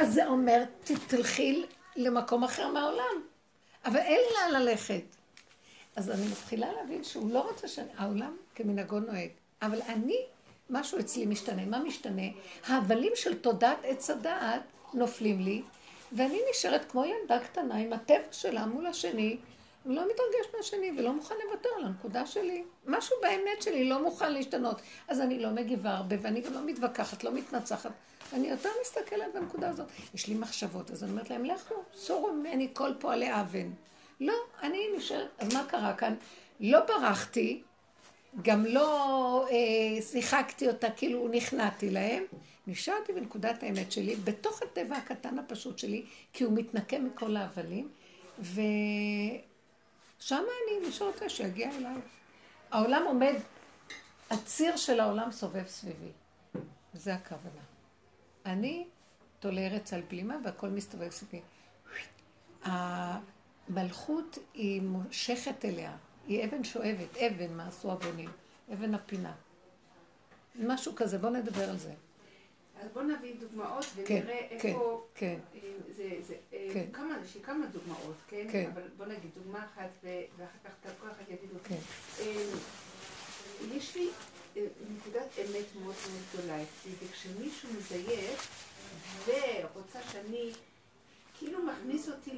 אז זה אומר, תלכי למקום אחר מהעולם. אבל אין לה ללכת. אז אני מתחילה להבין שהוא לא רוצה שהעולם כמנהגו נוהג. אבל אני, משהו אצלי משתנה. מה משתנה? ההבלים של תודעת עץ הדעת נופלים לי, ואני נשארת כמו ילדה קטנה עם הטבע שלה מול השני, ולא מתרגש מהשני ולא מוכן לוותר על הנקודה שלי. משהו באמת שלי לא מוכן להשתנות. אז אני לא מגיבה הרבה, ואני גם לא מתווכחת, לא מתנצחת. אני יותר מסתכלת בנקודה הזאת. יש לי מחשבות, אז אני אומרת להם, לכו, סורו ממני כל פועלי אבן. לא, אני נשארת, אז מה קרה כאן? לא ברחתי, גם לא שיחקתי אותה, כאילו נכנעתי להם. נשארתי בנקודת האמת שלי, בתוך הטבע הקטן הפשוט שלי, כי הוא מתנקה מכל האבלים, ושמה אני נשארת שיגיע אליי. העולם עומד, הציר של העולם סובב סביבי. זה הכוונה. אני תולרת על בלימה והכל מסתובב סביבי. המלכות היא מושכת אליה. היא אבן שואבת, אבן מה עשו הבונים, אבן הפינה. משהו כזה, בוא נדבר על זה. אז בוא נביא דוגמאות ונראה איפה... כן, כן. יש לי כמה דוגמאות, כן? אבל בוא נגיד דוגמה אחת ואחר כך כל אחת יגידו. יש לי נקודת אמת מאוד מאוד גדולה אצלי, וכשמישהו מזייף ורוצה שאני... כאילו מכניס אותי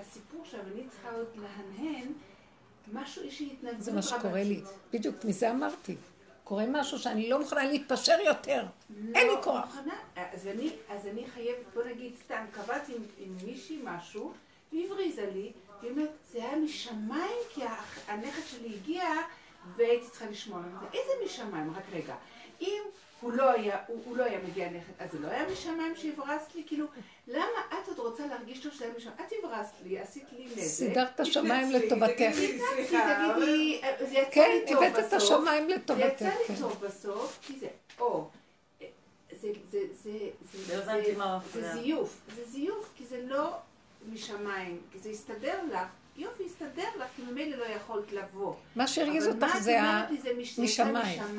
לסיפור שאני צריכה עוד להנהן, משהו אישי התנגדות. זה מה שקורה לי. בדיוק, מזה אמרתי. קורה משהו שאני לא מוכנה להתפשר יותר. אין לי כוח. אז אני חייבת, בוא נגיד, סתם, קבעתי עם מישהי משהו, והיא בריזה לי, והיא אומרת, זה היה משמיים, כי הנכד שלי הגיע, והייתי צריכה לשמוע. איזה משמיים? רק רגע. אם הוא לא היה מגיע נכד, אז זה לא היה משמיים שהברסת לי? כאילו, למה את עוד רוצה להרגיש לו שהיה משמיים? את הברסת לי, עשית לי נזק. סידרת את השמיים לטובתך. תגידי, זה יצא לי טוב בסוף. כן, הבאת את השמיים לטובתך. זה יצא לי טוב בסוף, כי זה, או, זה זיוף. זה זיוף, כי זה לא משמיים, כי זה הסתדר לך. יופי, הסתדר לך, כי ממילא לא יכולת לבוא. מה שהרגיז אותך זה משמיים.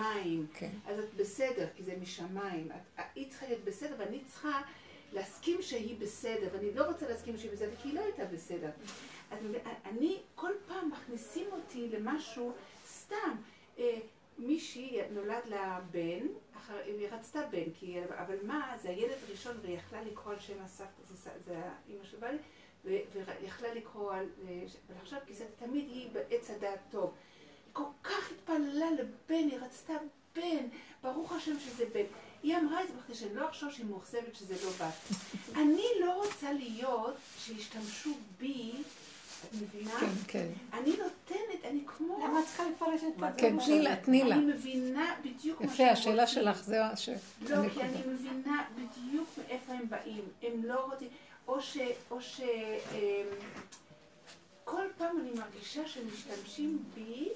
אז את בסדר, כי זה משמיים. היא צריכה להיות בסדר, ואני צריכה להסכים שהיא בסדר, ואני לא רוצה להסכים שהיא בסדר, כי היא לא הייתה בסדר. אז אני, כל פעם מכניסים אותי למשהו סתם. מישהי נולד לה בן, היא רצתה בן, אבל מה, זה הילד הראשון, והיא יכלה לקרוא על שם הסבתא, זה האמא שבא לי, ויכלה לקרוא על... ולחשוב, כי זה תמיד היא בעץ הדעת טוב. היא כל כך התפללה לבן, היא רצתה בן, ברוך השם שזה בן. היא אמרה את זה בכדי שאני לא אחשוב שהיא מאוכזבת שזה לא בת. אני לא רוצה להיות שהשתמשו בי, את מבינה? כן, כן. אני נותנת, אני כמו... למה צריכה לפרש את הדבר? כן, תני לה, תני לה. אני מבינה בדיוק מה שהם רוצים. יפה, השאלה שלך זה... לא, כי אני מבינה בדיוק מאיפה הם באים. הם לא רוצים... או ש... כל פעם אני מרגישה שמשתמשים בי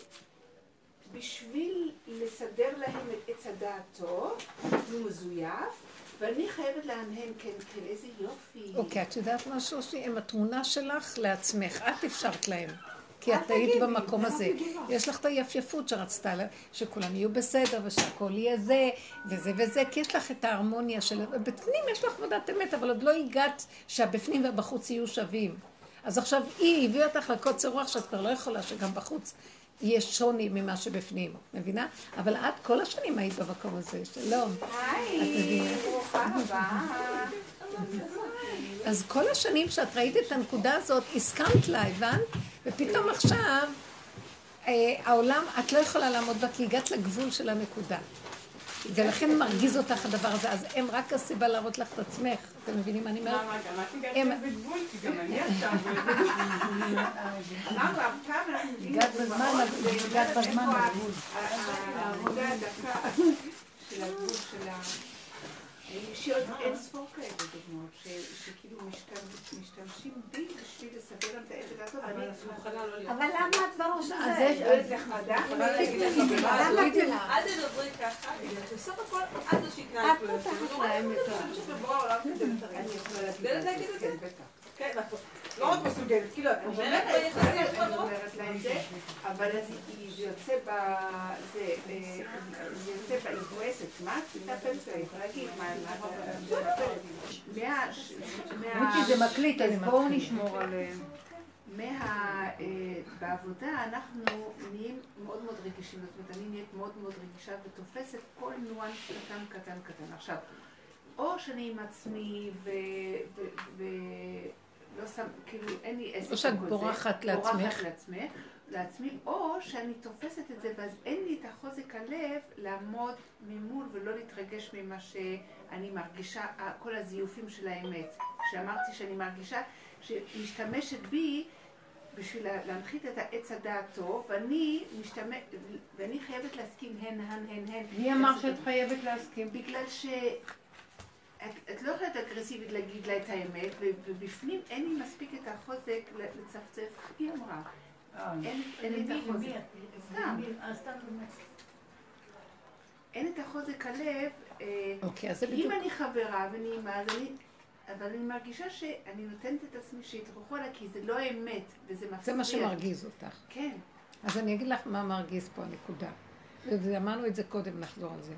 בשביל לסדר להם את עץ הדעת טוב, הוא מזויף, ואני חייבת להנהן, כן, כן, איזה יופי. אוקיי, את יודעת משהו? עם התמונה שלך לעצמך, את אפשרת להם, כי את היית במקום הזה. יש לך את היפייפות שרצתה לה, שכולם יהיו בסדר ושהכל יהיה זה וזה וזה, כי יש לך את ההרמוניה של... בפנים יש לך עבודת אמת, אבל עוד לא הגעת שהבפנים והבחוץ יהיו שווים. אז עכשיו היא הביאה אותך לקוצר רוח שאת כבר לא יכולה שגם בחוץ יהיה שוני ממה שבפנים, מבינה? אבל את כל השנים היית במקום הזה, שלום. היי, ברוכה הבאה. אז כל השנים שאת ראית את הנקודה הזאת, הסכמת לה, הבנת? ופתאום עכשיו, העולם, את לא יכולה לעמוד בה, כי הגעת לגבול של הנקודה. ולכן מרגיז אותך הדבר הזה, אז הם רק הסיבה להראות לך את עצמך. אתם מבינים מה אני אומרת? גם את הגעת לזה גבול, כי גם אני עכשיו. אמרנו, עכשיו אנחנו מגיעים לגבול. איפה העבודה הדקה של הגבול של ה... שעוד אין ספור כאלה דוגמאות, שכאילו משתמשים בי בשביל לספר את העבד הזאת. אבל למה את בראש הזה? אז יש עוד נחמדה. למה תלה? אל תדברי ככה, בגלל שבסוף הכל עד השקנה. את פותחת להם את זה. אני חושבת שבבוא העולם כזה מתרים. אני יכולה להגיד את זה? כן, בטח. כן, נכון. לא רק מסוגלת, כאילו, אני אומרת להם זה, אבל זה יוצא בעברסת, מה? תתאפל שלך, להגיד, מה? זה מקליט, אז בואו נשמור עליהם. בעבודה אנחנו נהיים מאוד מאוד רגישים, זאת אומרת, אני נהיית מאוד מאוד רגישה ותופסת כל ניואנס קטן קטן קטן. עכשיו, או שאני עם עצמי ולא שם, כאילו אין לי עסק, או שאת בורחת לעצמי, או שאני תופסת את זה ואז אין לי את החוזק הלב לעמוד ממול ולא להתרגש ממה שאני מרגישה, כל הזיופים של האמת שאמרתי שאני מרגישה, שמשתמשת בי בשביל להנחית את העץ הדעת טוב, ואני חייבת להסכים הן. מי אמר שאת חייבת להסכים? בגלל שאת לא יכולה להיות אגרסיבית להגיד לה את האמת, ובפנים אין לי מספיק את החוזק לצפצף, היא אמרה. אין לי את החוזק. אין את החוזק הלב. אם אני חברה ונעימה, אבל אני מרגישה שאני נותנת את עצמי שיתרחו עליי, כי זה לא האמת, וזה מפריע. זה מה שמרגיז אותך. כן. אז אני אגיד לך מה מרגיז פה, הנקודה. אמרנו את זה קודם, נחזור על זה.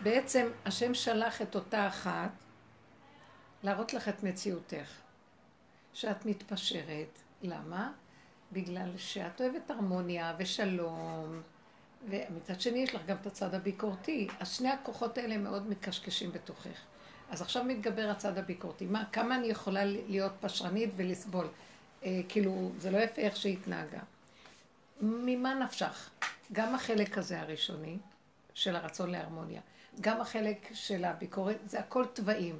בעצם, השם שלח את אותה אחת להראות לך את מציאותך. שאת מתפשרת. למה? בגלל שאת אוהבת הרמוניה ושלום, ומצד שני יש לך גם את הצד הביקורתי. אז שני הכוחות האלה מאוד מקשקשים בתוכך. אז עכשיו מתגבר הצד הביקורתי. מה, כמה אני יכולה להיות פשרנית ולסבול? כאילו, זה לא יפה איך שהתנהגה. ממה נפשך? גם החלק הזה הראשוני, של הרצון להרמוניה, גם החלק של הביקורת, זה הכל טבעים.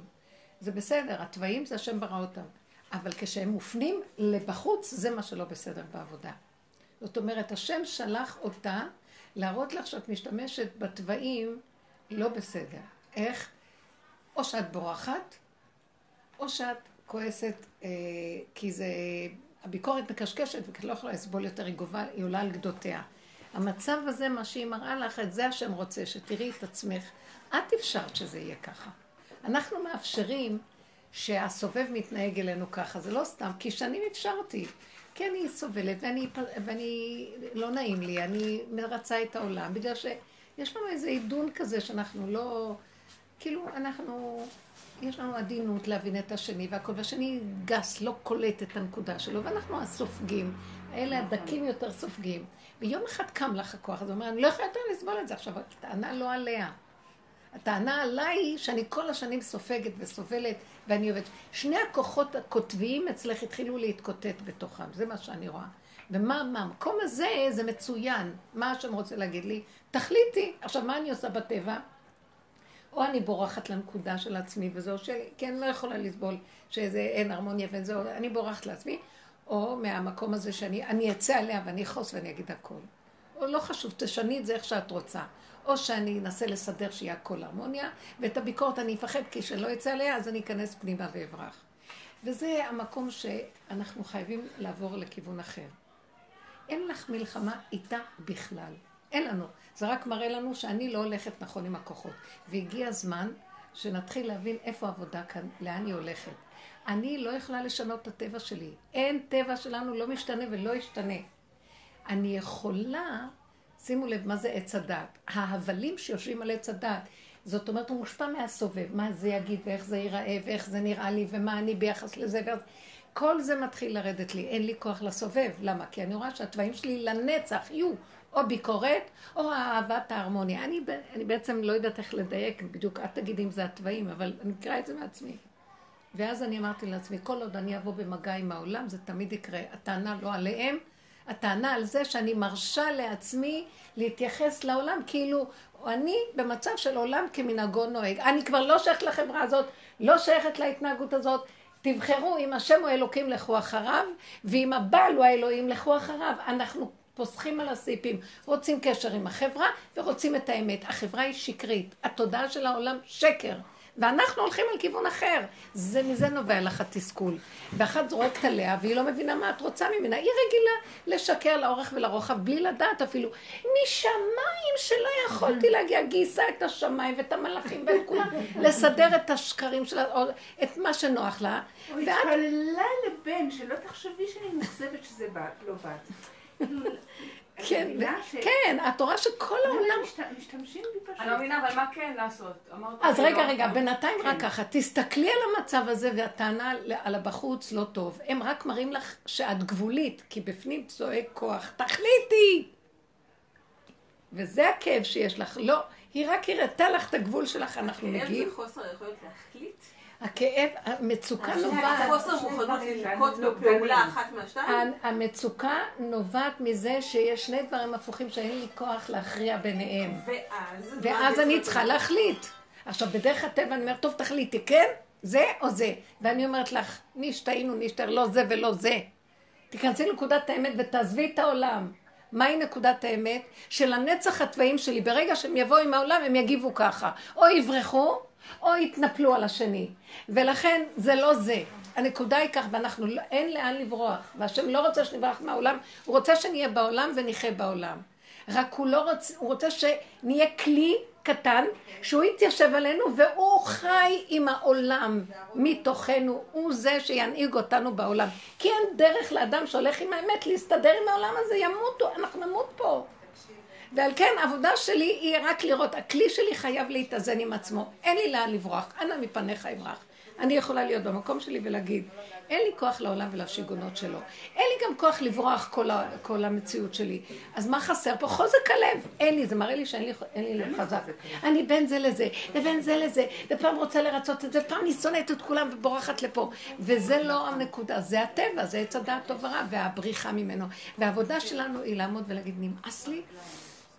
זה בסדר, הטבעים זה השם ברא אותם. אבל כשהם מופנים לבחוץ, זה מה שלא בסדר בעבודה. זאת אומרת, השם שלח אותה להראות לך שאת משתמשת בטבעים לא בסדר. איך? או שאת בורחת, או שאת כועסת, כי זה, הביקורת מקשקשת, וכי לא יכולה לסבול יותר, היא עולה על גדותיה. המצב הזה, מה שהיא מראה לך, את זה השם רוצה, שתראי את עצמך. את אפשרת שזה יהיה ככה. אנחנו מאפשרים שהסובב מתנהג אלינו ככה, זה לא סתם, כי שנים אפשרתי. כי אני סובלת, ואני לא נעים לי, אני מרצה את העולם, בגלל שיש לנו איזה עידון כזה שאנחנו לא... כאילו אנחנו, יש לנו עדינות להבין את השני, והשני גס, לא קולט את הנקודה שלו, ואנחנו הסופגים, האלה הדקים יותר סופגים. ויום אחד קם לך הכוח, זה אומר, אני לא יכולה יותר לסבול את זה עכשיו, הטענה לא עליה. הטענה עליי היא שאני כל השנים סופגת וסובלת, ואני עובדת. שני הכוחות הכותביים אצלך התחילו להתקוטט בתוכם, זה מה שאני רואה. ומה, המקום הזה, זה מצוין. מה השם רוצה להגיד לי? תחליטי. עכשיו, מה אני עושה בטבע? או אני בורחת לנקודה של עצמי, וזהו שלי, כי אני לא יכולה לסבול שזה אין הרמוניה ואין זהו, אני בורחת לעצמי, או מהמקום הזה שאני אצא עליה ואני אחוס ואני אגיד הכל. או לא חשוב, תשני את זה איך שאת רוצה. או שאני אנסה לסדר שיהיה הכל הרמוניה, ואת הביקורת אני אפחד כי שלא יצא עליה, אז אני אכנס פנימה ואברח. וזה המקום שאנחנו חייבים לעבור לכיוון אחר. אין לך מלחמה איתה בכלל. אין לנו. זה רק מראה לנו שאני לא הולכת נכון עם הכוחות. והגיע הזמן שנתחיל להבין איפה העבודה כאן, לאן היא הולכת. אני לא יכולה לשנות את הטבע שלי. אין טבע שלנו, לא משתנה ולא ישתנה. אני יכולה, שימו לב מה זה עץ הדעת. ההבלים שיושבים על עץ הדעת, זאת אומרת הוא מושפע מהסובב. מה זה יגיד ואיך זה ייראה ואיך זה נראה לי ומה אני ביחס לזה ואיך... כל זה מתחיל לרדת לי. אין לי כוח לסובב. למה? כי אני רואה שהטבעים שלי לנצח יהיו. או ביקורת, או אהבת ההרמוניה. אני בעצם לא יודעת איך לדייק, בדיוק את תגיד אם זה הטבעים, אבל אני אקרא את זה מעצמי. ואז אני אמרתי לעצמי, כל עוד אני אבוא במגע עם העולם, זה תמיד יקרה. הטענה לא עליהם, הטענה על זה שאני מרשה לעצמי להתייחס לעולם, כאילו אני במצב של עולם כמנהגו נוהג. אני כבר לא שייכת לחברה הזאת, לא שייכת להתנהגות הזאת, תבחרו אם השם הוא אלוקים לכו אחריו, ואם הבעל הוא האלוהים לכו אחריו. אנחנו פוסחים על הסיפים, רוצים קשר עם החברה ורוצים את האמת. החברה היא שקרית, התודעה של העולם שקר, ואנחנו הולכים על כיוון אחר. זה מזה נובע לך התסכול. ואחת זורקת עליה והיא לא מבינה מה את רוצה ממנה. היא רגילה לשקר לאורך ולרוחב בלי לדעת אפילו. משמיים שלא יכולתי להגיע, גייסה את השמיים ואת המלאכים ואת כולם, לסדר את השקרים שלה, את מה שנוח לה. או התפללה לבן שלא תחשבי שאני מוכזבת שזה לא באת. כן, התורה שכל העולם... משתמשים בי פשוט. אני לא מבינה, אבל מה כן לעשות? אז רגע, בינתיים רק ככה, תסתכלי על המצב הזה והטענה על הבחוץ לא טוב. הם רק מראים לך שאת גבולית, כי בפנים צועק כוח, תחליטי! וזה הכאב שיש לך, לא, היא רק הראתה לך את הגבול שלך, אנחנו מגיעים. הכאב וחוסר יכולת להחליט? הכאב, המצוקה נובעת... חוסר מוכנות לנקוט בפעולה אחת מהשתיים? המצוקה נובעת מזה שיש שני דברים הפוכים שאין לי כוח להכריע ביניהם. ואז אני צריכה להחליט. עכשיו, בדרך הטבע אני אומרת, טוב, תחליטי, כן? זה או זה? ואני אומרת לך, נשתהינו, נשתהר, לא זה ולא זה. תיכנסי לנקודת האמת ותעזבי את העולם. מהי נקודת האמת? של הנצח התוואים שלי, ברגע שהם יבואו עם העולם, הם יגיבו ככה. או יברחו, או יתנפלו על השני. ולכן זה לא זה. הנקודה היא כך, ואנחנו אין לאן לברוח. והשם לא רוצה שנברח מהעולם, הוא רוצה שנהיה בעולם ונחיה בעולם. רק הוא לא רוצה, הוא רוצה שנהיה כלי קטן, שהוא יתיישב עלינו, והוא חי עם העולם מתוכנו. הוא זה שינהיג אותנו בעולם. כי אין דרך לאדם שהולך עם האמת להסתדר עם העולם הזה, ימותו, אנחנו נמות פה. ועל כן, העבודה שלי היא רק לראות, הכלי שלי חייב להתאזן עם עצמו, אין לי לאן לברוח, אנא מפניך אברח. אני יכולה להיות במקום שלי ולהגיד, אין לי כוח לעולם ולשיגונות שלו, אין לי גם כוח לברוח כל המציאות שלי, אז מה חסר פה? חוזק הלב, אין לי, זה מראה לי שאין לי לב חזק. אני בין זה לזה, לבין זה לזה, ופעם רוצה לרצות את זה, פעם אני שונאת את כולם ובורחת לפה, וזה לא הנקודה, זה הטבע, זה עץ הדעת טוב ורע, והבריחה ממנו. והעבודה שלנו היא לעמוד ולהגיד, נמאס לי,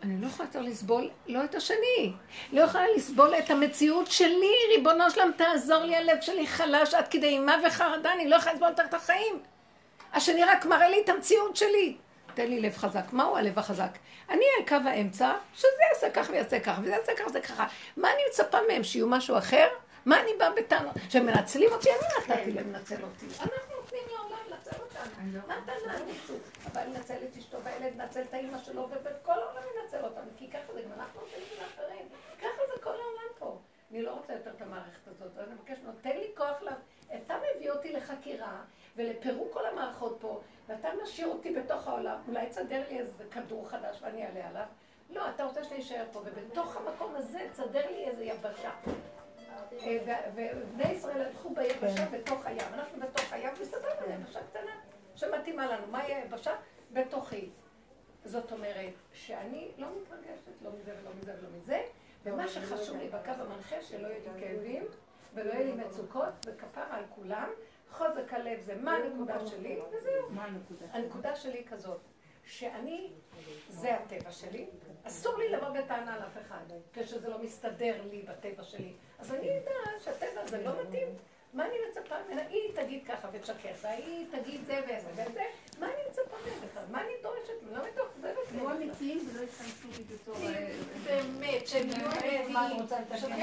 אני לא יכולה יותר לסבול לא את השני, לא יכולה לסבול את המציאות שלי, ריבונו שלם תעזור לי, הלב שלי חלש עד כדי אימה וחרדה, אני לא יכולה לסבול יותר את החיים. השני רק מראה לי את המציאות שלי. תן לי לב חזק, מהו הלב החזק? אני על קו האמצע, שזה יעשה כך ויעשה כך, וזה יעשה כך וזה ככה. מה אני מצפה מהם, שיהיו משהו אחר? מה אני באה בטענות? שהם מנצלים אותי, אני נתתי להם לנצל אותי. אנחנו נותנים לעולם לצל אותנו. מה אתה נעשו? אבל נצל את אשתו והילד, נצל את האמא שלו, וכל העולם ינצל אותנו, כי ככה זה גם אנחנו עושים את האחרים. ככה זה כל העולם פה. אני לא רוצה יותר את המערכת הזאת, אני מבקש, נותן לי כוח לה. אתה מביא אותי לחקירה ולפירוק כל המערכות פה, ואתה משאיר אותי בתוך העולם. אולי תסדר לי איזה כדור חדש ואני אעלה עליו. לא, אתה רוצה להישאר פה, ובתוך המקום הזה תסדר לי איזה יבשה. ובני ישראל הלכו ביבשה בתוך הים. אנחנו בתוך הים, מסתדר על יבשה קטנה. שמתאימה לנו, מה יהיה היבשה? בתוכי. זאת אומרת, שאני לא מתרגשת, לא מזה ולא מזה ולא מזה, ומה שחשוב לי בקו המנחה, שלא יהיו לי כאבים, ולא יהיו לי מצוקות, וכפרה על כולם, חוזק הלב זה מה הנקודה שלי, וזהו. הנקודה שלי כזאת, שאני, זה הטבע שלי, אסור לי לבוא בטענה על אף אחד, כשזה לא מסתדר לי בטבע שלי, אז אני יודעת שהטבע הזה לא מתאים, מה אני מצפה ממנה? היא תגיד ככה ותשקס, היא תגיד זה וזה וזה, מה אני מצפה ממנה? מה אני דורשת? לא מתוך זה וזה. כמו אמיתיים ולא יתכנסו בגלל תורה. באמת, שהם יהיו אמיתיים. מה אני רוצה לתקן?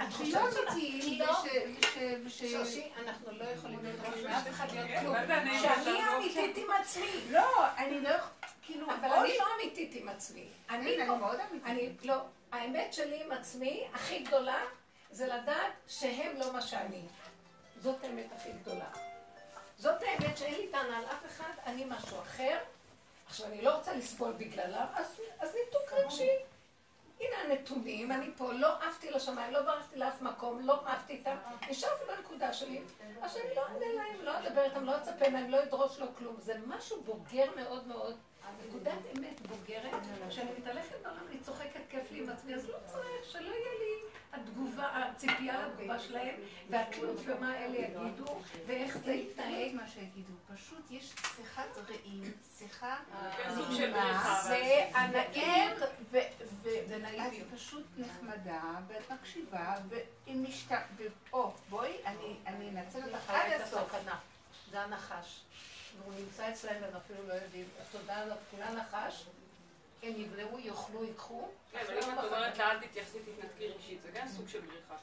התחושה שתהיי, שושי, אנחנו לא יכולים לדרוש מאף אחד להיות כלום. שאני אמיתית עם עצמי. לא, אני לא... אבל אני לא אמיתית עם עצמי. אני מאוד אמיתית. לא, האמת שלי עם עצמי, הכי גדולה, זה לדעת שהם לא מה שאני. זאת האמת הכי גדולה. זאת האמת שאין לי טענה על אף אחד, אני משהו אחר. עכשיו, אני לא רוצה לסבול בגללה, אז ניתוק רגשי. הנה הנתונים, אני פה, לא עפתי לשמיים, לא ברחתי לאף מקום, לא עפתי איתם. נשארתי בנקודה שלי, אז אני לא אענה להם, לא אדבר איתם, לא אצפה מהם, לא אדרוש לו כלום. זה משהו בוגר מאוד מאוד. נקודת אמת בוגרת, שאני מתהלכת בעולם, אני צוחקת כיף לי עם עצמי, אז לא צריך, שלא יהיה לי התגובה, הציפייה לתגובה שלהם, והתלות ומה אלה יגידו, ואיך זה יתנהג מה שיגידו. פשוט יש שיחת רעים, שיחה נעימה, זה הנער, ואת פשוט נחמדה, ואת מקשיבה, ואם בואי, אני אנצל אותך עד הסוף. זה הנחש. והוא נמצא אצלהם, הם אפילו לא יודעים. התודה על כולה נחש, הם יבלעו, יאכלו, יקחו. כן, אבל אם את אומרת לאל תתייחסי, תתנתקי רגשית, זה גם סוג של בריחה.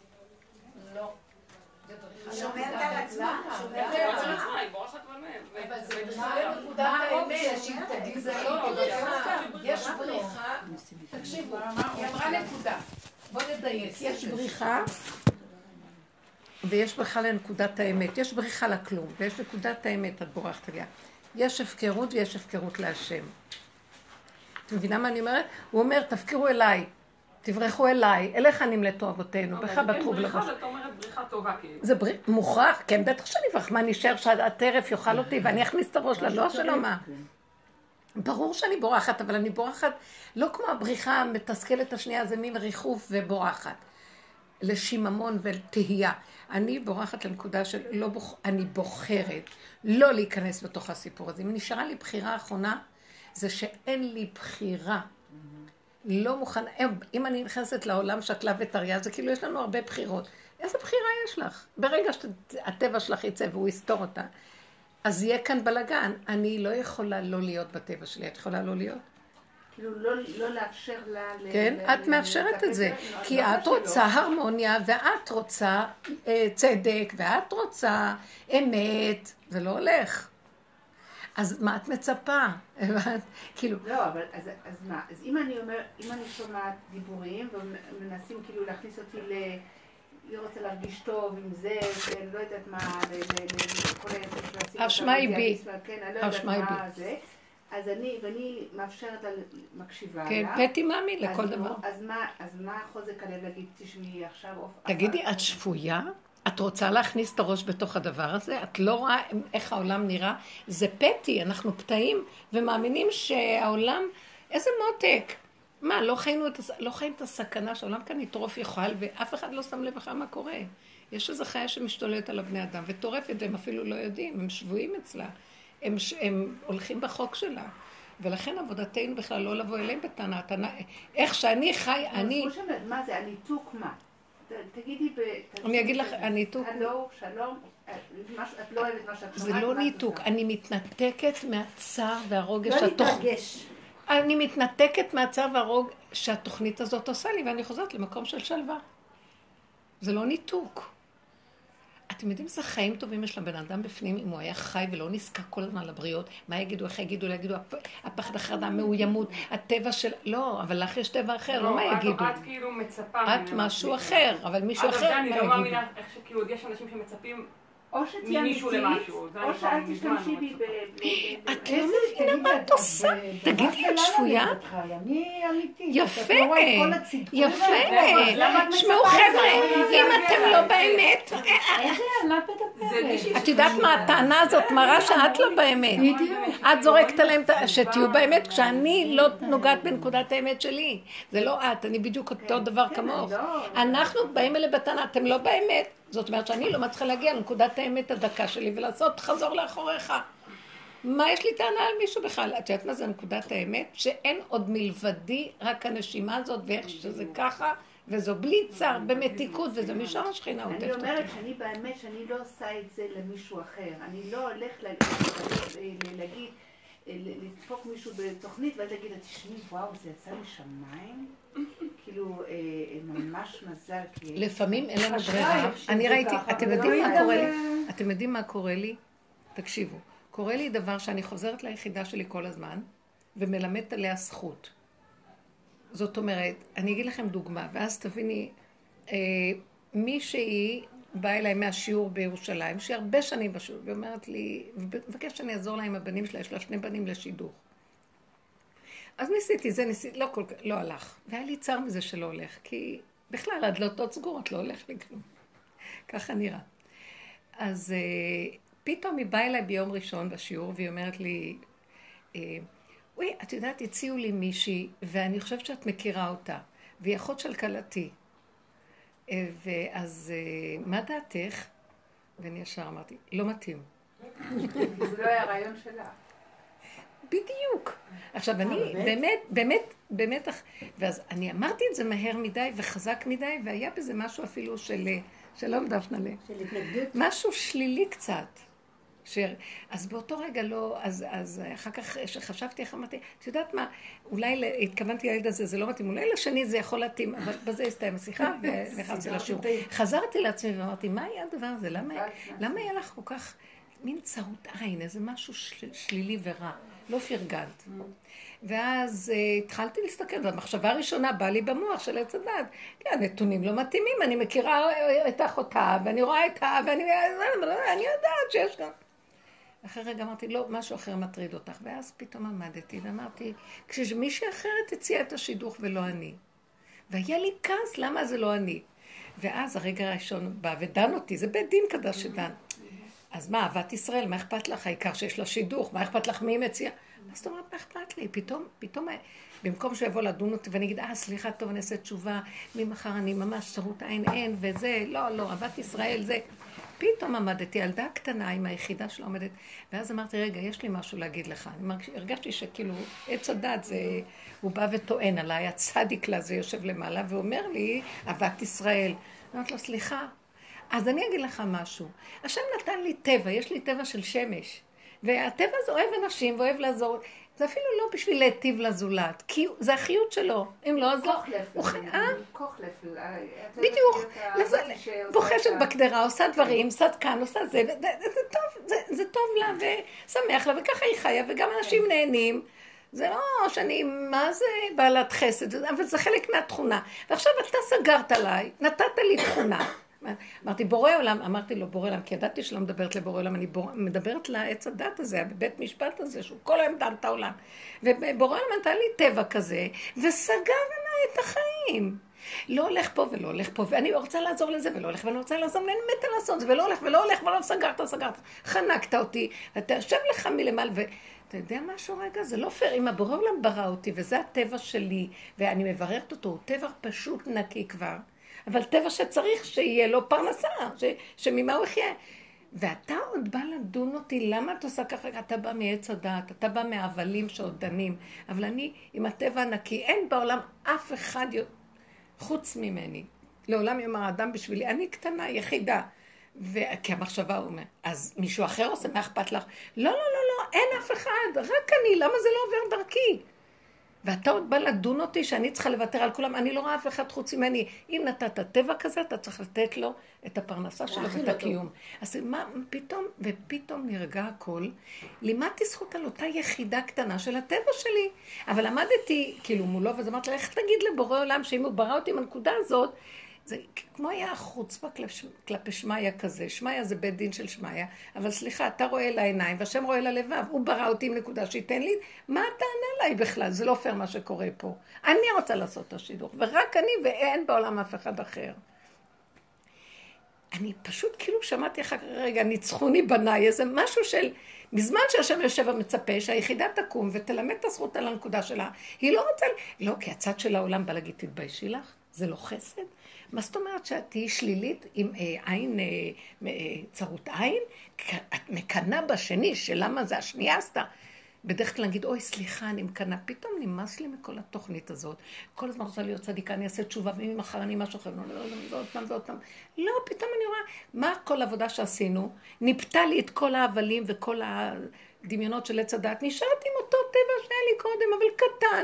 לא. זה בריחה. שומעת על עצמה. שומעת על עצמה, היא בורחת במהם. אבל זה בריחה לנקודת האמת. זה לא בריחה. יש בריחה. תקשיבו, היא אמרה נקודה. בוא נדייק. יש בריחה. ויש בריחה לנקודת האמת, יש בריחה לכלום, ויש נקודת האמת, את בורחת עליה. יש הפקרות ויש הפקרות להשם. אתם מבינים מה אני אומרת? הוא אומר, תפקירו אליי, תברחו אליי, אליך נמלטו אבותינו, בך בטחו ולבושו. בריחה, זאת אומרת בריחה טובה כאילו. זה מוכרח, כן, בטח שאני אברח, מה נשאר שהטרף יאכל אותי ואני אכניס את הראש ללוע שלו, מה? ברור שאני בורחת, אבל אני בורחת לא כמו הבריחה המתסכלת השנייה, זה מין ריחוף ובורחת. לשיממון ולתהייה. אני בורחת לנקודה של אני בוחרת לא להיכנס בתוך הסיפור הזה. אם נשארה לי בחירה האחרונה, זה שאין לי בחירה. לא מוכנה, אם אני נכנסת לעולם שקלה וטריה, זה כאילו יש לנו הרבה בחירות. איזה בחירה יש לך? ברגע שהטבע שלך יצא והוא יסתור אותה, אז יהיה כאן בלגן. אני לא יכולה לא להיות בטבע שלי, את יכולה לא להיות? כאילו לא לאפשר לה... כן, את מאפשרת את זה, כי את רוצה הרמוניה, ואת רוצה צדק, ואת רוצה אמת, זה לא הולך. אז מה את מצפה? כאילו... לא, אבל אז מה? אז אם אני אומרת, אם אני שומעת דיבורים, ומנסים כאילו להכניס אותי ל... היא רוצה להרגיש טוב עם זה, לא יודעת מה... אשמה היא בי. אשמה היא בי. אז אני מאפשרת על מקשיבה עליו. כן, פתי מאמי לכל דבר. אז מה חוזק עליו להגיד, תשמעי עכשיו... תגידי, את שפויה? את רוצה להכניס את הראש בתוך הדבר הזה? את לא רואה איך העולם נראה? זה פתי, אנחנו פתאים ומאמינים שהעולם... איזה מותק. מה, לא חיים את הסכנה שהעולם כאן יטרוף יאכל ואף אחד לא שם לב אחר מה קורה. יש איזו חיה שמשתוללת על הבני אדם וטורפת והם אפילו לא יודעים, הם שבויים אצלה. הם הולכים בחוק שלה, ולכן עבודתנו בכלל לא לבוא אליהם בטענה, איך שאני חי, אני... מה זה, הניתוק מה? תגידי ב... אני אגיד לך, הניתוק... הלו, שלום, את לא אוהבת מה שאת אומרת. זה לא ניתוק, אני מתנתקת מהצער והרוגש... לא להתרגש. אני מתנתקת מהצער והרוגש שהתוכנית הזאת עושה לי, ואני חוזרת למקום של שלווה. זה לא ניתוק. אתם יודעים איזה חיים טובים יש לבן אדם בפנים, אם הוא היה חי ולא נזקק כל הזמן לבריאות, מה יגידו, איך יגידו, לא יגידו, הפחד החרדה, מאוימות, הטבע של... לא, אבל לך יש טבע אחר, לא מה יגידו. את כאילו מצפה... את משהו אחר, אבל מישהו אחר, מה יגידו. אני לא מאמינה איך שכאילו יש אנשים שמצפים ממישהו למשהו. או שאת תשתמשי בי ב... את לא מבינה מה את עושה? תגידי, את שפויה? אני אמיתי. יפה, יפה. שמעו חבר'ה, אם אתם לא באמת... את יודעת מה, הטענה הזאת מראה שאת לא באמת. את זורקת עליהם שתהיו באמת, כשאני לא נוגעת בנקודת האמת שלי. זה לא את, אני בדיוק אותו דבר כמוך. אנחנו באים אלה בטענה, אתם לא באמת. זאת אומרת שאני לא מצליחה להגיע לנקודת האמת הדקה שלי ולעשות חזור לאחוריך. מה יש לי טענה על מישהו בכלל? את יודעת מה זה נקודת האמת? שאין עוד מלבדי רק הנשימה הזאת ואיך שזה ככה וזו בלי צער במתיקות וזו מישהו השכינה עוטפת אותי. אני אומרת שאני באמת שאני לא עושה את זה למישהו אחר. אני לא הולכת להגיד, לדפוק מישהו בתוכנית ואז להגיד, תשמעי, וואו, זה יצא משמיים? כאילו, ממש מזל, כי... לפעמים אין לנו ברירה. אני ראיתי, אתם יודעים מה קורה לי? אתם יודעים מה קורה לי? תקשיבו, קורה לי דבר שאני חוזרת ליחידה שלי כל הזמן, ומלמדת עליה זכות. זאת אומרת, אני אגיד לכם דוגמה, ואז תביני, מישהי באה אליי מהשיעור בירושלים, שהיא הרבה שנים בשיעור, ואומרת לי, ובקש שאני אעזור לה עם הבנים שלה, יש לה 2 בנים לשידוך. אז ניסיתי, זה ניסיתי, לא הלך. והיה לי צער מזה שלא הולך, כי בכלל הדלתות סגורות לא הולך לי כלום. ככה נראה. אז פתאום היא באה אליי ביום ראשון בשיעור, והיא אומרת לי, אוי, את יודעת, הציעו לי מישהי, ואני חושבת שאת מכירה אותה, והיא אחות של קלתי. ואז מה דעתך? ואני ישר אמרתי, לא מתאים. זה לא היה הרעיון שלה. בדיוק. עכשיו אני באמת, באמת, באמת, ואז אני אמרתי את זה מהר מדי וחזק מדי, והיה בזה משהו אפילו של, שלום דפנלה. של התנגדות. משהו שלילי קצת. אז באותו רגע לא, אז אחר כך שחשבתי, איך אמרתי, את יודעת מה, אולי התכוונתי לילד הזה, זה לא מתאים, אולי לשני זה יכול להתאים, אבל בזה הסתיים השיחה ונכנסתי לשיעור. חזרתי לעצמי ואמרתי, מה היה הדבר הזה? למה היה לך כל כך מין צרות עין, איזה משהו שלילי ורע? לא פרגנת. ואז התחלתי להסתכל, והמחשבה הראשונה באה לי במוח של עץ הדעת. הנתונים לא מתאימים, אני מכירה את אחותה, ואני רואה את ה... ואני יודעת שיש גם... אחרי רגע אמרתי, לא, משהו אחר מטריד אותך. ואז פתאום עמדתי ואמרתי, כשמישהי אחרת הציעה את השידוך ולא אני. והיה לי כעס, למה זה לא אני? ואז הרגע הראשון בא ודן אותי, זה בית דין כזה שדן. אז מה, אהבת ישראל, מה אכפת לך? העיקר שיש לה שידוך, מה אכפת לך מי מציע? אז זאת אומרת, מה אכפת לי? פתאום, במקום שיבוא לדון אותי ואני אגיד, סליחה, טוב, אני אעשה תשובה, ממחר אני ממש שרות אין, וזה, לא, אהבת ישראל, זה. פתאום עמדתי, ילדה קטנה עם היחידה שלא עומדת, ואז אמרתי, רגע, יש לי משהו להגיד לך. הרגשתי שכאילו, עץ הדת זה, הוא בא וטוען עליי, הצדיק לה זה יושב למעלה, ואומר לי, אהבת ישראל. אמרתי לו, סליחה. אז אני אגיד לך משהו. השם נתן לי טבע, יש לי טבע של שמש. והטבע הזה אוהב אנשים ואוהב לעזור. זה אפילו לא בשביל להטיב לזולת, כי זה החיות שלו. אם לא, אז לא. כוכלף. בדיוק. בוחשת בקדרה, עושה דברים, עושה כאן, עושה זה. זה טוב לה ושמח לה, וככה היא חיה, וגם אנשים נהנים. זה לא שאני, מה זה בעלת חסד, אבל זה חלק מהתכונה. ועכשיו אתה סגרת עליי, נתת לי תכונה. אמרתי, בורא עולם, אמרתי לו, בורא עולם, כי ידעתי שלא מדברת לבורא עולם, אני מדברת לעץ הדת הזה, בבית משפט הזה, שהוא כל היום דן את העולם. ובורא עולם נתן לי טבע כזה, וסגר עליי את החיים. לא הולך פה ולא הולך פה, ואני רוצה לעזור לזה, ולא הולך ולא רוצה לעזור, ואני מתה לעשות, ולא הולך ולא הולך, ולא סגרת, חנקת אותי, אתה יושב לך מלמעלה, אתה יודע משהו רגע? זה לא פייר, אם הבורא עולם ברא אותי, וזה הטבע שלי, ואני מבררת אותו, הוא טבע פשוט נקי כבר. אבל טבע שצריך שיהיה לו פרנסה, שממה הוא יחיה. ואתה עוד בא לדון אותי, למה אתה עושה ככה? אתה בא מעץ הדעת, אתה בא מהאבלים שעוד דנים. אבל אני, עם הטבע הנקי, אין בעולם אף אחד חוץ ממני. לעולם יאמר האדם בשבילי, אני קטנה, יחידה. כי המחשבה הוא אומר, אז מישהו אחר עושה, מה אכפת לך? לא, אין אף אחד, רק אני, למה זה לא עובר דרכי? ואתה עוד בא לדון אותי שאני צריכה לוותר על כולם, אני לא רואה אף אחד חוץ ממני. אם נתת טבע כזה, אתה צריך לתת לו את הפרנסה שלו ואת הקיום. אז מה, פתאום נרגע הכל, לימדתי זכות על אותה יחידה קטנה של הטבע שלי. אבל עמדתי, כאילו מולו, וזה אמרת לה, איך תגיד לבורא עולם שאם הוא ברא אותי עם הנקודה הזאת, זה כמו היה חוצפה כלפי שמיה כזה. שמיה זה בית דין של שמיה, אבל סליחה, אתה רואה לעיניים, והשם רואה ללבב, הוא ברא אותי עם נקודה שייתן לי, מה הטענה עליי בכלל? זה לא פייר מה שקורה פה. אני רוצה לעשות את השידוך, ורק אני, ואין בעולם אף אחד אחר. אני פשוט כאילו שמעתי אחר רגע, ניצחוני בניי, איזה משהו של... בזמן שהשם יושב ומצפה שהיחידה תקום ותלמד את הזכות על הנקודה שלה, היא לא רוצה... לא, כי הצד של העולם בא להגיד, תתביישי לך, זה לא חסד. מה זאת אומרת שאת תהיי שלילית עם עין, צרות עין? את מקנה בשני, שלמה זה השנייה עשתה? בדרך כלל נגיד, אוי סליחה, אני מקנה. פתאום נמאס לי מכל התוכנית הזאת. כל הזמן רוצה להיות צדיקה, אני אעשה תשובה, וממחר אני משהו אחר, לא, לא, פתאום אני רואה, מה כל העבודה שעשינו? ניפתה לי את כל העבלים וכל הדמיונות של עץ הדעת. נשארתי עם אותו טבע שהיה לי קודם, אבל קטן.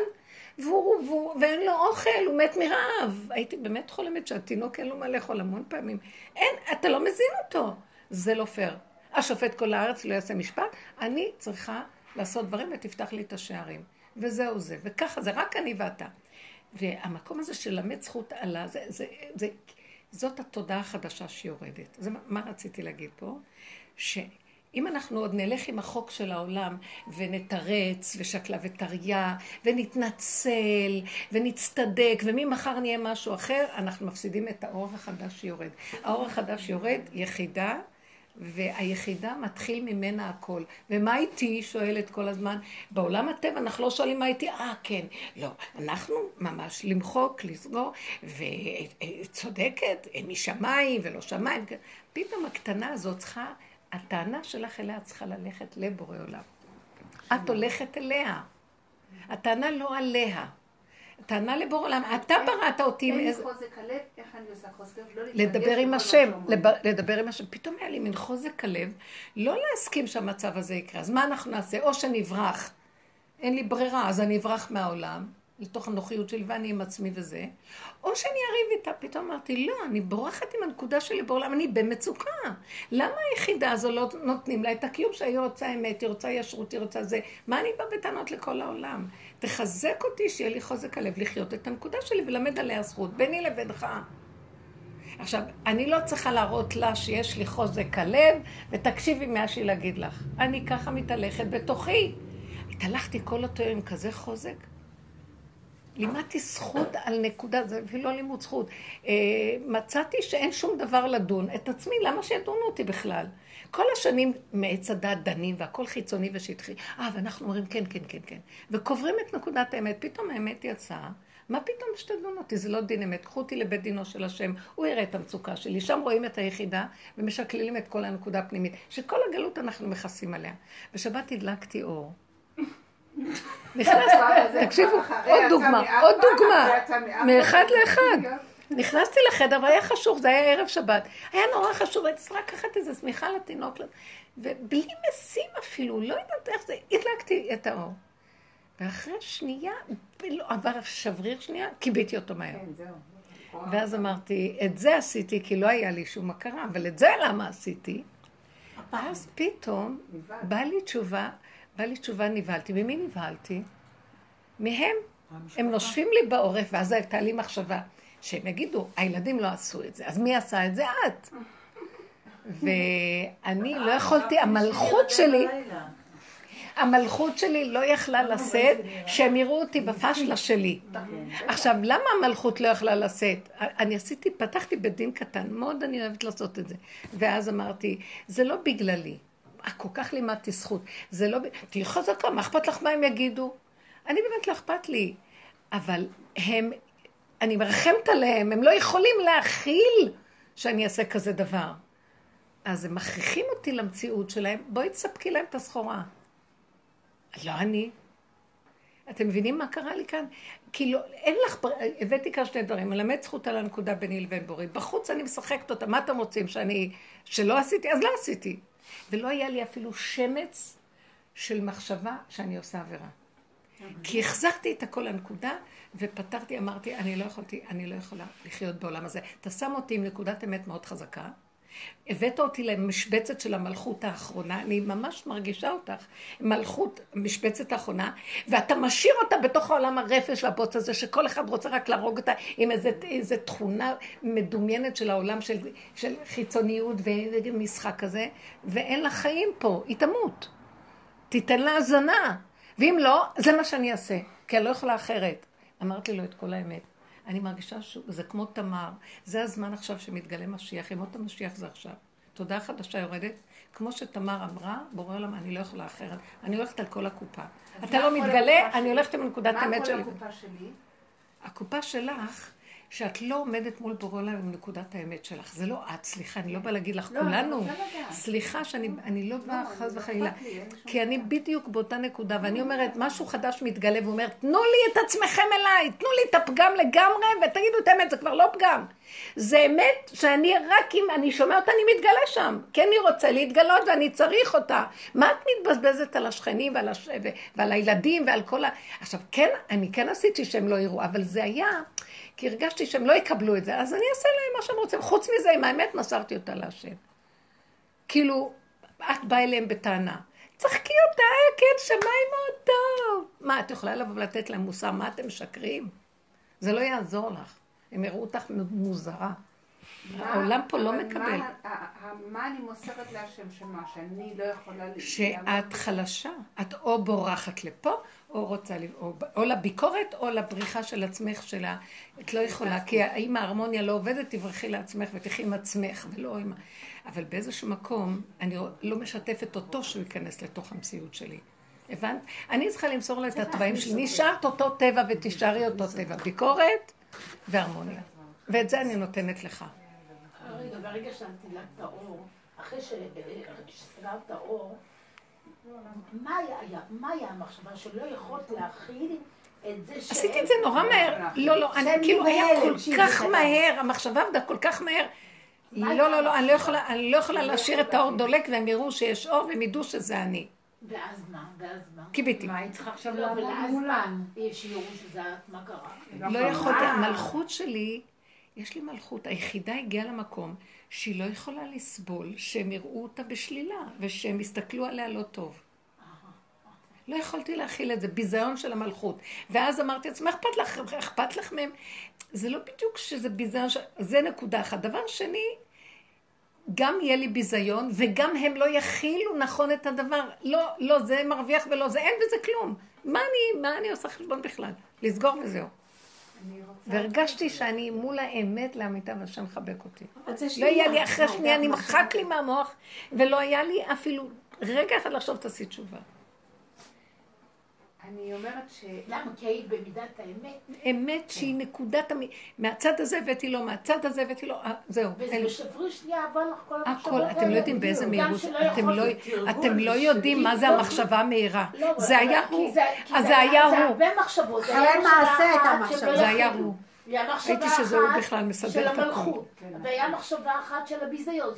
ואין לו אוכל, הוא מת מרעב. הייתי באמת חולמת שהתינוק אין לו מה לאכול המון פעמים. אין, אתה לא מזין אותו. זה לא פייר. השופט כל הארץ לא יעשה משפט, אני צריכה לעשות דברים ותפתח לי את השערים. וזהו זה, וככה זה, רק אני ואתה. והמקום הזה של למד זכות עלה, זאת התודעה החדשה שיורדת. זה מה רציתי להגיד פה? אם אנחנו עוד נלך עם החוק של העולם ונתרץ ושקלה וטריה ונתנצל ונצטדק וממחר נהיה משהו אחר, אנחנו מפסידים את האור החדש שיורד. האור החדש יורד יחידה, והיחידה מתחיל ממנה הכל. ומה איתי? שואלת כל הזמן. בעולם הטבע אנחנו לא שואלים מה איתי, כן, לא. אנחנו ממש למחוק, לסגור, וצודקת, משמיים ולא שמיים. פתאום הקטנה הזאת צריכה, הטענה שלך אליה צריכה ללכת לבורא עולם. את הולכת אליה. הטענה לא עליה. הטענה לבורא עולם. אתה בראת אותי עם איזה... אין חוזק הלב, איך אני עושה חוזק הלב? לדבר עם השם. לדבר עם השם. פתאום היה לי מן חוזק הלב, לא להסכים שהמצב הזה יקרה. אז מה אנחנו נעשה? או שנברח. אין לי ברירה, אז אני אברח מהעולם. לתוך הנוחיות שלי ואני עם עצמי וזה. או שאני אריב איתה, פתאום אמרתי, לא, אני בורחת עם הנקודה שלי בעולם, אני במצוקה. למה היחידה הזו לא נותנים לה את הקיום שהיא רוצה אמת, היא רוצה ישרות, היא רוצה זה? מה אני בא בטענות לכל העולם? תחזק אותי שיהיה לי חוזק הלב לחיות את הנקודה שלי ולמד עליה זכות, ביני לבינך. עכשיו, אני לא צריכה להראות לה שיש לי חוזק הלב, ותקשיבי מה שהיא להגיד לך. אני ככה מתהלכת בתוכי. התהלכתי כל אותו עם כזה חוזק. לימדתי זכות על נקודה, זה אפילו לא לימוד זכות. מצאתי שאין שום דבר לדון את עצמי, למה שידונו אותי בכלל? כל השנים מעץ הדעת דנים, והכל חיצוני ושטחי. ואנחנו אומרים כן, כן, כן, כן. וקוברים את נקודת האמת, פתאום האמת יצאה. מה פתאום שתדון אותי? זה לא דין אמת. קחו אותי לבית דינו של השם, הוא יראה את המצוקה שלי. שם רואים את היחידה ומשקלילים את כל הנקודה הפנימית, שכל הגלות אנחנו מכסים עליה. בשבת הדלקתי אור. תקשיבו, עוד דוגמה, מאחד לאחד. נכנסתי לחדר והיה חשוך, זה היה ערב שבת. היה נורא חשוב, הייתי רק לקחת איזה שמיכה לתינוק, ובלי משים אפילו, לא יודעת איך זה, הדלקתי את האור. ואחרי שנייה, עבר שבריר שנייה, קיביתי אותו מהר. ואז אמרתי, את זה עשיתי, כי לא היה לי שום הכרה, אבל את זה למה עשיתי? אז פתאום באה לי תשובה, נבהלתי. ממי נבהלתי? מהם. הם נושבים לי בעורף, ואז הייתה לי מחשבה שהם יגידו, הילדים לא עשו את זה, אז מי עשה את זה? את. ואני לא יכולתי, המלכות שלי לא יכלה לשאת שהם יראו אותי בפשלה שלי. עכשיו, למה המלכות לא יכלה לשאת? אני עשיתי, פתחתי בית דין קטן, מאוד אני אוהבת לעשות את זה. ואז אמרתי, זה לא בגללי. כל כך לימדתי זכות. זה לא... תהיה חזקה, מה אכפת לך מה הם יגידו? אני באמת לא אכפת לי. אבל הם... אני מרחמת עליהם, הם לא יכולים להכיל שאני אעשה כזה דבר. אז הם מכריחים אותי למציאות שלהם, בואי תספקי להם את הסחורה. לא אני. אתם מבינים מה קרה לי כאן? כאילו, אין לך... הבאתי כאן שני דברים, מלמד זכות על הנקודה ביני לבין בורי. בחוץ אני משחקת אותה, מה אתם רוצים? שלא עשיתי? אז לא עשיתי. ולא היה לי אפילו שמץ של מחשבה שאני עושה עבירה. כי החזרתי את הכל לנקודה ופתרתי, אמרתי, אני לא יכולה לחיות בעולם הזה. אתה שם אותי עם נקודת אמת מאוד חזקה, הבאת אותי למשבצת של המלכות האחרונה, אני ממש מרגישה אותך, מלכות, משבצת האחרונה, ואתה משאיר אותה בתוך העולם הרפש והבוץ הזה, שכל אחד רוצה רק להרוג אותה עם איזו תכונה מדומיינת של העולם של חיצוניות ומשחק הזה, ואין לה חיים פה, היא תמות, תיתן לה הזנה, ואם לא, זה מה שאני אעשה, כי אני לא יכולה אחרת. אמרתי לו את כל האמת. אני מרגישה שזה כמו תמר, זה הזמן עכשיו שמתגלה משיח, ימות המשיח זה עכשיו. תודה חדשה יורדת, כמו שתמר אמרה, בורא עולם, אני לא יכולה אחרת, אני הולכת על כל הקופה. אתה לא מתגלה, אני הולכת עם נקודת האמת שלי. מה כל הקופה שלי? הקופה שלך, שאת לא עומדת מול בורא עולם עם נקודת האמת שלך. זה לא את, סליחה, אני לא באה להגיד לך כולנו. סליחה שאני לא באה חס וחלילה, כי אני בדיוק באותה נקודה, ואני אומרת, משהו חדש מתגלה, והוא אומר, תנו לי את עצמכם אליי, תנו לי את הפגם לגמרי, ותגידו את האמת, זה כבר לא פגם. זה אמת שאני רק אם אני שומע אותה, אני מתגלה שם. כי אני רוצה להתגלות ואני צריך אותה. מה את מתבזבזת על השכנים ועל הילדים ועל כל ה... עכשיו, כן, אני כן עשיתי שהם לא יראו, אבל זה היה... כי הרגשתי שהם לא יקבלו את זה, אז אני אעשה להם מה שהם רוצים. חוץ מזה, עם האמת מסרתי אותה להשם. כאילו, את באה אליהם בטענה. צחקי אותה, כן, שמיים מאוד טוב. מה, את יכולה לבוא ולתת להם מוסר? מה אתם משקרים? זה לא יעזור לך. הם יראו אותך מוזרה. העולם פה לא מקבל. מה אני מוסרת להשם שמה? שאני לא יכולה... שאת חלשה. את או בורחת לפה, או רוצה, או לביקורת, או לבריחה של עצמך שלה. את לא יכולה, כי אם ההרמוניה לא עובדת, תברחי לעצמך ותחי עם עצמך, ולא עם... אבל באיזשהו מקום, אני לא משתפת אותו שהוא ייכנס לתוך המציאות שלי. הבנת? אני צריכה למסור לה את התוואים שלי. נשארת אותו טבע ותשארי אותו טבע. ביקורת והרמוניה. ואת זה אני נותנת לך. רגע, ברגע שאני תדלקת האור, אחרי שסגרת האור, מה היה המחשבה שלא יכולת להכיל את זה ש... עשיתי את זה נורא מהר. לא, אני כאילו היה כל כך מהר, המחשבה עבדה כל כך מהר. לא, אני לא יכולה להשאיר את האור דולק והם יראו שיש אור והם ידעו שזה אני. ואז מה? קיביתי. מה, היא צריכה עכשיו לעבוד מולן? שיראו שזה מה קרה. לא יכולת, המלכות שלי... יש לי מלכות, היחידה הגיעה למקום שהיא לא יכולה לסבול שהם יראו אותה בשלילה ושהם הסתכלו עליה לא טוב. לא יכולתי להכיל את זה, ביזיון של המלכות. ואז אמרתי לעצמי, אכפת לך, אכפת לך מהם? זה לא בדיוק שזה ביזיון, זה נקודה אחת. דבר שני, גם יהיה לי ביזיון, וגם הם לא יכילו נכון את הדבר. לא, לא, זה מרוויח ולא, זה אין בזה כלום. מה אני עושה חשבון בכלל? לסגור וזהו. והרגשתי שאני מול האמת לאמיתה, והשם חבק אותי. לא היה לי אחרי שנייה, נמחק לי מהמוח, ולא היה לי אפילו רגע אחד לחשוב תעשי תשובה. אני אומרת למה? כי היית במידת האמת. אמת שהיא נקודת... מהצד הזה הבאתי לו, מהצד הזה הבאתי לו, זהו. וזה שברי שנייה, אבל כל המחשבות האלה... אתם לא יודעים באיזה מהירות, אתם לא יודעים מה זה המחשבה המהירה. זה היה הוא. זה היה הוא. זה הרבה מחשבות. חלל מעשה את המחשבות. זה היה הוא. הייתי שזה הוא בכלל מסדר את הכל. והיה מחשבה אחת של הביזיון.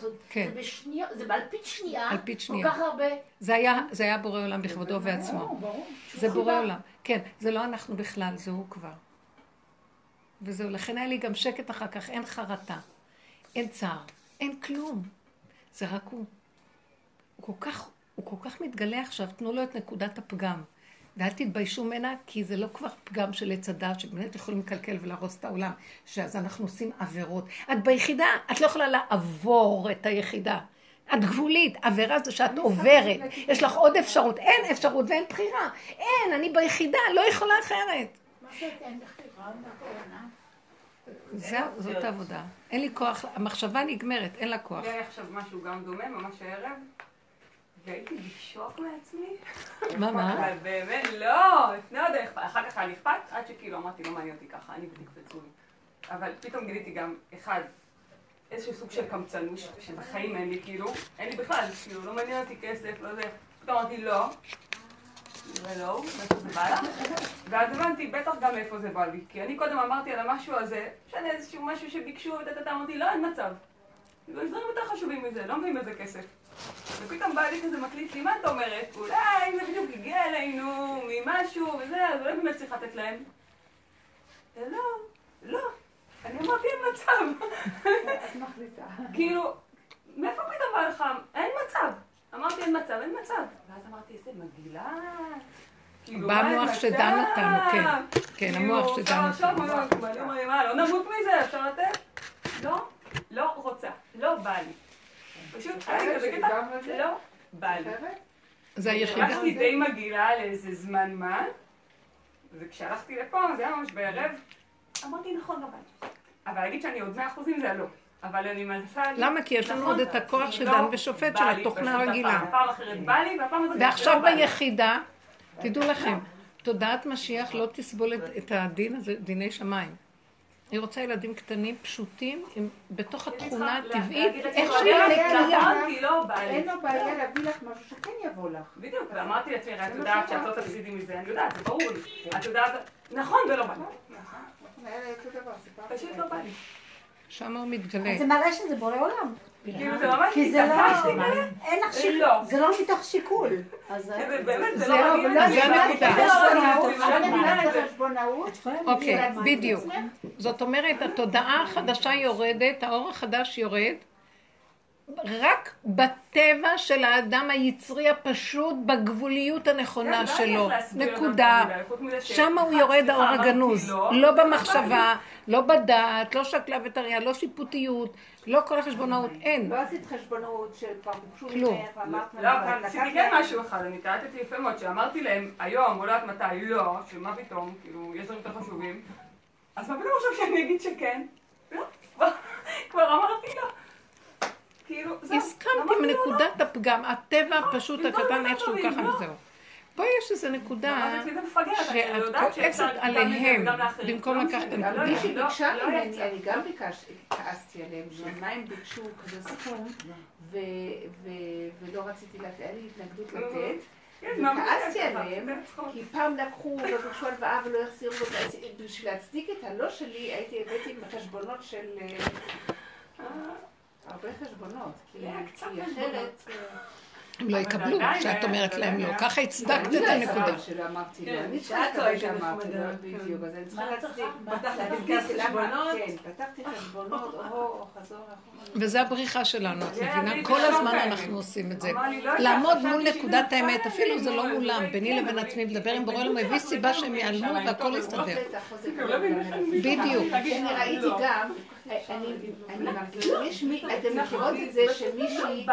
זה באלפית שנייה. אלפית שנייה. כל כך הרבה. זה היה בורא עולם בכבודו ועצמו. זה בורא עולם. כן, זה לא אנחנו בכלל, זה הוא כבר. וזהו, לכן היה לי גם שקט אחר כך. אין חרטה, אין צער, אין כלום. זה רק הוא. הוא כל כך מתגלה עכשיו. תנו לו את נקודת הפגם. ואל תתביישו מנה, כי זה לא כבר פגם של הצדה, שבאמת יכולים לקלקל ולהרוס את העולם, שאז אנחנו עושים עבירות. את ביחידה, את לא יכולה לעבור את היחידה. את גבולית, עבירה זה שאת עוברת. יש לך עוד אפשרות, אין אפשרות ואין בחירה. אין, אני ביחידה, לא יכולה אחרת. מה זאת אין בחירה? זאת עבודה. אין לי כוח, המחשבה נגמרת, אין לה כוח. היה עכשיו משהו גם דומה, ממש הערב. הייתי בשוק מעצמי. מה, מה? באמת, לא, לפני עוד אחר כך אני אכפת, עד שכאילו אמרתי, לא מעניין אותי ככה, אני בדקפצו לי. אבל פתאום גיליתי גם, אחד, איזשהו סוג של קמצנות, שבחיים אין לי, כאילו, אין לי בכלל, כאילו, לא מעניין אותי כסף, לא זה. פתאום אמרתי, לא, ולא, מאיפה זה בא לה? ואז הבנתי, בטח גם מאיפה זה בא לי, כי אני קודם אמרתי על המשהו הזה, שאני איזשהו משהו שביקשו, אמרתי, לא, אין מצב. יש דברים יותר חשובים מזה, לא מביאים איזה כסף. ופתאום בא לי כזה מקליט לי, מה את אומרת? אולי זה בדיוק הגיע אלינו ממשהו וזה, אז אולי באמת צריך לתת להם. לא, לא, אני אמרתי אין מצב. את מחליטה. כאילו, מאיפה פתאום בא לך? אין מצב. אמרתי אין מצב, אין מצב. ואז אמרתי, איזה מגילה. במוח שדן אותנו, כן. כן, המוח שדן אותנו. לא נמות מזה, אפשר לתת? לא? לא רוצה, לא בא לי. פשוט, אני כזה קטע, לא בא לי. זה היחידה. הלכתי די מגילה על איזה זמן מה, וכשהלכתי לפה, זה היה ממש בערב, אמרתי נכון, אבל להגיד שאני עוד 100% זה לא. אבל אני מנסה... למה? כי יש לנו עוד את הכוח שדן ושופט של התוכנה רגילה. הפעם אחרת בא לי, והפעם הזאת... ועכשיו ביחידה, תדעו לכם, תודעת משיח לא תסבול את הדין הזה, דיני שמיים. אני רוצה ילדים קטנים, פשוטים, בתוך התכונה הטבעית, איך שהיא נקייה. אין לו בעיה להביא לך משהו שכן יבוא לך. בדיוק, ואמרתי לעצמי, את יודעת שאת לא תפסידי מזה, אני יודעת, זה ברור לי. את יודעת, נכון, ולא בא לי. פשוט לא בא לי. שם הוא מתגלה. אז זה מראה שזה בורא עולם. כאילו זה ממש מתאפשתי מלא? אין לך שיקול. זה לא מתוך שיקול. זה באמת, זה לא מגיע. זה הנקודה. זה חשבונאות. אוקיי, בדיוק. זאת אומרת, התודעה החדשה יורדת, האור החדש יורד, רק בטבע של האדם היצרי הפשוט, בגבוליות הנכונה שלו. נקודה. שם הוא יורד האור הגנוז. לא במחשבה, לא בדעת, לא שקלה וטריה, לא שיפוטיות, לא כל החשבונאות, אין. לא עשית חשבונאות שכבר בוקשו ממך ואמרת... לא, אבל עשיתי כן משהו אחד, אני קראתי יפה מאוד, שאמרתי להם, היום, אולי עד מתי, לא, שמה פתאום, כאילו, יש לנו יותר חשובים, אז מה פתאום עכשיו שאני אגיד שכן? לא, כבר אמרתי לא. הסכמתי מנקודת הפגם, הטבע הפשוט הקטן איכשהו ככה וזהו. פה יש איזו נקודה שאת כועסת עליהם במקום לקחת נקודה. מי שביקשה ממני, אני גם כעסתי עליהם, שמה הם ביקשו כזה סכום ולא רציתי לתת, אין לי התנגדות לתת. וכעסתי עליהם, כי פעם לקחו וביקשו הלוואה ולא החזירו, בשביל להצדיק את הלא שלי הייתי הבאתי בחשבונות של... הרבה חשבונות, כי אחרת... שהם לא יקבלו, שאת אומרת להם לא. ככה הצדקת את הנקודה. אמרתי לו, אני צעקת אמרתי לו, בדיוק, אז אני צריכה להצדיק. פתחתי חשבונות, או חזור. וזה הבריחה שלנו, את מבינה? כל הזמן אנחנו עושים את זה. לעמוד מול נקודת האמת, אפילו זה לא מולם, ביני לבין עצמי, לדבר עם בורא, לא מביא סיבה שהם יעלמו והכל יסתדר. בדיוק. אני ראיתי גם, אני אמרתי, אתם מכירות את זה שמישהי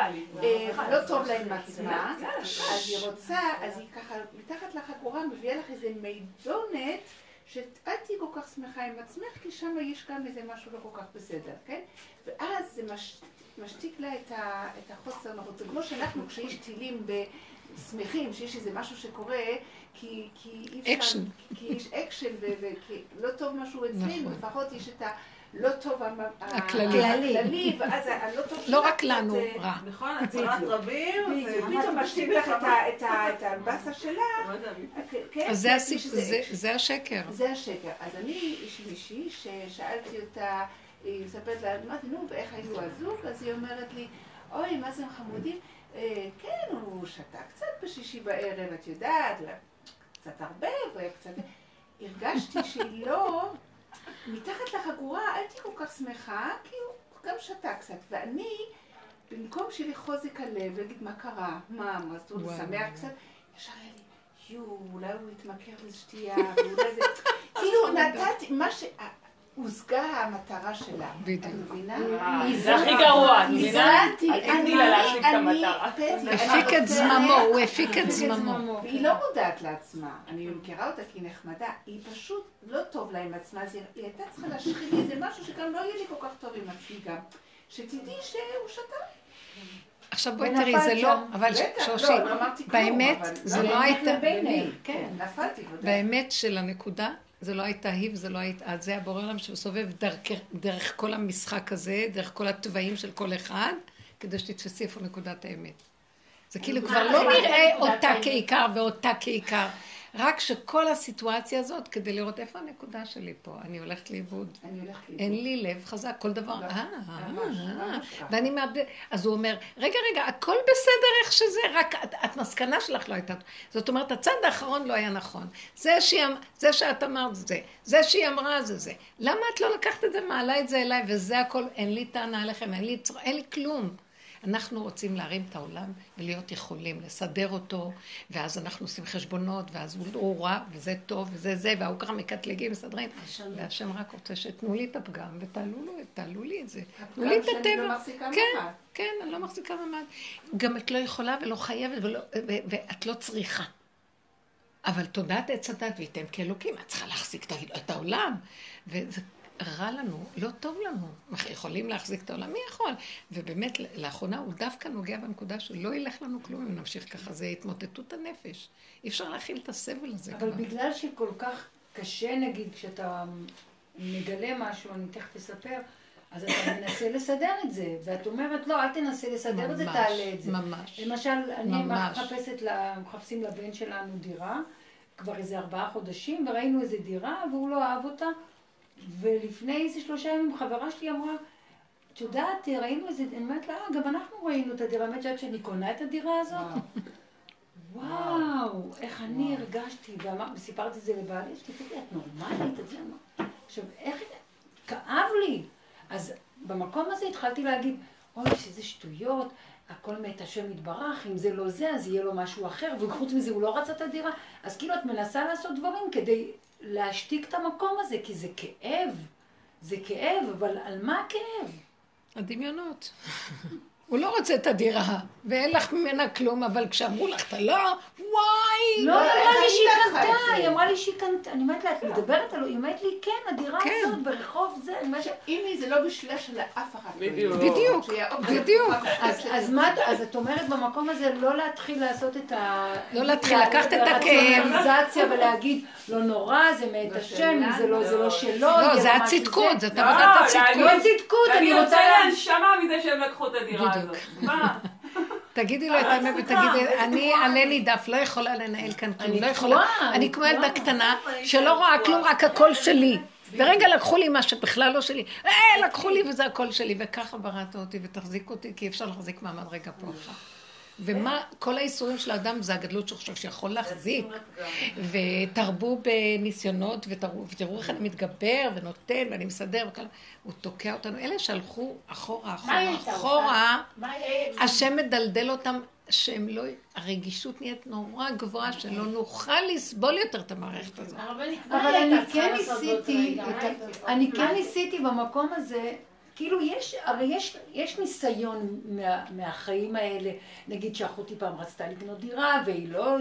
לא טוב לה עם עצמה, אז היא רוצה, אז היא ככה מתחת לחגורה מביאה לך איזה מידונת שאת תהיי כל כך שמחה עם עצמך, כי שם יש גם איזה משהו לא כל כך בסדר, כן? ואז זה משתיק לה את החוסר נוחות. זה כמו שאנחנו כשיש טילים שמחים, שיש איזה משהו שקורה, כי יש אקשן ולא טוב משהו אצלנו, לפחות יש את ה... לא טוב הכללי, ואז הלא טוב שלך. לא רק לנו, רע. נכון, הצהרת רבים, פתאום משתים לך את הבאסה שלך. אז זה השקר. זה השקר. אז אני מישהי ששאלתי אותה, היא מספרת לה, אמרתי, נו, ואיך היו הזוג? אז היא אומרת לי, אוי, מה זה הם חמודים? כן, הוא שתה קצת בשישי בערב, את יודעת, קצת הרבה, וקצת... הרגשתי שהיא לא... מתחת לחגורה, אל תהי כל כך שמחה, כי הוא גם שתה קצת. ואני, במקום שלי חוזק הלב, ולהגיד מה קרה, מה אמרה, זאת אומרת, שמח קצת, ישר היה לי, אולי הוא יתמכר לשתייה, ואולי זה... כאילו, נתתי מה ש... הושגה המטרה שלה. בדיוק. את מבינה? זה הכי גרוע, את מבינה? אני הפיק את זממו, הוא הפיק את זממו. והיא לא מודעת לעצמה, אני מכירה אותה כי היא נחמדה, היא פשוט לא טוב לה עם עצמה, אז היא הייתה צריכה להשחיל לי איזה משהו שגם לא יהיה לי כל כך טוב עם עצמי גם, שתדעי שהוא שתה. עכשיו בואי תראי, זה לא, אבל שושי, באמת זה לא הייתה... כן, נפלתי. באמת של הנקודה, זה לא הייתה היב, זה לא הייתה, זה הבורא עולם שמסובב דרך כל המשחק הזה, דרך כל הטבעים של כל אחד, כדי שתתפסי איפה נקודת האמת. זה כאילו כבר לא נראה אותה כעיקר ואותה כעיקר, רק שכל הסיטואציה הזאת, כדי לראות איפה הנקודה שלי פה, אני הולכת לאיבוד. אין לי לב חזק, כל דבר, ואני מאבדת, אז הוא אומר, רגע, הכל בסדר איך שזה, רק המסקנה שלך לא הייתה, זאת אומרת, הצד האחרון לא היה נכון, זה שאת אמרת זה, זה שהיא אמרה זה, למה את לא לקחת את זה, מעלה את זה אליי, וזה הכל, אין לי טענה עליכם, אין לי כלום. אנחנו רוצים להרים את העולם ולהיות יכולים, לסדר אותו, ואז אנחנו עושים חשבונות, ואז הוא רע, וזה טוב, וזה זה, והוא ככה מקטלגים, מסדרים. והשם רק רוצה שתנו לי את הפגם, ותעלו לי את זה. תנו לי את הטבע. הפגם שאני לא מחזיקה ממד. כן, אני לא מחזיקה ממד. גם את לא יכולה ולא חייבת, ואת לא צריכה. אבל תודעת עץ הדת וייתם כאלוקים, את צריכה להחזיק את העולם. וזה... רע לנו, לא טוב לנו, יכולים להחזיק את העולם, מי יכול? ובאמת, לאחרונה הוא דווקא נוגע בנקודה שלא ילך לנו כלום אם נמשיך ככה, זה התמוטטות הנפש. אי אפשר להכיל את הסבל הזה. אבל בגלל שכל כך קשה, נגיד, כשאתה מגלה משהו, אני תכף אספר, אז אתה מנסה לסדר את זה, ואת אומרת, לא, אל תנסה לסדר את זה, תעלה את זה. ממש, למשל, אני מחפשים לבן שלנו דירה, כבר איזה 4 חודשים, וראינו איזה דירה, והוא לא אהב אותה, ולפני איזה 3 ימים חברה שלי אמרה, את יודעת, ראינו איזה, אני אומרת לה, גם אנחנו ראינו את הדירה, האמת שעד שאני קונה את הדירה הזאת. וואו, איך אני הרגשתי, וסיפרתי את זה לבעלי, שתגידי, את נורמלית, את זה אמרת. עכשיו, איך, כאב לי. אז במקום הזה התחלתי להגיד, אוי, שזה שטויות, הכל מאת השם יתברך, אם זה לא זה, אז יהיה לו משהו אחר, וחוץ מזה הוא לא רצה את הדירה, אז כאילו את מנסה לעשות דברים כדי... להשתיק את המקום הזה, כי זה כאב. זה כאב, אבל על מה הכאב? הדמיונות. הוא לא רוצה את הדירה, ואין לך ממנה כלום, אבל כשאמרו לך, אתה לא, וואי! לא, היא אמרה לי שהיא קנתה, אני אומרת לה, את מדברת עלו, היא אומרת לי, כן, הדירה הזאת ברחוב זה, אני אומרת לה... אימי, זה לא בשבילה של אף אחד. בדיוק, בדיוק. אז את אומרת במקום הזה, לא להתחיל לעשות את ה... לא להתחיל, לקחת את הכאב. ולהגיד, לא נורא, זה מאת השם, זה לא שלו. לא, זה הצדקות, זה תמודת הצדקות. לא הצדקות, אני רוצה להנשמה מזה שהם לקחו את הדירה. תגידי לו את האמת ותגידי, אני עלה נידף, לא יכולה לנהל כאן כלום, לא יכולה, אני כמו ילדה קטנה שלא רואה כלום, רק הכל שלי, ורגע לקחו לי מה שבכלל לא שלי, לקחו לי וזה הכל שלי, וככה בראת אותי ותחזיק אותי, כי אפשר להחזיק מעמד רגע פה. ומה, כל האיסורים של האדם זה הגדלות שחושב שיכול להחזיק, ותרבו בניסיונות, ותראו איך אני מתגבר, ונותן, ואני מסדר, וכאלה, הוא תוקע אותנו. אלה שהלכו אחורה, אחורה, אחורה, השם מדלדל אותם, שהם לא, הרגישות נהיית נורא גבוהה, שלא נוכל לסבול יותר את המערכת הזאת. אבל אני כן ניסיתי במקום הזה, כאילו יש, הרי יש ניסיון מהחיים האלה, נגיד שאחותי פעם רצתה לקנות דירה, והיא לא,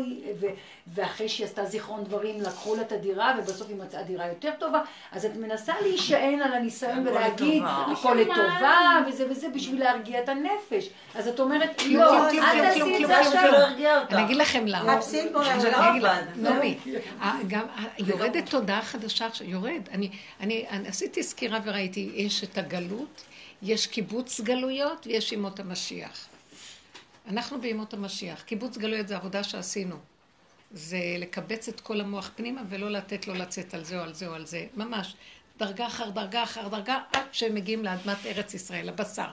ואחרי שהיא עשתה זיכרון דברים, לקחו לה את הדירה, ובסוף היא מצאה דירה יותר טובה, אז את מנסה להישען על הניסיון ולהגיד, הכל לטובה, וזה וזה, בשביל להרגיע את הנפש. אז את אומרת, לא, אל תעשי את זה עכשיו. אני אגיד לכם למה. נומי, גם יורדת תודעה חדשה, יורד, אני עשיתי סקירה וראיתי, יש את הגלות, יש קיבוץ גלויות ויש ימות המשיח. אנחנו בימות המשיח. קיבוץ גלויות זה עבודה שעשינו. זה לקבץ את כל המוח פנימה ולא לתת לו לצאת על זה או על זה או על זה. ממש. דרגה אחר דרגה אחר דרגה עד שהם מגיעים לאדמת ארץ ישראל, הבשר.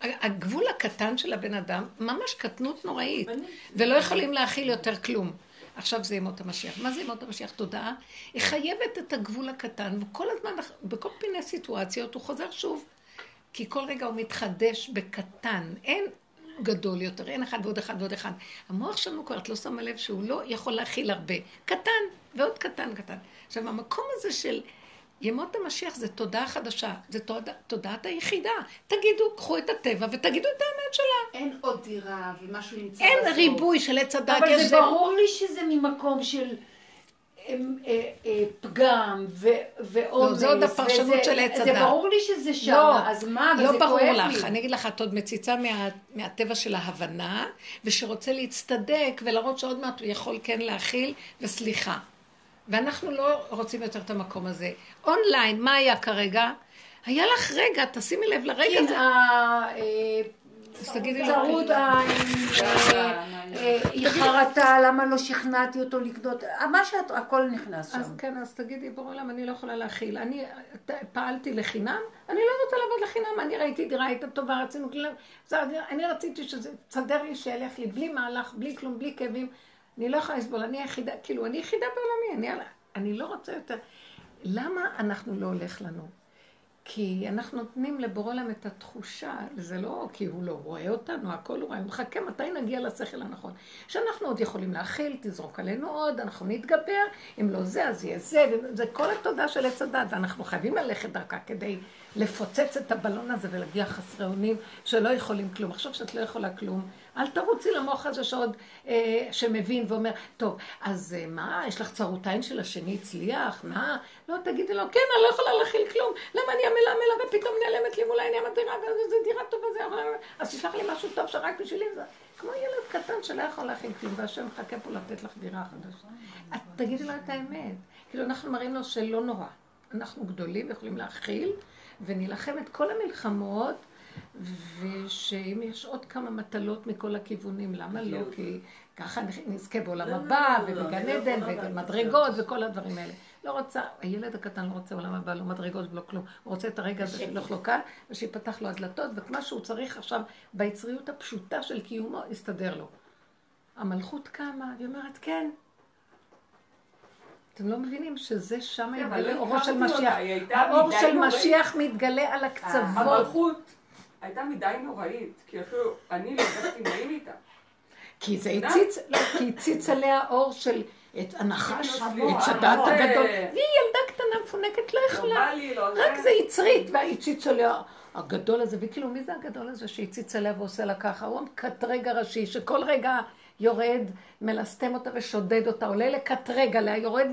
הגבול הקטן של הבן אדם, ממש קטנות נוראית. ולא יכולים להכיל יותר כלום. עכשיו זה ימות המשיח. מה זה ימות המשיח? תודעה. היא חייבת את הגבול הקטן, וכל הזמן, בכל מיני סיטואציות, הוא חוזר שוב, כי כל רגע הוא מתחדש בקטן. אין גדול יותר, אין אחד ועוד אחד ועוד אחד. המוח שלנו כבר, את לא שמה לב שהוא לא יכול להכיל הרבה. קטן, ועוד קטן, קטן. עכשיו, המקום הזה של ימות המשיח זה תודעה חדשה, זה תודעת היחידה. תגידו, קחו את הטבע ותגידו את האמת שלה. אין עוד דירה ומשהו נמצא. אין בסוף. ריבוי של הצדק. אבל זה ברור לי שזה ממקום של פגם ועומס. לא, זה עוד הפרשנות של הצדק. זה ברור לי שזה שם, לא, אז מה? לא ברור לך. אני אגיד לך, את עוד מציצה מהטבע של ההבנה, ושרוצה להצטדק ולראות שעוד מעט הוא יכול כן להכיל, וסליחה. ואנחנו לא רוצים יותר את המקום הזה. אונליין, מה היה כרגע? היה לך רגע, תשימי לב לרגע הזה. צרות היא חרטה, למה לא שכנעתי אותו לקנות, מה שאת, הכל נכנס שם. אז כן, אז תגידי, בורא למה אני לא יכולה להכיל. אני פעלתי לחינם, אני לא רוצה לעבוד לחינם, אני ראיתי דירה, הייתה טובה, רצינו אני רציתי שזה צדר לי שילך לי, בלי מהלך, בלי כלום, בלי כאבים. אני לא יכולה לסבול, אני יחידה, כאילו, אני יחידה בעולמי, אני לא רוצה יותר. למה אנחנו לא הולך לנו? כי אנחנו נותנים לבורלם את התחושה, זה לא כי הוא לא רואה אותנו, הכל הוא רואה, הוא מחכה מתי נגיע לשכל הנכון. שאנחנו עוד יכולים להכיל, תזרוק עלינו עוד, אנחנו נתגבר, אם לא זה, אז יהיה זה, וזה כל התודעה של הצדד, ואנחנו חייבים ללכת דרכה כדי לפוצץ את הבלון הזה ולהגיע חסרי אונים שלא יכולים כלום. עכשיו שאת לא יכולה כלום, אל תרוצי למוח הזה שעוד שמבין ואומר, טוב, אז מה, יש לך צרותיים של השני הצליח, מה? לא, תגידי לו, כן, אני לא יכולה להכיל כלום, למה אני עמלה ופתאום נעלמת לי, אולי אני עמדה, זה דירה טובה, זה יכולה, אז תשלח לי משהו טוב שרק בשבילי, זה כמו ילד קטן שלא יכול להכיל כלום, והשם חכה פה לתת לך דירה חדשה. את תגידי לו את האמת, כאילו אנחנו מראים לו שלא נורא, אנחנו גדולים ויכולים להכיל, ונלחם את כל המלחמות, ושאם יש עוד כמה מטלות מכל הכיוונים, למה לא? כי ככה נזכה בעולם הבא, ובגן עדן, ומדרגות, וכל הדברים האלה. לא רוצה, הילד הקטן לא רוצה עולם הבא, לא מדרגות ולא כלום. הוא רוצה את הרגע הזה שלא חלוקה, ושיפתח לו הדלתות, וכמה שהוא צריך עכשיו, ביצריות הפשוטה של קיומו, יסתדר לו. המלכות קמה, והיא אומרת, כן. אתם לא מבינים שזה שם יתגלה אורו של משיח. האור של משיח מתגלה על הקצוות. המלכות הייתה מדי נוראית, כי אפילו אני לא יודעת אם נעים איתה. כי זה הציץ עליה אור של הנחש, הצדת הגדול. והיא ילדה קטנה מפונקת, לא יכלה. רק זה יצרית, והציץ עליה הגדול הזה. וכאילו, מי זה הגדול הזה שהציץ עליה ועושה לה ככה? הוא המקטרג הראשי, שכל רגע יורד, מלסתם אותה ושודד אותה, עולה לקטרג עליה, יורד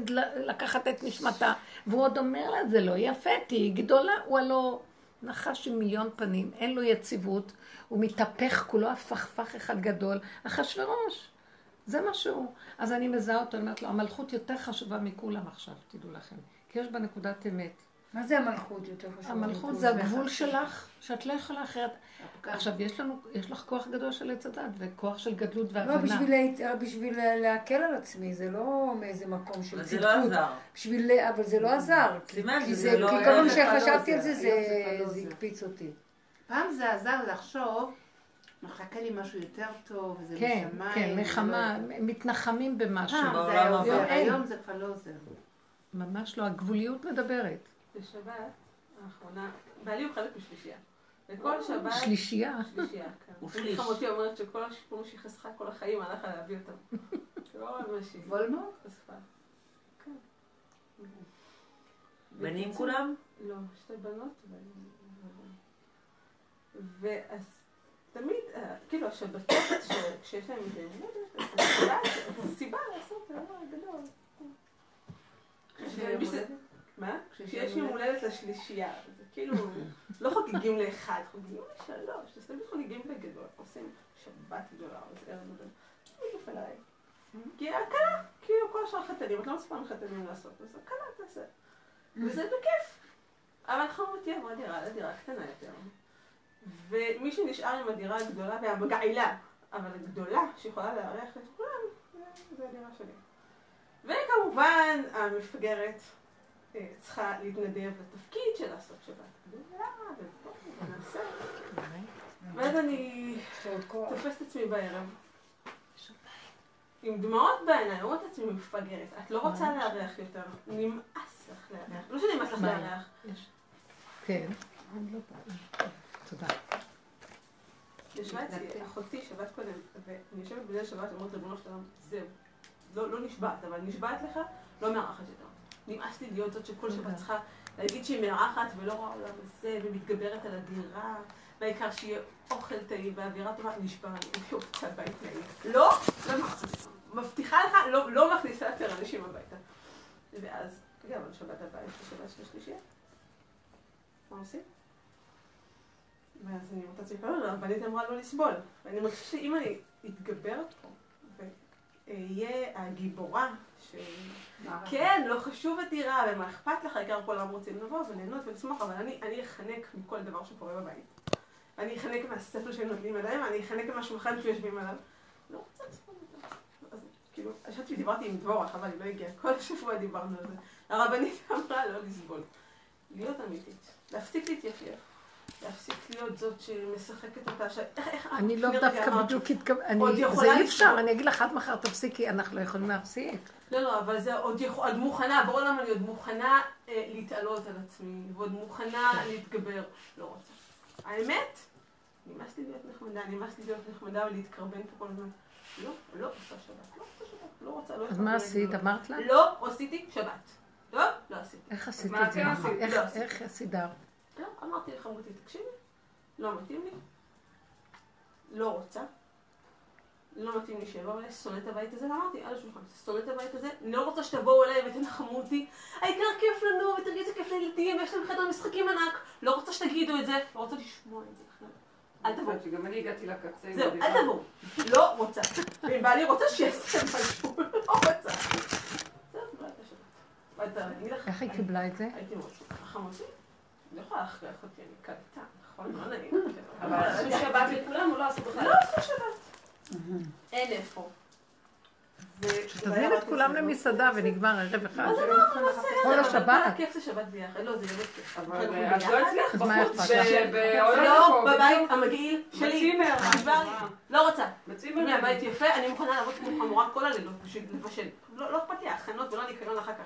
לקחת את נשמתה. והוא עוד אומר לה, זה לא יפה, תהי גדולה, הוא הלא נחש עם מיליון פנים, אין לו יציבות, הוא מתהפך כולו הפכפך אחד גדול, אחשוורוש, זה משהו. אז אני מזהה אותו, אני אומרת לו, המלכות יותר חשובה מכולם עכשיו, תדעו לכם, כי יש בה נקודת אמת. מה זה המלכות יותר חשובה? המלכות זה הגבול שלך, שאת לא יכולה אחרת. עכשיו, יש לך כוח גדול של הצדד, וכוח של גדלות והבנה. לא, בשביל להקל על עצמי, זה לא מאיזה מקום של צדקות. אבל זה לא עזר. אבל זה לא עזר. כי כל מה שחשבתי על זה, זה הקפיץ אותי. פעם זה עזר לחשוב מחכה לי משהו יותר טוב, וזה כן, משמיים. כן, נחמה, ולא... מתנחמים במשהו. פעם זה היה עוזר, היום זה כבר לא עוזר. ממש לא, הגבוליות מדברת. בשבת האחרונה, בעלי הוא חלק משלישייה. וכל שבת... שלישייה? שלישייה, כן. שליש. חמותי אומרת שכל השפורים שהיא חסכה כל החיים, הלכה להביא אותם. לא רואה משהו. וולמור? חספה. כן. בנים כולם? לא, שתי בנות. ואז... תמיד, כאילו, השבתות שיש להם את ההולדת, זה סיבה לעשות את הדבר הגדול. מה? כשיש יום הולדת לשלישייה, זה כאילו, לא חוגגים לאחד, חוגגים לשלוש, אז תמיד חוגגים בגדול, עושים שבת גדולה, עוזר גדול, זה יפה להיי. כי הקלה, כאילו, כל השאר חתנים, את לא מספר מחתנים לעשות, אז הקלה תעשה. וזה בכיף. אבל חמותי עברה דירה, לדירה קטנה יותר. ומי שנשאר עם הדירה הגדולה והגעילה, אבל הגדולה שיכולה להארך את כולם, זה הדירה שלי. וכמובן המפגרת צריכה להתנדב לתפקיד של לעשות שבת. ואז אני תופסת עצמי בערב עם דמעות בעיניים, אומרת עצמי מפגרת, את לא רוצה להארך יותר, נמאס לך להארך, לא שנמאס לך להארך. כן, אני לא פעם. תודה. ישבה אצלי, אחותי שבת קודם, ואני יושבת בליל שבת, אמרת לבונו שלנו, זהו, לא נשבעת, אבל נשבעת לך, לא מארחת יותר. נמאס לי להיות זאת שכל שבת צריכה להגיד שהיא מארחת ולא רואה עולם הזה, ומתגברת על הדירה, והעיקר שיהיה אוכל טעים והאווירה טובה, נשבעה, אני רוצה בית טעים. לא, מבטיחה לך, לא מכניסה יותר אנשים הביתה. ואז, גם על שבת הבאה, יש לשבת של השלישייה. מה עושים? ואז אני רוצה להצליחה לו, אבל היא אמרה לא לסבול. ואני מרגישה שאם אני אתגברת פה, ואהיה הגיבורה ש... כן, לא חשוב הדירה, ומה אכפת לך, העיקר כולם רוצים לבוא וליהנות ולשמוח, אבל אני אחנק מכל דבר שקורה בבית. אני אחנק מהספל שהם נותנים עליהם, אני אחנק מהשולחן שיושבים עליו. לא רוצה לסבול אותם. אז כאילו, חשבתי שדיברתי עם דבורח, אבל היא לא הגיעה. כל השבוע דיברנו על זה. הרבנית אמרה לא לסבול. להיות אמיתית. להפסיק להתייפייף. להפסיק להיות זאת שמשחקת אותה, אני לא דווקא בדיוק התכוונתי, זה אי אפשר, אני אגיד לך עד מחר תפסיקי, אנחנו לא יכולים להפסיק. לא, אבל זה עוד מוכנה, ברור למה אני עוד מוכנה להתעלות על עצמי, ועוד מוכנה להתגבר, לא רוצה. האמת, נמאס לי להיות נחמדה, ולהתקרבן פה כל הזמן. לא עושה שבת, לא רוצה שבת. אז מה עשית, אמרת לה? לא עשיתי שבת. לא עשיתי. איך עשית את זה? איך סידר? לא, אמרתי לך, אמרתי, תקשיבי, לא מתאים לי, לא רוצה, לא מתאים לי שבא, אבל שונא את הבית הזה, ואמרתי, על השולחן, שונא את הבית הזה, אני לא רוצה שתבואו אליי ותנחמו אותי, העיקר כיף לנו, ותרגיעי זה כיף לילדים, ויש להם חדר משחקים ענק, לא רוצה שתגידו את זה, לא רוצה לשמוע את זה בכלל. אל תבואו. שגם אני הגעתי לקצה. זהו, אל תבואו. לא רוצה. ואם בעלי רוצה שיעשה משהו, לא רוצה. זהו, לא הייתה שבת. איך היא קיבלה את זה? הייתי מוצא. לא יכולה להכריח אותי, אני קלטה, נכון? לא נעים. אבל עשו שבת לכולם, הוא לא עשו בכלל. לא עשו שבת. אין איפה. שתזמין את כולם למסעדה ונגמר ערב אחד. מה זה לא אמרו לעשות? כל השבת. כיף זה שבת ביחד. לא, זה יהיה כיף. אבל את לא הצליח בחוץ שבעולם. לא, בבית המגעיל שלי. לא רוצה. הנה, הבית יפה, אני מוכנה לעבוד כמו חמורה כל הלילות בשביל לבשל. לא אכפת לי ההכנות ולא ניקיון אחר כך.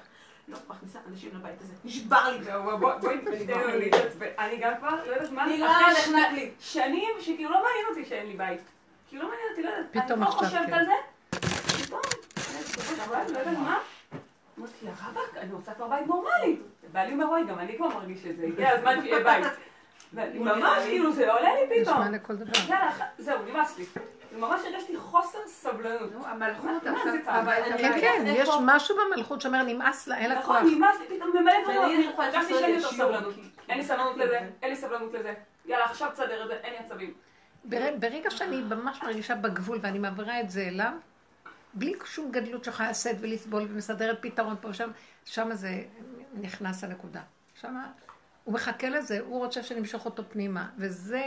לא, מכניסה אנשים לבית הזה, נשבר לי. בואי נתפתנו לי, אני גם כבר, לא יודעת מה, אחרי שנים שכאילו לא מעניין אותי שאין לי בית. כאילו לא מעניין אותי, לא יודעת, אני כבר חושבת על זה. פתאום, לא יודעת מה. אמרתי לה, רבק, אני רוצה כבר בית נורמלי. בעלי אומר, וואי, גם אני כבר מרגיש את זה, הגיע הזמן שיהיה בית. ממש, כאילו, זה עולה לי פתאום. נשמע לכל דבר. זהו, נמאס לי. ממש הרגשתי חוסר סבלנות. המלכות, כן, יש משהו במלכות שאומר נמאס לה, אין לה כוח. נכון, נמאס לי, פתאום ממלא דברים. הרגשתי שאין לי יותר סבלנות. אין לי סבלנות לזה, יאללה, עכשיו צדר את זה, אין לי עצבים. ברגע שאני ממש מרגישה בגבול ואני מעבירה את זה אליו, בלי שום גדלות שיכולה לשאת ולסבול ומסדרת פתרון פה ושם, שם זה נכנס הנקודה. שם הוא מחכה לזה, הוא רוצה שנמשוך אותו פנימה, וזה...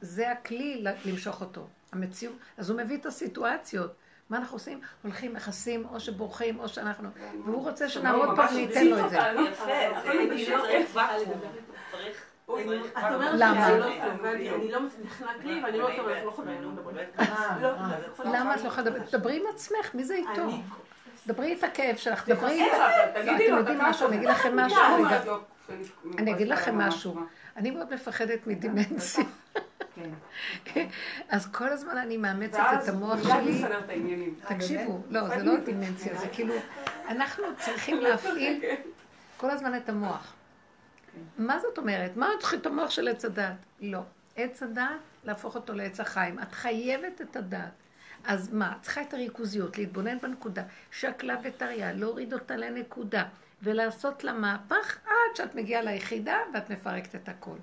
זה הכלי למשוך אותו, המציאות. אז הוא מביא את הסיטואציות. מה אנחנו עושים? הולכים, מכסים, או שבורחים, או שאנחנו... והוא רוצה שנעמוד פה וניתן לו את זה. יפה, זה נגישות, צריך... הוא את אומרת שאני לא נחנק לי ואני לא תורדת, לא חובה, אני לא מדברת. למה את לא יכולה לדבר? דברי עם עצמך, מי זה איתו? דברי את הכאב שלך, דברי את... אתם יודעים משהו, אני אגיד לכם משהו. אני אגיד לכם משהו. אני מאוד מפחדת מדימנציה. אז כל הזמן אני מאמצת את המוח שלי. תקשיבו, לא, זה לא דימנציה, זה כאילו... אנחנו צריכים להפעיל כל הזמן את המוח. מה זאת אומרת? מה את המוח של עץ הדעת? לא. עץ הדעת, להפוך אותו לעץ החיים. את חייבת את הדעת. אז מה? צריכה את הריכוזיות, להתבונן בנקודה, שקלה וטריה, להוריד אותה לנקודה, ולעשות לה מהפך עד שאת מגיעה ליחידה ואת מפרקת את הכל.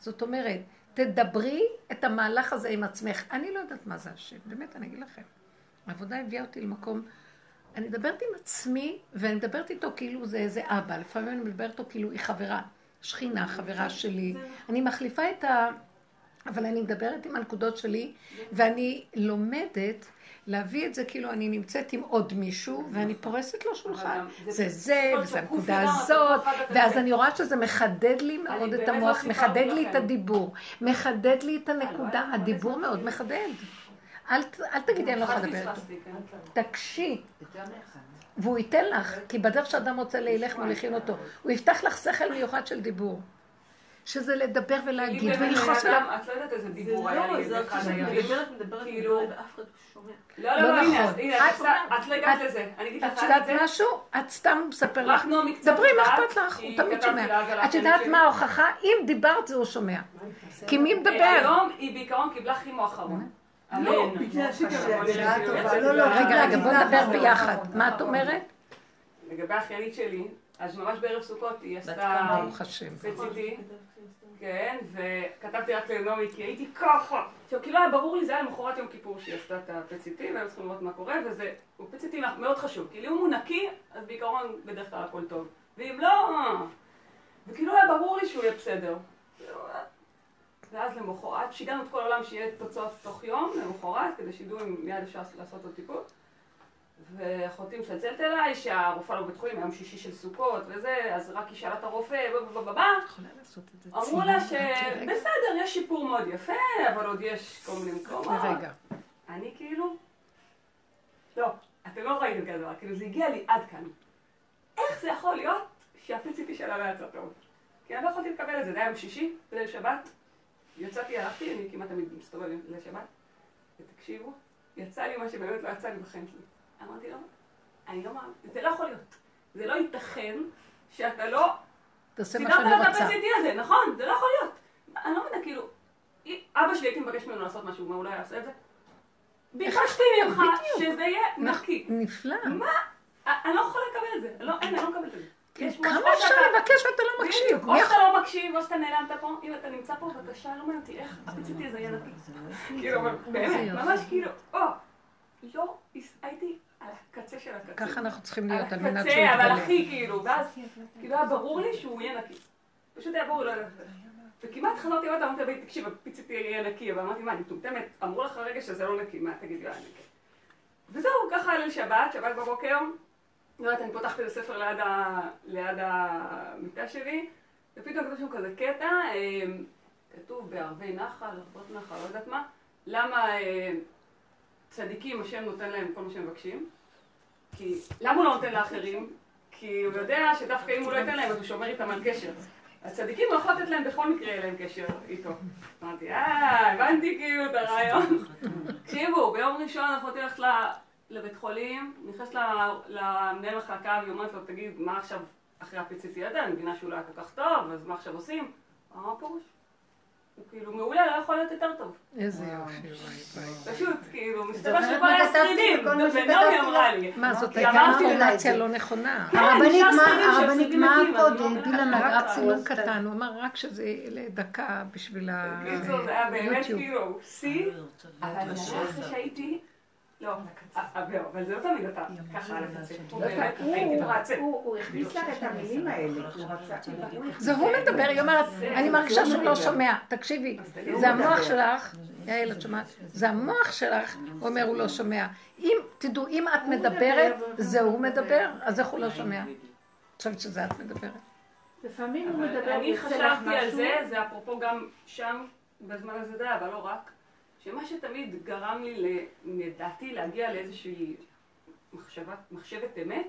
זאת אומרת, תדברי את המהלך הזה עם עצמך. אני לא יודעת מה זה השם, באמת, אני אגיד לכם. העבודה הביאה אותי למקום... אני מדברת עם עצמי, ואני מדברת איתו כאילו זה איזה אבא. לפעמים אני מדברת איתו כאילו היא חברה, שכינה, חברה שלי. אני מחליפה את ה... אבל אני מדברת עם הנקודות שלי, ואני לומדת להביא את זה כאילו אני נמצאת עם עוד מישהו, ואני פורסת לו שולחן. זה זה, וזה הנקודה הזאת, ואז אני רואה שזה מחדד לי מאוד את המוח, מחדד לי את הדיבור, מחדד לי את הנקודה, הדיבור מאוד מחדד. אל תגידי, אני לא יכולה לדבר. תקשי. והוא ייתן לך, כי בדרך שאדם רוצה להילך מוליכים אותו, הוא יפתח לך שכל מיוחד של דיבור. שזה לדבר ולהגיד ולחוס ולהגיד. את לא יודעת איזה דיבור היה לי. זה לא, מדברת כאילו... לא נכון. את לא הגעת לזה. את יודעת משהו? את סתם מספר לך. דברי, מה אכפת לך? הוא תמיד שומע. את יודעת מה ההוכחה? אם דיברת זה הוא שומע. כי מי מדבר? היום היא בעיקרון קיבלה חימו אחרון. לא, בגלל שגרעה טובה. לא, לא, רגע, בוא נדבר ביחד. מה את אומרת? לגבי האחיינית שלי, אז ממש בערב סוכות היא עשתה בצידי, כן, וכתבתי רק לנעמי כי הייתי ככה. כי לא היה ברור לי, זה היה למחרת יום כיפור שהיא עשתה את הפציטי, והם צריכים לראות מה קורה, וזה פציטי מאוד חשוב, כי אם הוא נקי, אז בעיקרון בדרך כלל הכל טוב. ואם לא, וכאילו היה ברור לי שהוא יהיה בסדר. ואז למחרת, שיגענו את כל העולם שיהיה תוצאות תוך יום, למחרת, כדי שידעו אם מיד אפשר לעשות עוד טיפול. ואחותי מצלצלת אליי שהרופאה לא בבית חולים, היום שישי של סוכות וזה, אז רק היא שאלה את הרופא, אמרו לה שבסדר, יש שיפור מאוד יפה, אבל עוד יש כל מיני מקומות. אני כאילו, לא, אתם לא ראיתם כזה דבר, כאילו זה הגיע לי עד כאן. איך זה יכול להיות שהפציתי שלה לא יצא טוב? כי אני לא יכולתי לקבל את זה, זה היום שישי, ליל שבת, יצאתי, הלכתי, אני כמעט תמיד מסתובבת ליל שבת, ותקשיבו, יצא לי מה שבאמת לא יצא לי בחיים שלי. אמרתי לו, אני לא מאמין, זה לא יכול להיות. זה לא ייתכן שאתה לא... סידרת על הפציטי הזה, נכון? זה לא יכול להיות. אני לא מבינה, כאילו, אבא שלי הייתי מבקש ממנו לעשות משהו, מה אולי יעשה את זה? ביקשתי ממך שזה יהיה נקי. נפלא. מה? אני לא יכולה לקבל את זה. אין, אני לא מקבלת את זה. כמה אפשר לבקש ואתה לא מקשיב? או שאתה לא מקשיב, או שאתה נעלמת פה, אם אתה נמצא פה, בבקשה, לא מעניין אותי איך הפציטי הזה יהיה נקי. כאילו, באמת, ממש כאילו, לא, הייתי על הקצה של הקצה. ככה אנחנו צריכים להיות על מנת שהוא יתגלה. על הקצה, אבל הכי כאילו, ואז כאילו היה ברור לי שהוא יהיה נקי. פשוט היה ברור, לא יודעת. וכמעט חלותי, אמרתי, תקשיב, הפציטי יהיה נקי, אבל אמרתי, מה, אני מטומטמת, אמרו לך רגע שזה לא נקי, מה, תגיד, לא היה נקי. וזהו, ככה היה לי שבת בבוקר, לא יודעת, אני פותחתי לספר ליד המיטה שלי, ופתאום כתוב שם כזה קטע, כתוב בערבי נחל, רבות נחל, לא יודעת מה, למה... צדיקים, השם נותן להם כל מה שהם מבקשים. כי... למה הוא לא נותן לאחרים? כי הוא יודע שדווקא אם הוא לא ייתן להם, אז הוא שומר איתם על קשר. הצדיקים הוא יכול לתת להם בכל מקרה להם קשר איתו. אמרתי, הבנתי כאילו את הרעיון. תקשיבו, ביום ראשון אנחנו יכולתי ללכת לבית חולים, נכנסת למנהל מחלקה ואומרת לו, תגיד, מה עכשיו אחרי הפציטי הזה? אני מבינה שהוא לא היה כל כך טוב, אז מה עכשיו עושים? מה הפרוש? הוא כאילו מעולה, לא יכול להיות יותר טוב. איזה יופי. פשוט, כאילו, מסתבר שכל היה שרידים, ונעמי אמרה לי. מה, זאת הייתה אינפורמציה לא נכונה. הרבנית מה הקודם, דילה נגעה צילום קטן, הוא אמר רק שזה לדקה בשביל היוטיוב. זה היה באמת כאילו, סי, אבל אחרי שהייתי, לא, אבל זה לא תמיד אתה, ככה על הפצט. הוא באמת, הוא הכניס לך את המילים האלה. זה הוא מדבר, היא אומרת, אני מרגישה שהוא לא שומע. תקשיבי, זה המוח שלך, יעל, את שומעת? זה המוח שלך, הוא אומר, הוא לא שומע. אם, תדעו, אם את מדברת, זה הוא מדבר, אז איך הוא לא שומע? אני חושבת שזה את מדברת. לפעמים הוא מדבר בצלח משהו. אני חשבתי על זה, זה אפרופו גם שם בזמן הזה די, אבל לא רק, שמה שתמיד גרם לי לדעתי להגיע לאיזושהי מחשבת אמת,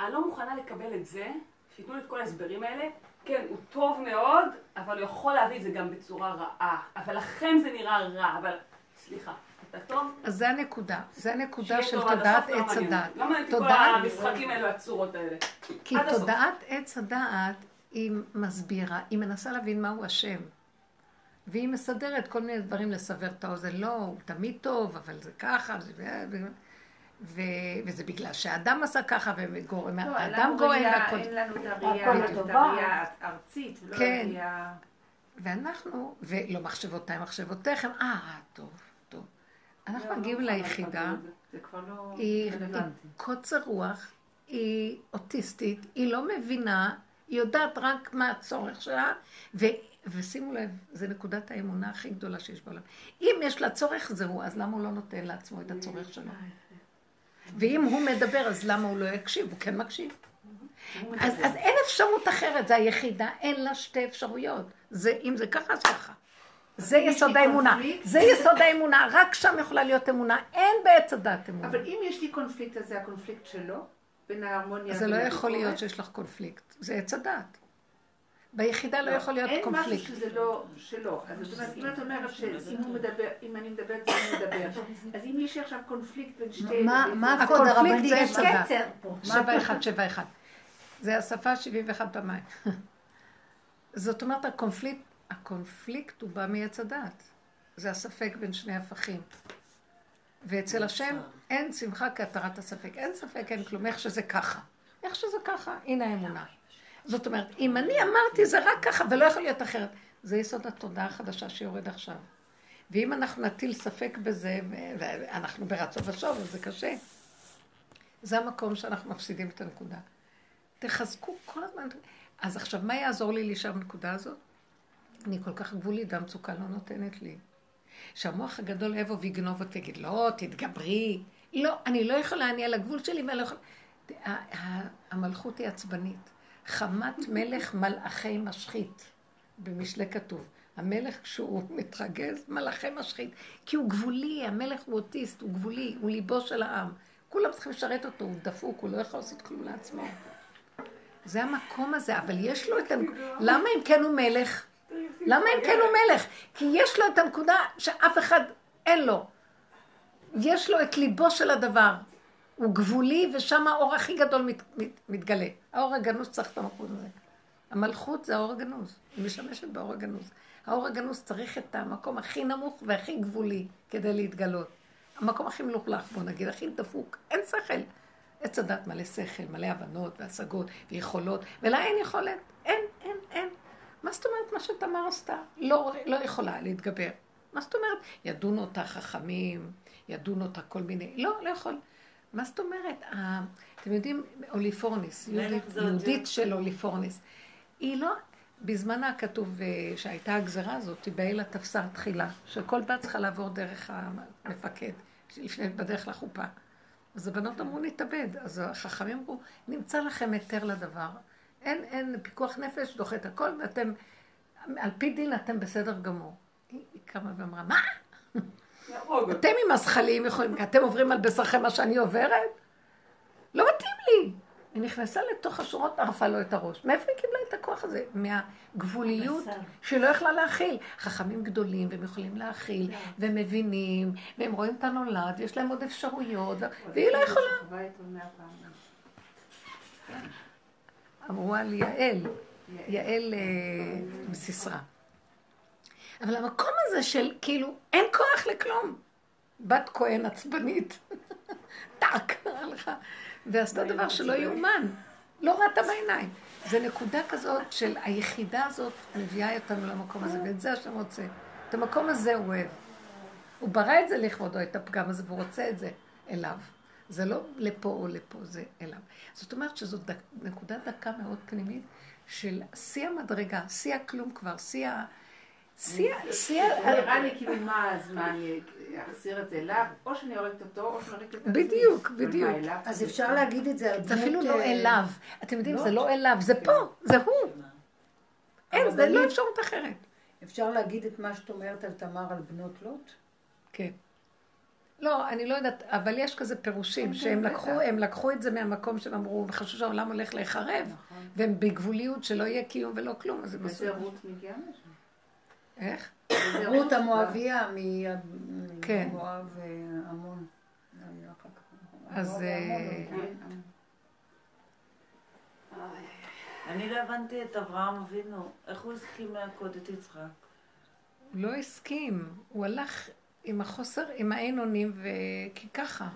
אני לא מוכנה לקבל את זה, שיתנו לי את כל ההסברים האלה, כן, הוא טוב מאוד, אבל הוא יכול להביא את זה גם בצורה רעה, אבל לכן זה נראה רע, אבל סליחה. אז זה הנקודה, זה הנקודה של תודעת עץ הדעת. למה הייתי כל המשחקים האלו, הצורות האלה? כי תודעת עץ הדעת היא מסבירה, היא מנסה להבין מהו השם. והיא מסדרת כל מיני דברים לסבר את האוזן. לא, הוא תמיד טוב, אבל זה ככה, וזה בגלל שהאדם עשה ככה, והאדם גורם לכל... אין לנו את הראייה הארצית, ולא הראייה... ואנחנו, ולא מחשבותיי, מחשבותיכם, טוב. אנחנו מגיעים ליחידה, היא קוצר רוח, היא אוטיסטית, היא לא מבינה, היא יודעת רק מה הצורך שלה, ושימו לב, זה נקודת האמונה הכי גדולה שיש בעולם. אם יש לה צורך זהו, אז למה הוא לא נותן לעצמו את הצורך שלו? ואם הוא מדבר, אז למה הוא לא יקשיב? הוא כן מקשיב. אז אין אפשרות אחרת, זה היחידה, אין לה שתי אפשרויות. אם זה ככה, אז ככה. זה יסוד האמונה, זה יסוד האמונה, רק שם יכולה להיות אמונה, אין בעץ הדעת אמונה. אבל אם יש לי קונפליקט הזה, הקונפליקט שלו, בין ההרמוניה... זה לא יכול להיות שיש לך קונפליקט, זה עץ הדעת. ביחידה לא יכול להיות קונפליקט. אין משהו שזה לא שלו, אז זאת אומרת, אם את אומרת שאם אני מדברת, זה אני מדבר. אז אם יש עכשיו קונפליקט בין שתי... מה הקוד הרבנית זה עץ הדעת? 7-1-7-1. זה השפה 71 פעמיים. זאת אומרת, הקונפליקט, הקונפליקט הוא בא מעץ הדעת. זה הספק בין שני הפכים. ואצל השם אין שמחה כהתרת הספק. אין ספק, אין כלום. איך שזה ככה. איך שזה ככה, הנה האמונה. זאת אומרת, אם אני אמרתי זה רק ככה ולא יכול להיות אחרת, זה יסוד התודעה החדשה שיורד עכשיו. ואם אנחנו נטיל ספק בזה, ואנחנו ברצו ושוב, אז זה קשה. זה המקום שאנחנו מפסידים את הנקודה. תחזקו כל הזמן. אז עכשיו, מה יעזור לי להישאר בנקודה הזאת? אני כל כך גבולית, והמצוקה לא נותנת לי. שהמוח הגדול אבו ויגנוב אותי, יגיד, לא, תתגברי. לא, אני לא יכולה, אני על הגבול שלי, ואני לא יכולה. המלכות היא עצבנית. חמת מלך מלאכי משחית. במשלי כתוב. המלך כשהוא מתרגז, מלאכי משחית. כי הוא גבולי, המלך הוא אוטיסט, הוא גבולי, הוא ליבו של העם. כולם צריכים לשרת אותו, הוא דפוק, הוא לא יכול לעשות כלום לעצמו. זה המקום הזה, אבל יש לו את... למה אם כן הוא מלך? למה אם כן הוא מלך? כי יש לו את הנקודה שאף אחד אין לו. יש לו את ליבו של הדבר. הוא גבולי ושם האור הכי גדול מתגלה. האור הגנוז צריך את המקום הזה. המלכות זה האור הגנוז. היא משמשת באור הגנוז. האור הגנוז צריך את המקום הכי נמוך והכי גבולי כדי להתגלות. המקום הכי מלוכלך, בוא נגיד, הכי דפוק. אין שכל. עץ הדת מלא שכל, מלא הבנות והשגות ויכולות. ולא אין יכולת. אין. מה זאת אומרת מה שתמר עשתה? לא יכולה להתגבר. מה זאת אומרת? ידון אותה חכמים, ידון אותה כל מיני... לא יכול. מה זאת אומרת? אתם יודעים, אוליפורניס, יהודית של אוליפורניס, היא לא... בזמנה כתוב שהייתה הגזרה הזאת, היא בעילה תפסה תחילה, שכל בת צריכה לעבור דרך המפקד, לפני בדרך לחופה. אז הבנות אמרו נתאבד, אז החכמים אמרו, נמצא לכם היתר לדבר. אין פיקוח נפש, דוחה את הכל, ואתם, על פי דין, אתם בסדר גמור. היא קמה ואמרה, מה? אתם עם הזחלים יכולים, אתם עוברים על בשרכם מה שאני עוברת? לא מתאים לי. היא נכנסה לתוך השורות, ערפה לו את הראש. מאיפה היא קיבלה את הכוח הזה? מהגבוליות שהיא לא יכלה להכיל. חכמים גדולים, והם יכולים להכיל, והם מבינים, והם רואים את הנולד, ויש להם עוד אפשרויות, והיא לא יכולה. אמרו על יעל מסיסרה. אבל המקום הזה של כאילו אין כוח לכלום. בת כהן עצבנית, טק, נראה לך, ועשתה דבר שלא יאומן, לא ראתה בעיניים. זה נקודה כזאת של היחידה הזאת מביאה אותנו למקום הזה, ואת זה השם רוצה. את המקום הזה הוא אוהב. הוא ברא את זה לכבודו, את הפגם הזה, והוא רוצה את זה אליו. זה לא לפה או לפה, זה אליו. זאת אומרת שזו נקודה דקה מאוד פנימית של שיא המדרגה, שיא הכלום כבר, שיא נראה לי כאילו מה הזמן יחסיר את זה אליו, או שאני הורדת אותו, או שאני הורדת את עצמי. בדיוק, בדיוק. אז אפשר להגיד את זה. זה אפילו לא אליו. אתם יודעים, זה לא אליו, זה פה, זה הוא. אין, זה לא אפשרות אחרת. אפשר להגיד את מה שאת אומרת על תמר, על בנות לוט? כן. לא, אני לא יודעת, אבל יש כזה פירושים שהם לקחו את זה מהמקום שהם אמרו, וחשוב שהעולם הולך להיחרב, והם בגבוליות שלא יהיה קיום ולא כלום. וזה רות מגיעה משהו. איך? רות המואביה ממואב והמון. אז... אני לא הבנתי את אברהם אבינו, איך הוא הסכים להכות את יצחק? הוא לא הסכים, הוא הלך... עם החוסר, עם האין אונים, כי ככה.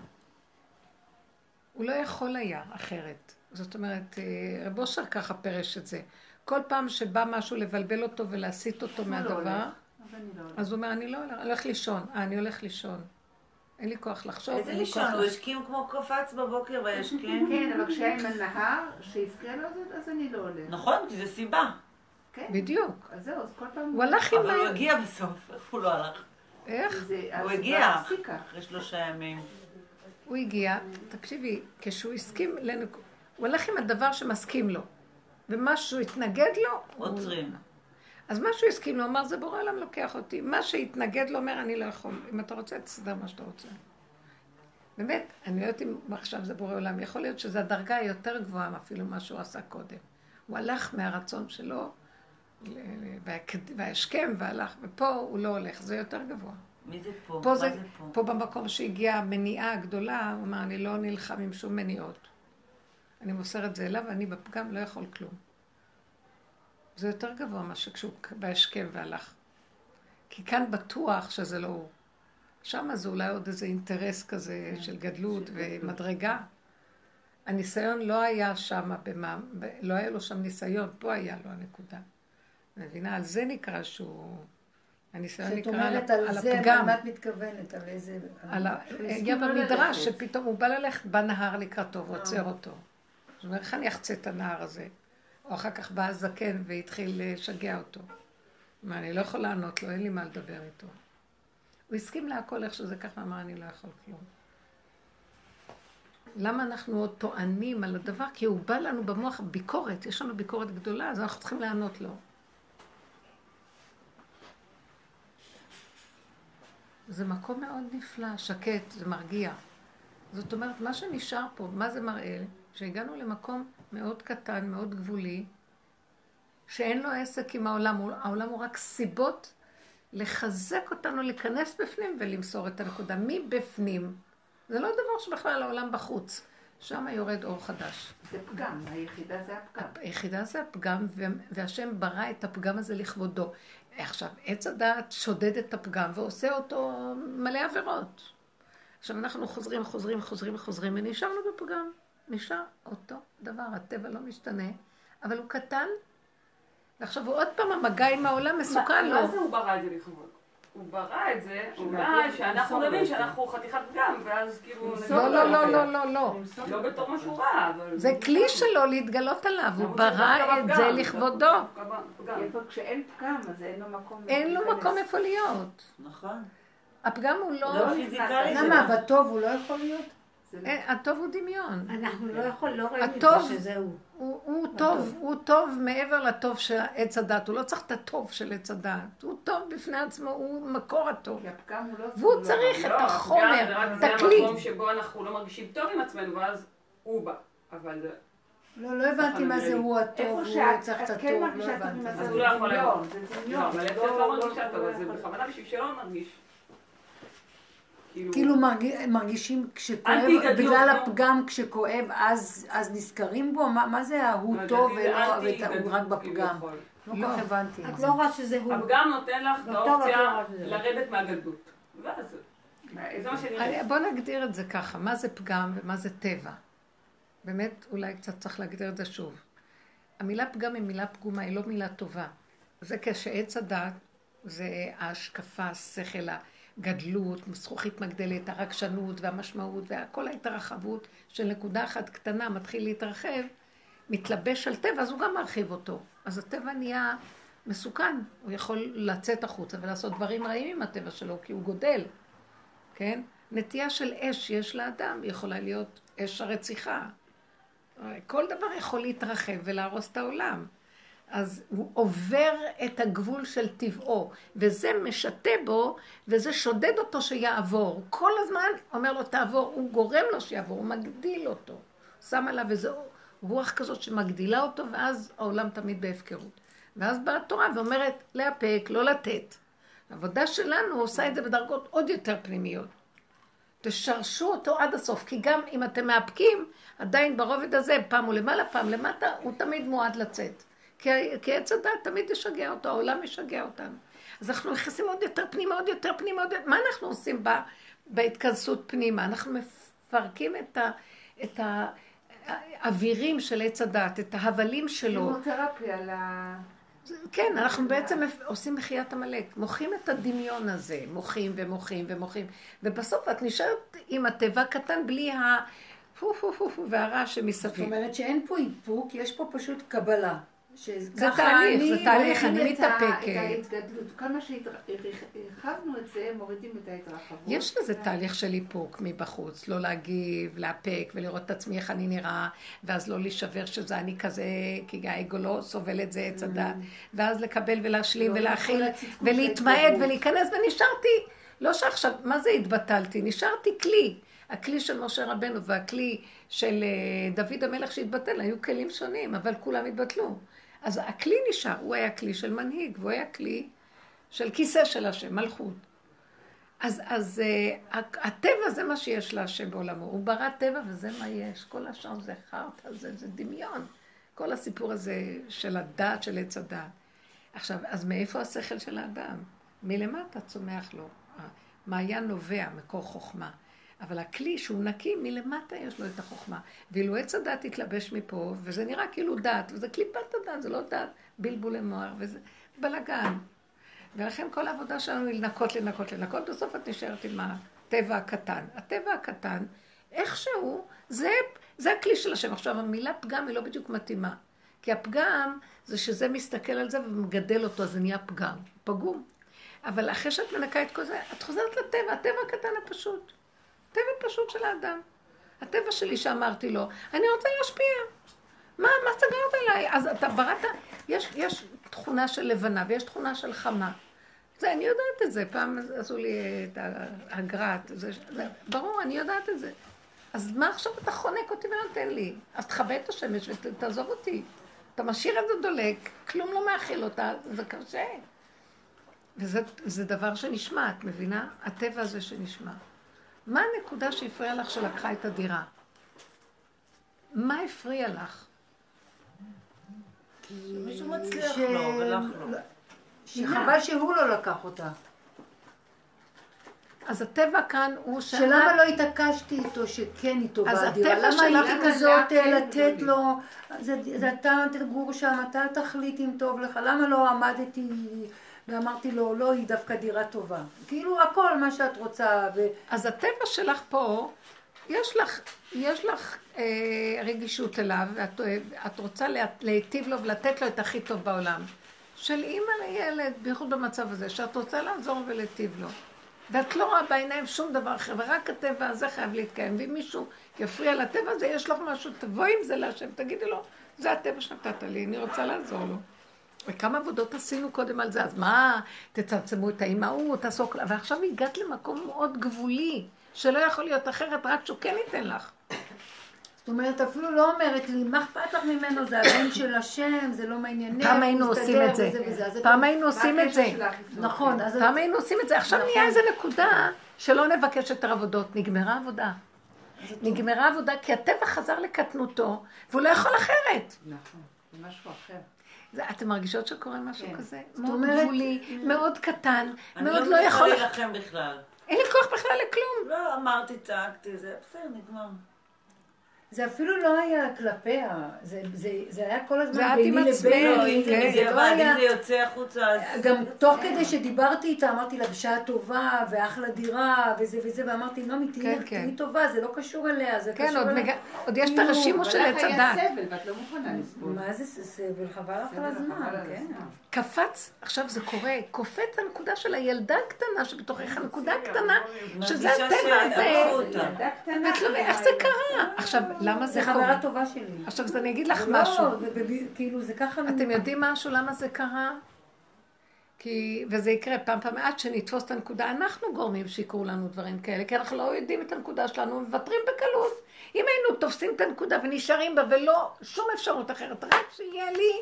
הוא לא יכול היה אחרת. זאת אומרת, רב אושר ככה פרש את זה. כל פעם שבא משהו לבלבל אותו ולהסיט אותו מהדבר, אז הוא אומר, אני לא הולך לישון. אני הולך לישון. אין לי כוח לחשוב. איזה לישון? הוא השכים כמו קפץ בבוקר והשכים. כן, אבל כשהיה עם הנהר שהזכרה לו זאת, אז אני לא הולך. נכון, כי זה סיבה. בדיוק. אז זהו, אז כל פעם... הוא הלך עם... אבל הוא הגיע בסוף, איך הוא לא הלך? איך? הוא הגיע אחרי 3 ימים. הוא הגיע, תקשיבי, כשהוא הסכים, הוא הלך עם הדבר שמסכים לו, ומשהו התנגד לו, עוצרים. אז משהו הסכים לו, אמר, זה בורא עולם לוקח אותי. מה שהתנגד לו אומר, אני לא יכול. אם אתה רוצה, תסדר מה שאתה רוצה. באמת, אני לא יודעת אם עכשיו זה בורא עולם. יכול להיות שזו הדרגה היותר גבוהה, אפילו מה שהוא עשה קודם. הוא הלך מהרצון שלו, והשכם והלך, ופה הוא לא הולך, זה יותר גבוה. מי זה פה? פה, זה, זה פה? פה במקום שהגיעה המניעה הגדולה, הוא אמר, אני לא נלחם עם שום מניעות. אני מוסר את זה אליו, אני בפגם לא יכול כלום. זה יותר גבוה מה שכשהוא בהשכם והלך. כי כאן בטוח שזה לא הוא. שם זה אולי עוד איזה אינטרס כזה של גדלות ומדרגה. הניסיון לא היה שם, לא היה לו שם ניסיון, פה היה לו הנקודה. מבינה, על זה נקרא שהוא... הניסיון נקרא על הפגם. זאת אומרת, על זה, מה את מתכוונת? על איזה... הגיע במדרש שפתאום הוא בא ללכת בנהר לקראתו ועוצר אותו. זאת אומרת, איך אני אחצה את הנהר הזה? או אחר כך בא הזקן והתחיל לשגע אותו. מה, אני לא יכול לענות לו, אין לי מה לדבר איתו. הוא הסכים להכל איך שזה ככה, אמר, אני לא יכול כלום. למה אנחנו עוד טוענים על הדבר? כי הוא בא לנו במוח ביקורת, יש לנו ביקורת גדולה, אז אנחנו צריכים לענות לו. זה מקום מאוד נפלא, שקט, זה מרגיע. זאת אומרת, מה שנשאר פה, מה זה מראה? שהגענו למקום מאוד קטן, מאוד גבולי, שאין לו עסק עם העולם. העולם הוא רק סיבות לחזק אותנו, להיכנס בפנים ולמסור את הנקודה. מי בפנים? זה לא דבר שבכלל העולם בחוץ. שם יורד אור חדש. זה פגם, היחידה זה הפגם. היחידה זה הפגם, והשם ברא את הפגם הזה לכבודו. עכשיו, עץ הדעת שודד את הפגם ועושה אותו מלא עבירות. עכשיו, אנחנו חוזרים, ונשארנו בפגם. נשאר אותו דבר, הטבע לא משתנה, אבל הוא קטן. ועכשיו, הוא עוד פעם המגע עם העולם מסוכן לו. מה זה הוא ברא את זה לכבוד? הוא ברא את זה, אולי שאנחנו נבין שאנחנו חתיכת פגם, ואז כאילו... לא, לא, לא, לא, לא, לא. לא בתור משהו רע, אבל... זה כלי שלו להתגלות עליו, הוא ברא את זה לכבודו. כשאין פגם, אז אין לו מקום... אין לו מקום איפה להיות. נכון. הפגם הוא לא... למה, בטוב הוא לא יכול להיות? הטוב הוא דמיון. אנחנו לא יכול, לא רואים את זה שזהו. הוא טוב מעבר לטוב של עץ הדת, הוא לא צריך את הטוב של עץ הדת, הוא טוב בפני עצמו, הוא מקור הטוב. והוא צריך את החומר, את הכלי. זה המקום שבו אנחנו לא מרגישים טוב עם עצמנו, ואז הוא בא, אבל... לא הבנתי מה זה הוא הטוב, הוא צריך את הטוב, לא הבנתי. אז הוא לא יכול להיות. לא, אבל אפשר לא מרגישה טוב, אז זה בכוונה בשביל שלא מרגיש. כאילו מרגישים כשכואב, בגלל הפגם כשכואב, אז נזכרים בו? מה זה ההוא טוב והוא רק בפגם? לא כך הבנתי. את לא רואה שזה הוא. הפגם נותן לך את האופציה לרדת מהגדלות. ואז זה מה שנראה. בוא נגדיר את זה ככה, מה זה פגם ומה זה טבע. באמת אולי קצת צריך להגדיר את זה שוב. המילה פגם היא מילה פגומה, היא לא מילה טובה. זה כשעץ הדעת, זה ההשקפה, שכלה. גדלות, זכוכית מגדלת, הרגשנות והמשמעות וכל ההתרחבות של נקודה אחת קטנה מתחיל להתרחב, מתלבש על טבע, אז הוא גם מרחיב אותו. אז הטבע נהיה מסוכן. הוא יכול לצאת החוצה ולעשות דברים רעים עם הטבע שלו, כי הוא גודל. כן? נטייה של אש יש לאדם, יכולה להיות אש הרציחה. כל דבר יכול להתרחב ולהרוס את העולם. אז הוא עובר את הגבול של טבעו, וזה משתה בו, וזה שודד אותו שיעבור. כל הזמן אומר לו תעבור, הוא גורם לו שיעבור, הוא מגדיל אותו. הוא שם עליו איזו רוח כזאת שמגדילה אותו, ואז העולם תמיד בהפקרות. ואז באה התורה ואומרת להפק, לא לתת. העבודה שלנו עושה את זה בדרגות עוד יותר פנימיות. תשרשו אותו עד הסוף, כי גם אם אתם מאפקים, עדיין ברובד הזה, פעם הוא למעלה, פעם למטה, הוא תמיד מועד לצאת. כי עץ הדת תמיד ישגע אותו, העולם ישגע אותנו. אז אנחנו נכנסים עוד יותר פנימה, עוד יותר פנימה, עוד... מה אנחנו עושים בהתכנסות פנימה? אנחנו מפרקים את האווירים של עץ הדת, את ההבלים שלו. כימותרפיה ל... כן, אנחנו בעצם עושים מחיית המלאק, מוחים את הדמיון הזה, מוחים ומוחים ומוחים, ובסוף את נשארת עם הטבע קטן בלי והרעש שמסביב. זאת אומרת שאין פה איפוק, יש פה פשוט קבלה. זה תהליך, אני מתאפקת. כל מה שהרחבנו את זה, מורידים את ההתרחבות. יש לזה תהליך של איפוק מבחוץ, לא להגיב, לאפק ולראות את עצמי איך אני נראה, ואז לא להישבר שזה אני כזה, כי האגו לא סובל את זה, עץ הדת, ואז לקבל ולהשלים ולהכיל, ולהתמעט ולהיכנס, ונשארתי, לא שעכשיו, מה זה התבטלתי? נשארתי כלי. הכלי של משה רבנו והכלי של דוד המלך שהתבטל, היו כלים שונים, אבל כולם התבטלו. אז הכלי נשאר, הוא היה כלי של מנהיג, והוא היה כלי של כיסא של השם, מלכות. אז הטבע זה מה שיש להשם בעולמו, הוא ברא טבע וזה מה יש, כל השם זה חרט, זה דמיון. כל הסיפור הזה של הדעת, של עץ הדעת. עכשיו, אז מאיפה השכל של האדם? מלמטה צומח לו, מעיין נובע, מקור חוכמה. אבל הכלי שהוא נקי, מלמטה יש לו את החוכמה. ואילו עץ הדעת התלבש מפה, וזה נראה כאילו דעת, וזה קליפת הדעת, זה לא דעת, בלבולי מואר, וזה בלגן. ולכן כל העבודה שלנו היא לנקות, בסוף את נשארת עם הטבע הקטן. הטבע הקטן, איכשהו, זה הכלי של השם. עכשיו, המילה פגם היא לא בדיוק מתאימה. כי הפגם זה שזה מסתכל על זה ומגדל אותו, אז זה נהיה פגם, פגום. אבל אחרי שאת מנקה את כל זה, את חוזרת לטבע, הטבע הקטן הפשוט. הטבע פשוט של האדם. הטבע שלי שאמרתי לו, אני רוצה להשפיע. מה סגרת עליי? אז אתה בראת, יש תכונה של לבנה ויש תכונה של חמה. זה, אני יודעת את זה. פעם עשו לי את הגרת. זה, ברור, אני יודעת את זה. אז מה עכשיו אתה חונק אותי ונותן לי? אז תחבא את השמש ותעזוב אותי. אתה משאיר את זה דולק, כלום לא מאכיל אותה, זה קשה. וזה דבר שנשמע, את מבינה? הטבע הזה שנשמע. מה הנקודה שהפריע לך שלקחה את הדירה? מה הפריע לך? שמישהו מצליח לו ולך לא. שחבל שהוא לא לקח אותה. אז הטבע כאן הוא שאלה... שלמה לא התעקשתי איתו שכן היא טובה הדירה? למה הייתי כזאת לתת לו? אתה תגור שם, אתה תחליט אם טוב לך. למה לא עמדתי... ואמרתי לו, לא, היא דווקא דירה טובה. כאילו הכל מה שאת רוצה. אז הטבע שלך פה, יש לך רגישות אליו, ואת רוצה להיטיב לו ולתת לו את הכי טוב בעולם. של אימא לילד, בייחוד במצב הזה, שאת רוצה לעזור ולהיטיב לו. ואת לא רואה בעיניים שום דבר אחר, ורק הטבע הזה חייב להתקיים. ואם מישהו יפריע לטבע הזה, יש לך משהו, תבוא עם זה להשם, תגידי לו, זה הטבע שנתת לי, אני רוצה לעזור לו. וכמה עבודות עשינו קודם על זה, אז מה, תצמצמו את האימהות, תעשו כלל, ועכשיו הגעת למקום מאוד גבולי, שלא יכול להיות אחרת, רק שהוא כן ייתן לך. זאת אומרת, אפילו לא אומרת לי, מה אכפת לך ממנו, זה הבן של השם, זה לא מענייני, פעם היינו עושים את זה, פעם היינו עושים את זה, נכון, פעם היינו עושים את זה, עכשיו נהיה איזו נקודה, שלא נבקש את העבודות, נגמרה עבודה. נגמרה עבודה, כי הטבע חזר לקטנותו, והוא לא יכול אחרת. נכון, זה משהו אחר. אתם מרגישות שקורה משהו כזה? מאוד גבולי, מאוד קטן, מאוד לא יכול... אני לא מצליחה לכם בכלל. אין לי כוח בכלל לכלום. לא, אמרתי, צעקתי, זה בסדר, נגמר. זה אפילו לא היה כלפיה, זה היה כל הזמן ביני לבין, אם זה יוצא החוצה אז... גם תוך כדי שדיברתי איתה, אמרתי לה בשעה טובה, ואחלה דירה, וזה, ואמרתי, נעמי, תהיי טובה, זה לא קשור אליה, זה קשור אליה. כן, עוד יש את הרשימו של הצדה. אבל היה סבל, ואת לא מוכנה לסבול. מה זה סבל? חבל לך על הזמן, כן. קפץ, עכשיו זה קורה, קופץ הנקודה של הילדה הקטנה, שבתוכך הנקודה הקטנה, שזה הטבע הזה. למה זה קורה? זה חברה טובה שלי. עכשיו, אז אני אגיד לך משהו. לא, כאילו זה ככה... אתם יודעים משהו, למה זה קרה? כי, וזה יקרה פעם עד שנתפוס את הנקודה, אנחנו גורמים שיקרו לנו דברים כאלה, כי אנחנו לא יודעים את הנקודה שלנו, מבטרים בקלות. אם היינו תופסים את הנקודה ונשארים בה, ולא שום אפשרות אחרת, רק שיהיה לי...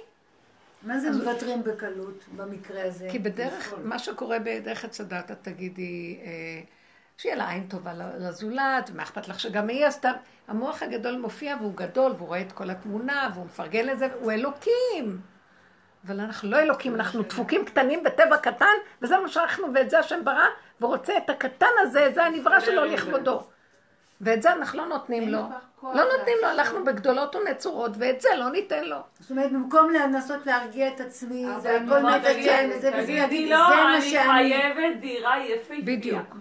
מה זה מבטרים בקלות במקרה הזה? כי בדרך, מה שקורה בדרך הצדת, את תגידי... שיהיה לה עין טובה לזולת, ומה אכפת לך שגם היא עשתה, המוח הגדול מופיע והוא גדול, והוא רואה את כל התמונה, והוא מפרגן לזה, הוא אלוקים. אבל אנחנו לא אלוקים, אנחנו דפוקים קטנים בטבע קטן, וזה מה שאנחנו, ואת זה השם ברא, ורוצה את הקטן הזה, זה הנברא שלו לכבודו. ואת זה אנחנו לא נותנים לו. לא נותנים לו, אנחנו בגדולות ונצורות, ואת זה לא ניתן לו. זאת אומרת, במקום לנסות להרגיע את עצמי, זה הכל מפגן, זה מה שאני... אני חייבת דירה יפית. בדיוק.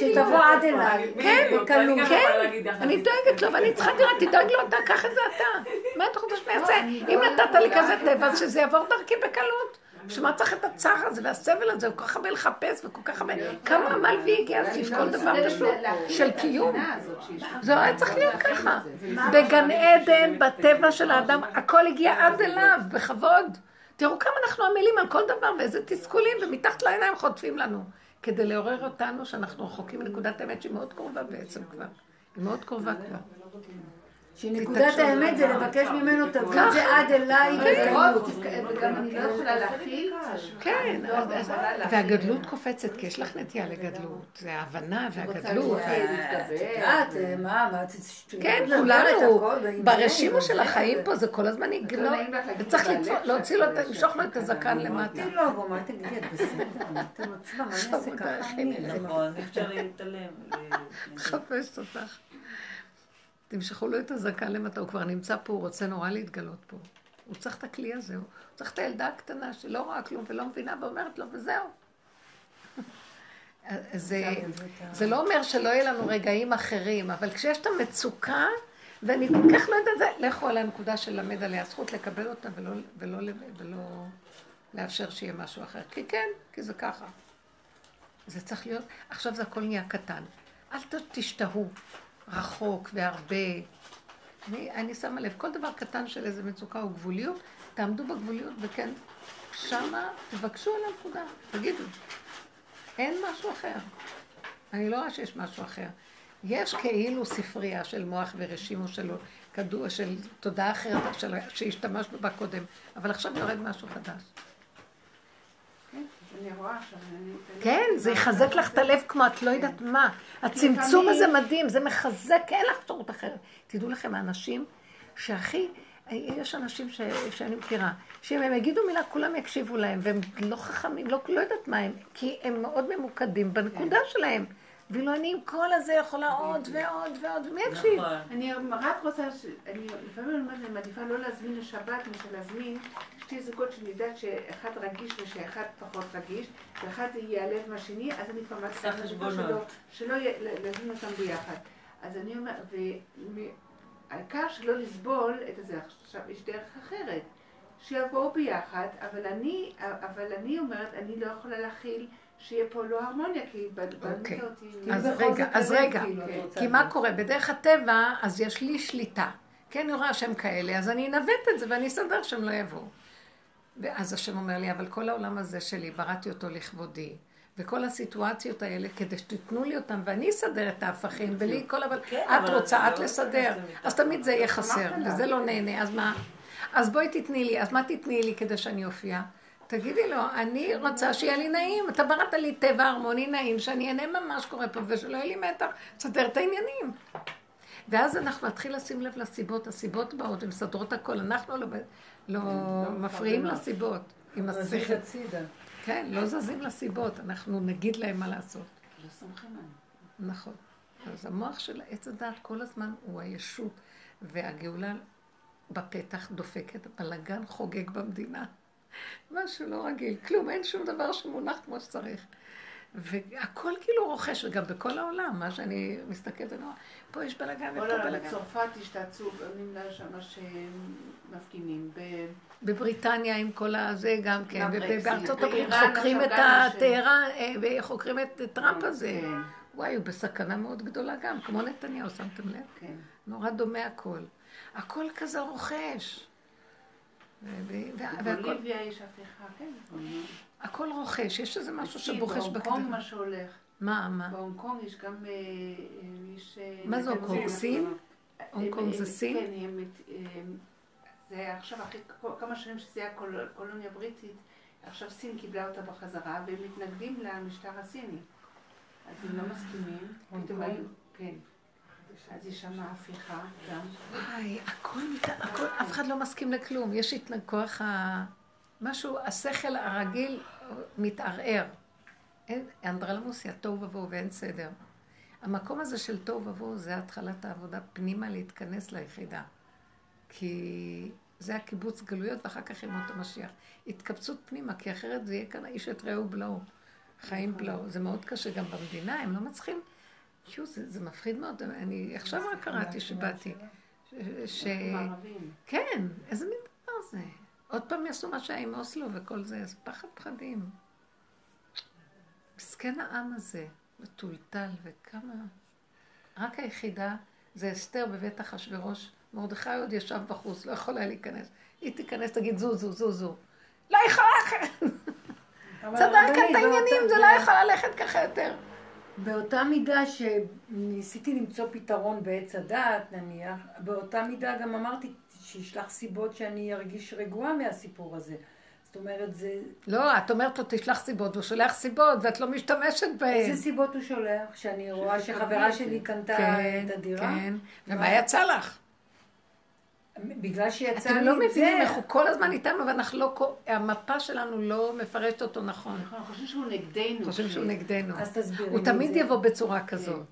שתבוא עד אליי. כן, בקלות. כן, אני דואגת לו, ואני צריכה דירה, תדאג לו, אתה, קח את זה אתה. מה אתה חושב מהזה? אם נתת לי כזה טבע, אז שזה יעבור דרכי בקלות. שמה צריך את הצער הזה והסבל הזה, הוא כל כך הרבה לחפש וכל כך הרבה... כמה עמל והגיע עשיף כל דבר פשוט של קיום. זה היה צריך להיות ככה. בגן עדן, בטבע של האדם, הכל הגיע עד אליו, בכבוד. תראו כמה אנחנו עמלים על כל דבר ואיזה תסכולים, ומתחת לעיניים חוטפים לנו. כדי לעורר אותנו שאנחנו רחוקים לנקודת האמת שהיא מאוד קרובה בעצם כבר. היא מאוד קרובה כבר. שנקודת האמת זה לבקש ממנו תביא את זה עד אליי בגלות. וגם אני לא יכולה להכיל. כן, והגדלות קופצת, כי יש לך נטייה לגדלות. זה ההבנה והגדלות. את, מה, כן, כולנו, ברשימו של החיים פה זה כל הזמן יגלות. וצריך להוציא לו, למשוך לו את הזקן למטה. אמרתי לו, אבל מה תגידי, את בסדר? אתם עוצבה, מה אני אעשה ככה? נכון, אפשר להתעלם. חפשת אותך. תמשכו לו את הזקה למטה, הוא כבר נמצא פה, הוא רוצה נורא להתגלות פה. הוא צריך את הכלי הזה, הוא צריך את הילדה הקטנה שלא רואה כלום ולא מבינה ואומרת לו, וזהו. זה לא אומר שלא יהיה לנו רגעים אחרים, אבל כשיש את המצוקה, ואני כל כך לא יודעת את זה, לכו על הנקודה של למד עליה, זכות לקבל אותה ולא לאפשר שיהיה משהו אחר. כי כן, כי זה ככה. זה צריך להיות, עכשיו זה הכל נהיה קטן. אל תשתהו. רחוק והרבה. אני שמה לב, כל דבר קטן של איזה מצוקה או גבוליות, תעמדו בגבוליות וכן, שמה תבקשו על הנקודה, תגידו. אין משהו אחר. אני לא רואה שיש משהו אחר. יש כאילו ספרייה של מוח ורשימו שלו, כדוע של תודעה אחרת שהשתמשנו בה קודם, אבל עכשיו יורד משהו חדש. כן, זה יחזק לך את הלב כמו את לא יודעת מה. הצמצום הזה מדהים, זה מחזק, אין לך תורות אחרת. תדעו לכם, האנשים שהכי, יש אנשים שאני מכירה, שאם הם יגידו מילה, כולם יקשיבו להם, והם לא חכמים, לא יודעת מה הם, כי הם מאוד ממוקדים בנקודה שלהם. ולא אני עם כל הזה יכולה עוד ועוד ועוד, ומי יקשיב? אני רק רוצה, לפעמים אני מעדיפה לא להזמין לשבת, מי שלהזמין שתי זוגות שנדע שאחד רגיש ושאחד פחות רגיש, ואחד ייעלב מהשני, אז אני כבר מעדיפה שלא להזמין אותם ביחד. אז אני אומרת, העיקר שלא לסבול את זה, עכשיו יש דרך אחרת, שיבואו ביחד, אבל אני אומרת, אני לא יכולה להכיל, שיהיה פה לא הרמוניה, כי בנית אותי... אז רגע, כי מה קורה? בדרך הטבע, אז יש לי שליטה. כן, אני רואה השם כאלה, אז אני אנווט את זה ואני אסדר שהם לא יבואו. ואז השם אומר לי, אבל כל העולם הזה שלי, בראתי אותו לכבודי, וכל הסיטואציות האלה, כדי שתתנו לי אותם, ואני אסדר את ההפכים, ולי כל אבל... את רוצה, את לסדר, אז תמיד זה יהיה חסר, וזה לא נהנה, אז מה? אז בואי תתני לי, אז מה תתני לי כדי שאני אופיע? תגידי לו, אני רוצה שיהיה לי נעים, אתה בראת לי טבע הרמוני נעים, שאני אהנה ממש קורה פה, ושלא יהיה לי מתח, תסדר את העניינים. ואז אנחנו נתחיל לשים לב לסיבות, הסיבות באות, הן מסדרות הכל, אנחנו לא מפריעים לסיבות. לא זזים הצידה. כן, לא זזים לסיבות, אנחנו נגיד להם מה לעשות. לא סומכים עליהם. נכון. אז המוח של עץ הדעת כל הזמן הוא הישות, והגאולה בפתח דופקת, בלגן חוגג במדינה. משהו לא רגיל, כלום, אין שום דבר שמונח כמו שצריך. והכל כאילו רוכש, וגם בכל העולם, מה שאני מסתכלת, פה יש בלגן ופה בלגן. בצרפת השתעצו, נמדה שם שמפגינים. בבריטניה עם כל הזה גם כן, ובארצות הברית חוקרים את הטהרן, חוקרים את טראמפ הזה. וואי, הוא בסכנה מאוד גדולה גם, כמו נתניהו, שמתם לב? נורא דומה הכל. הכל כזה רוכש. בוליביה יש הפיכה, כן. הכל רוכש, יש איזה משהו שבוחש בקדם. בהונקונג מה שהולך. מה? בהונקונג יש גם... מה זה הונקונג? סין? הונקונג זה סין? כן, זה עכשיו אחרי כמה שנים שזה היה קולוניה בריטית, עכשיו סין קיבלה אותה בחזרה, והם מתנגדים למשטר הסיני. אז הם לא מסכימים. הונקונג? כן. אז יש שם הפיכה גם. וואי, הכל, אף אחד לא מסכים לכלום. יש התנגוח משהו, השכל הרגיל מתערער. אנדרלמוסיה, טוב ובוא ואין סדר. המקום הזה של טוב ובוא זה התחלת העבודה פנימה להתכנס ליחידה. כי זה הקיבוץ גלויות ואחר כך ימות המשיח. התקבצות פנימה, כי אחרת זה יהיה כאן איש את ראו בלעו. חיים בלעו. זה מאוד קשה גם במדינה, הם לא מצליחים. זה מפחיד מאוד, אני עכשיו רק קראתי שבאתי. כן, איזה מין דבר זה. עוד פעם יעשו מה שהיה עם אוסלו וכל זה, אז פחד פחדים. מסכן העם הזה, וטולטל וכמה... רק היחידה, זה אסתר בבית אחשוורוש, מרדכי עוד ישב בחוץ, לא יכולה להיכנס. היא תיכנס, תגיד זו. לא יכולה אחרת. צדק את העניינים, זה לא יכולה ללכת ככה יותר. באותה מידה שניסיתי למצוא פתרון בעץ הדעת, נניח, באותה מידה גם אמרתי שישלח סיבות שאני ארגיש רגועה מהסיפור הזה. זאת אומרת, זה... לא, את אומרת לו תשלח סיבות, הוא שולח סיבות ואת לא משתמשת בהן. איזה סיבות הוא שולח? שאני רואה שחברה שלי קנתה את הדירה? כן, ומה יצא לך? בגלל שיצא לי את זה. אתם לא מבינים איך הוא כל הזמן איתנו, אבל המפה שלנו לא מפרשת אותו נכון. אנחנו חושבים שהוא נגדנו. חושבים שהוא נגדנו. אז תסבירי. הוא תמיד יבוא בצורה כזאת.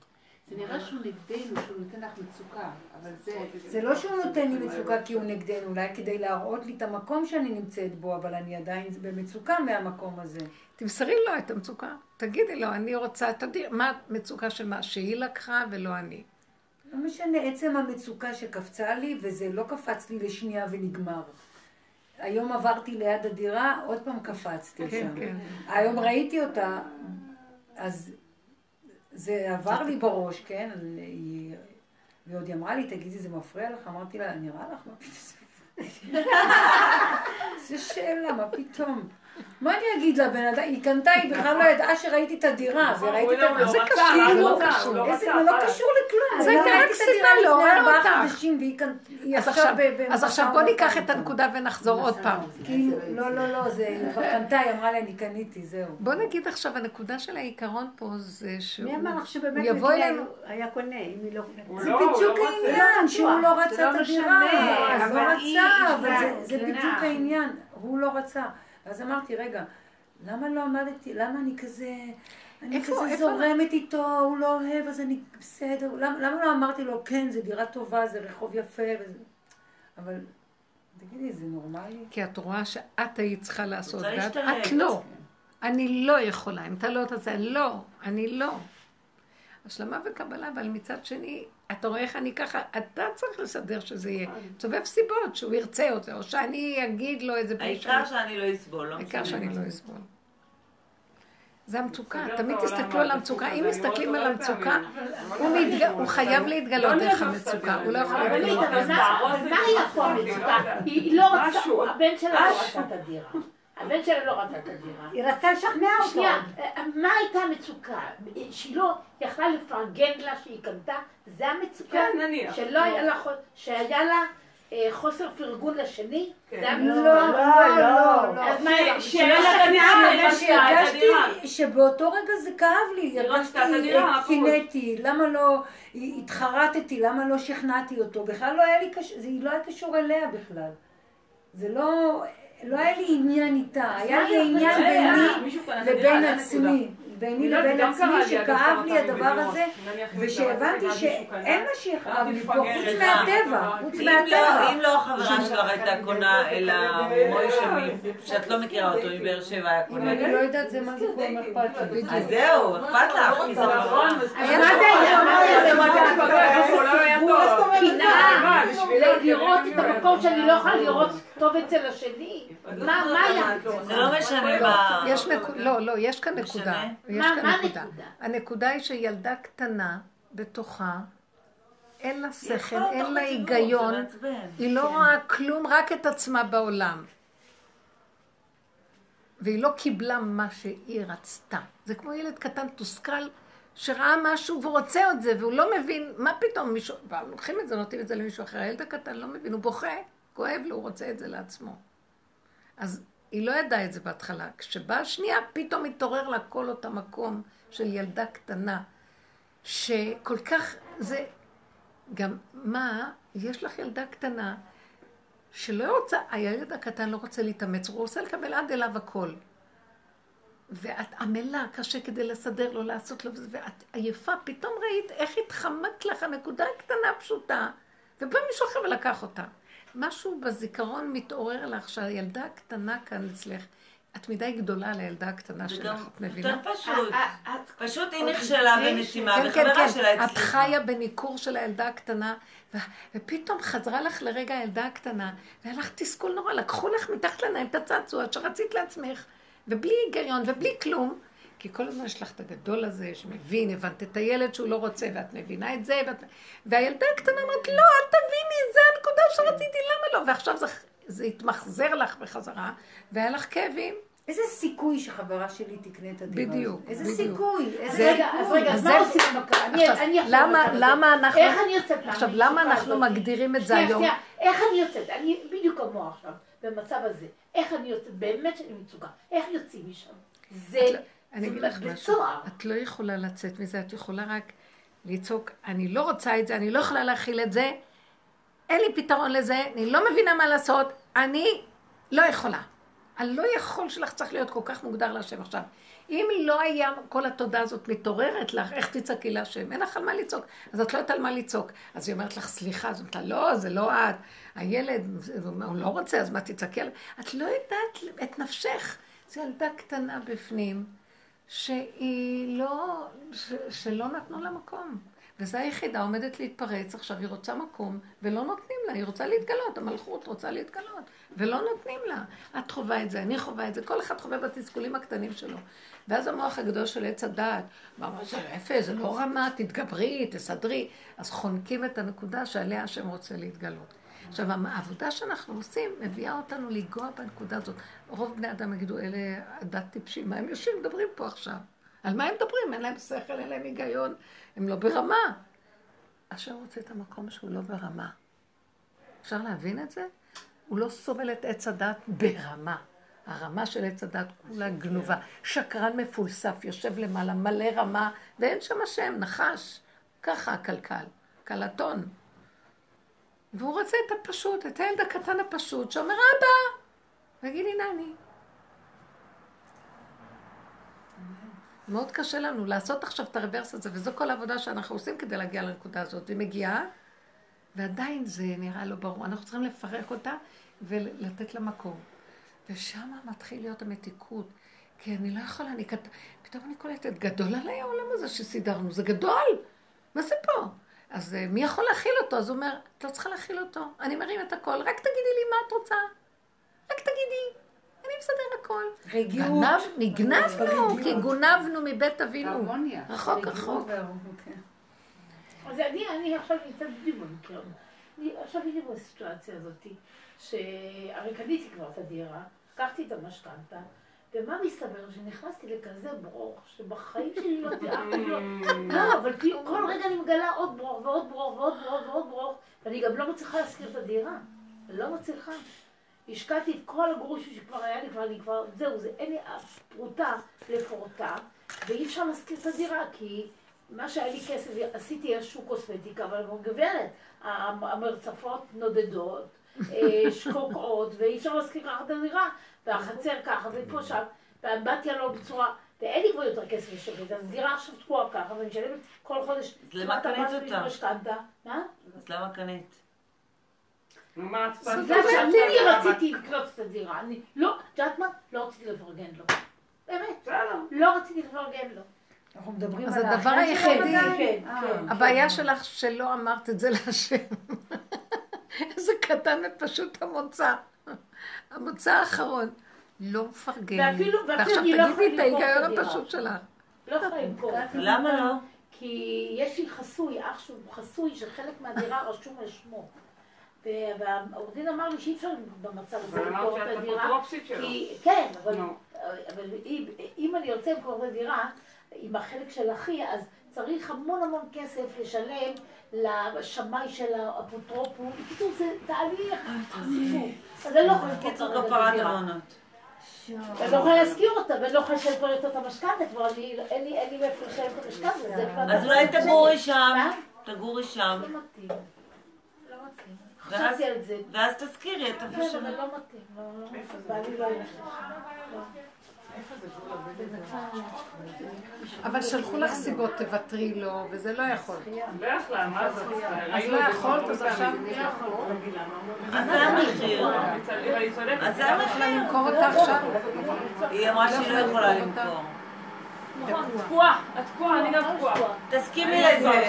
זה נראה שהוא נגדנו, שהוא נותן לך מצוקה, אבל זה... זה לא שהוא נותן לי מצוקה כי הוא נגדנו, אולי כדי להראות לי את המקום שאני נמצאת בו, אבל אני עדיין במצוקה מהמקום הזה. תמסרי לו את המצוקה. תגידי לו, אני רוצה... מה המצוקה של מה שהיא לקחה ולא אני. לא משנה, עצם המצוקה שקפצה לי, וזה לא קפץ לי לשנייה ונגמר. היום עברתי ליד הדירה, עוד פעם קפצתי שם. היום ראיתי אותה, אז זה עבר לי בראש, כן? והיא עוד אמרה לי, תגידי, זה מפריע לך? אמרתי לה, נראה לך? מה פתאום? זה שאלה, מה פתאום? מה אני אגיד לה, בן אדם? היא קנתה, היא בכלל לא ידעה שראיתי את הדירה, וראיתי את הדירה. זה קשור, לא קשור לכלום. זה רק סיבה, לא רואה אותך. אז עכשיו בוא ניקח את הנקודה ונחזור עוד פעם. לא, זה כבר קנתה, היא אמרה לה, אני קניתי, זהו. בוא נגיד עכשיו, הנקודה של העיקרון פה זה שהוא... מי אמר לך שבאמת היה קונה, אם היא לא... זה בדיוק העניין, שהוא לא רצה את הדירה. אז לא רצה, אבל זה בדיוק העניין. הוא לא רצה. אז אמרתי, רגע, למה לא עמדתי, למה אני כזה, זורמת איתו, הוא לא אוהב, אז אני בסדר, למה לא אמרתי לו, כן, זה דירה טובה, זה רחוב יפה, אבל תגידי, זה נורמלי? כי את רואה שאת היית צריכה לעשות, ואת לא, אני לא יכולה, אם אתה לא יודעת את זה, לא, אני לא. השלמה וקבלה, אבל מצד שני, אתה רואה איך אני ככה, אתה צריך לסדר שזה יהיה. צובב סיבות שהוא ירצה אותה, או שאני אגיד לו איזה פרישה. העיקר שאני לא אסבול. העיקר שאני לא אסבול. זה המצוקה, תמיד תסתכלו על המצוקה. אם מסתכלים על המצוקה, הוא חייב להתגלות דרך המצוקה. הוא לא יכול להתגלות. אבל מה היה פה המצוקה? היא לא רצה, הבן שלה לא רצה את הדירה. הבן שלה לא רצה את הדירה. היא רצה לשכנע אותו. שנייה, מה הייתה המצוקה? שהיא לא יכלה לפרגן לה שהיא קנתה? זה המצוקה שהיה לה חוסר פרגון לשני? לא. אז מה היה? שהרגשתי שבאותו רגע זה כאב לי. הרגשתי, קינאתי, למה לא התחרטתי, למה לא שכנעתי אותו. בכלל לא היה לי קשור, זה לא היה קשור אליה בכלל. זה לא... לא היה לי עניין איתה, היה לי עניין ביני לבין עצמי. ביני לבין עצמי שכאב לי הדבר הזה, ושהבנתי שאין מה שיכאב לי פה, חוץ מהטבע, אם לא החברה שלך הייתה קונה, אלא מוישמי, שאת לא מכירה אותו, מבאר שבע היה קונה. אם אני לא יודעת זה מה זה קוראים אכפת לי. אז זהו, אכפת לך. מה זה היה? לראות את המקום שאני לא יכולה לראות טוב אצל השני. מה היה? זה לא משנה מה... לא, יש כאן נקודה. הנקודה היא שילדה קטנה בתוכה, אין לה שכל, אין לה היגיון, היא לא רואה כלום, רק את עצמה בעולם. והיא לא קיבלה מה שהיא רצתה. זה כמו ילד קטן תוסכל שראה משהו ורוצה עוד זה, והוא לא מבין, מה פתאום מישהו, לוקחים את זה, נותנים את זה למישהו אחר, הילד הקטן לא מבין, הוא בוכה, כואב לו, הוא רוצה את זה לעצמו. אז היא לא ידעה את זה בהתחלה. כשבאה השנייה, פתאום התעורר לה כל אותה מקום של ילדה קטנה, שכל כך זה... גם מה, יש לך ילדה קטנה שלא רוצה, הילד הקטן לא רוצה להתאמץ, הוא רוצה לקבל עד אליו הכל. ואת עמלה קשה כדי לסדר לו, לעשות לו, ואת עייפה, פתאום ראית איך התחמק לך הנקודה הקטנה הפשוטה, ובא מישהו אחר ולקח אותה. משהו בזיכרון מתעורר לך שהילדה הקטנה כאן אצלך, את מדי גדולה לילדה הקטנה שלך, את מבינה? יותר פשוט. פשוט היא נכשלה בנשימה, וחברה שלה הצליחה. את חיה בניקור של הילדה הקטנה, ופתאום חזרה לך לרגע הילדה הקטנה, והיה לך תסכול נורא, לקחו לך מתחת לעיניים את הצעצוע, שרצית לעצמך, ובלי היגיון, ובלי כלום, כי כל הזמן יש לך את הגדול הזה, שמבין, הבנת את הילד שהוא לא רוצה, ואת מבינה את זה, והילדה הקטנה אומרת, לא, אל תביני, זה הנקודה שרציתי, למה לא? ועכשיו זה התמחזר לך בחזרה, והיה לך כאבים. איזה סיכוי שחברה שלי תקנה את הדירה. בדיוק. איזה סיכוי. רגע, אז מה עושים במקרה? למה אנחנו... איך אני יוצאת? עכשיו, למה אנחנו מגדירים את זה היום? איך אני יוצאת? אני בדיוק כמו עכשיו, במצב הזה. איך אני יוצאת? באמת שאני מצוקה. איך יוצאים משם? זה... אני אגיד לך משהו. את לא יכולה לצאת מזה, את יכולה רק לצעוק, אני לא רוצה את זה, אני לא יכולה להכיל את זה, אין לי פתרון לזה, אני לא מבינה מה לעשות, אני לא יכולה. הלא יכול שלך צריך להיות כל כך מוגדר להשם עכשיו. אם לא היה כל התודה הזאת מתעוררת לך, איך תצעקי להשם? אין לך על מה לצעוק. אז את לא יודעת על מה לצעוק. אז היא אומרת לך, סליחה, אז אומרת לה, לא, זה לא את. הילד, הוא לא רוצה, אז מה תצעקי עליו? את לא יודעת את נפשך. זו ילדה קטנה בפנים, שהיא לא, שלא נתנו לה מקום. וזו היחידה עומדת להתפרץ, עכשיו היא רוצה מקום, ולא נותנים לה, היא רוצה להתגלות, המלכות רוצה להתגלות, ולא נותנים לה. את חובה את זה, אני חובה את זה, כל אחד חובה בתסכולים הקטנים שלו. ואז המוח הגדול של עץ הדעת, מה זה רפא, זה לא רמה, תתגברי, תסדרי. אז חונקים את הנקודה שעליה השם רוצה להתגלות. עכשיו, העבודה שאנחנו עושים מביאה אותנו לגוע בנקודה הזאת. רוב בני אדם יגידו, אלה עדת טיפשים, מה הם יושבים מדברים פה עכשיו? על מה הם מדברים? אין להם שכל, אין להם היגיון, הם לא ברמה. אשר רוצה את המקום שהוא לא ברמה. אפשר להבין את זה? הוא לא סובל את עץ הדת ברמה. הרמה של עץ הדת כולה גנובה. שקרן מפולסף, יושב למעלה, מלא רמה, ואין שם השם, נחש. ככה הקלקל, קלטון. והוא רוצה את הפשוט, את הילד הקטן הפשוט, שאומר, אבא, וגיד, הנה אני. מאוד קשה לנו לעשות עכשיו את הריברס הזה, וזו כל העבודה שאנחנו עושים כדי להגיע לנקודה הזאת. היא מגיעה, ועדיין זה נראה לא ברור. אנחנו צריכים לפרק אותה ולתת לה מקום. ושם מתחיל להיות המתיקות, כי אני לא יכולה, פתאום אני קולטת, גדול עליי העולם הזה שסידרנו, זה גדול! מה זה פה? אז מי יכול להכיל אותו? אז הוא אומר, את לא צריכה להכיל אותו, אני מרים את הכל, רק תגידי לי מה את רוצה, רק תגידי. אני מסדר הכל. רגיעות. נגנבנו, כי גונבנו מבית אבינו. הרמוניה. רחוק. אז אני עכשיו נמצאת בדיוק במקרה. אני עכשיו בדיוק בסיטואציה הזאת, שהרי קניתי כבר את הדירה, לקחתי את המשכנתא, ומה מסתבר? שנכנסתי לכזה ברוך, שבחיים שלי לא תיארתי לו. לא, אבל כל רגע אני מגלה עוד ברוך ועוד ברוך ועוד ברוך ועוד ברוך, ואני גם לא מצליחה להזכיר את הדירה. לא מצליחה. השקעתי את כל הגרוש שכבר היה לי, זהו, אין לי פרוטה לפרוטה, ואי אפשר להזכיר את הדירה, כי מה שהיה לי כסף, עשיתי איזשהו קוסמטיקה, אבל גברת, המרצפות נודדות, שקוקעות, ואי אפשר להזכיר ככה את הדירה, והחצר ככה, ופה שם, והאמבטיה לא בצורה, ואין לי כבר יותר כסף לשבת, אז דירה עכשיו תקועה ככה, ואני משלמת כל חודש... אז למה קנית אותה? מה? אז למה קנית? אני רציתי לקנות את הדירה, אני לא, יודעת מה? לא רציתי לפרגן לו. באמת, לא רציתי לפרגן לו. אנחנו מדברים על האחר. אז הדבר היחידי, הבעיה שלך שלא אמרת את זה להשם. איזה קטן ופשוט המוצא. המוצא האחרון. לא מפרגן לי. ועכשיו תגידי את ההיגיון הפשוט שלך. לא יכולה למכור. למה לא? כי יש לי חסוי, אח שהוא חסוי שחלק מהדירה רשום על שמו. והעורך דין אמר לי שאי אפשר במצב הזה למכור את הדירה. כן, אבל אם אני רוצה למכור את הדירה, עם החלק של אחי, אז צריך המון המון כסף לשלם לשמאי של האפוטרופוס. בקיצור, זה תהליך. אז אני לא יכולה למכור את הדירה. אני לא יכולה להזכיר אותה, ואני לא יכולה לשלם את המשכנתה, כבר אין לי מאיפה לשלם את המשכנתה. אז אולי תגורי שם, תגורי שם. לא מתאים, לא מתאים. חשבתי על זה. ואז תזכירי, את אפשר. אבל לא מתאים, בעלי לא ילך לשם. אבל שלחו לך סיבות, תוותרי לו, וזה לא יכול. אז לא יכולת, אז עכשיו נראה יכול. אז זה המחיר. אז זה המחיר. למכור אותה עכשיו. היא אמרה שהיא לא יכולה למכור. תקוע, התקוע, אני גם תקוע. תסכימי לזה.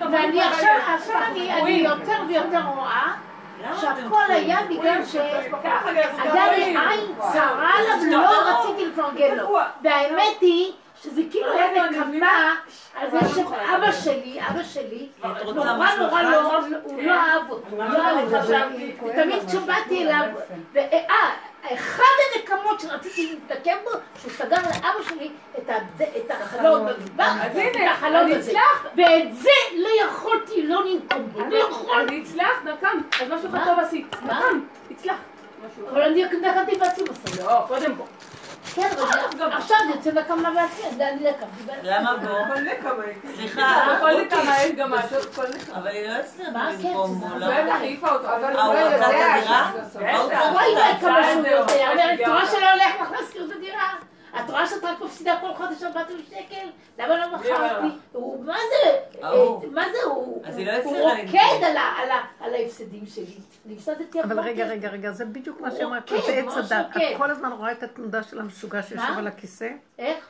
ואני עכשיו, אני יותר ויותר רואה שהכל היה בגלל שהייתה לי עין צרה עליו, לא רציתי לפרגן לו. והאמת היא שזה כאילו היה נקמה על זה שאבא שלי נורא הוא לא אהב אותו, ותמיד כשבאתי אליו, אחד הנקמות שרציתי להתנקם בו, שהוא סגר לאבא שלי את החלון במדבר, את החלון הזה. ואת זה לא יכולתי, לא ננקום בו. אני הצלח, נקם. אז משהו אחד טוב עשית. נקם, הצלח. אבל אני נקמתי בעצמי בסדר. לא, קודם בו. כן, עכשיו זה יוצא נקם לבעצמי, אני נקמתי בעצמי. למה בו? כל נקמה. סליחה, כל נקמה אין גם משהו. אבל היא לא הצליחה לנקום בו. זה נחיפה אותו. ההוא רצה את הדירה? וואי, מה כמה שהוא יודע, את רואה שלא הולך לך להזכיר את הדירה? את רואה שאת רק מפסידה כל חודש 4,000 שקל? למה לא מחרתי? מה זה? הוא רוקד על ההפסדים שלי. נפסדתי הרבה. אבל רגע, זה בדיוק מה שאומרת, זה עץ הדת. את כל הזמן רואה את התנודה של המשוגע שיושב על הכיסא? איך?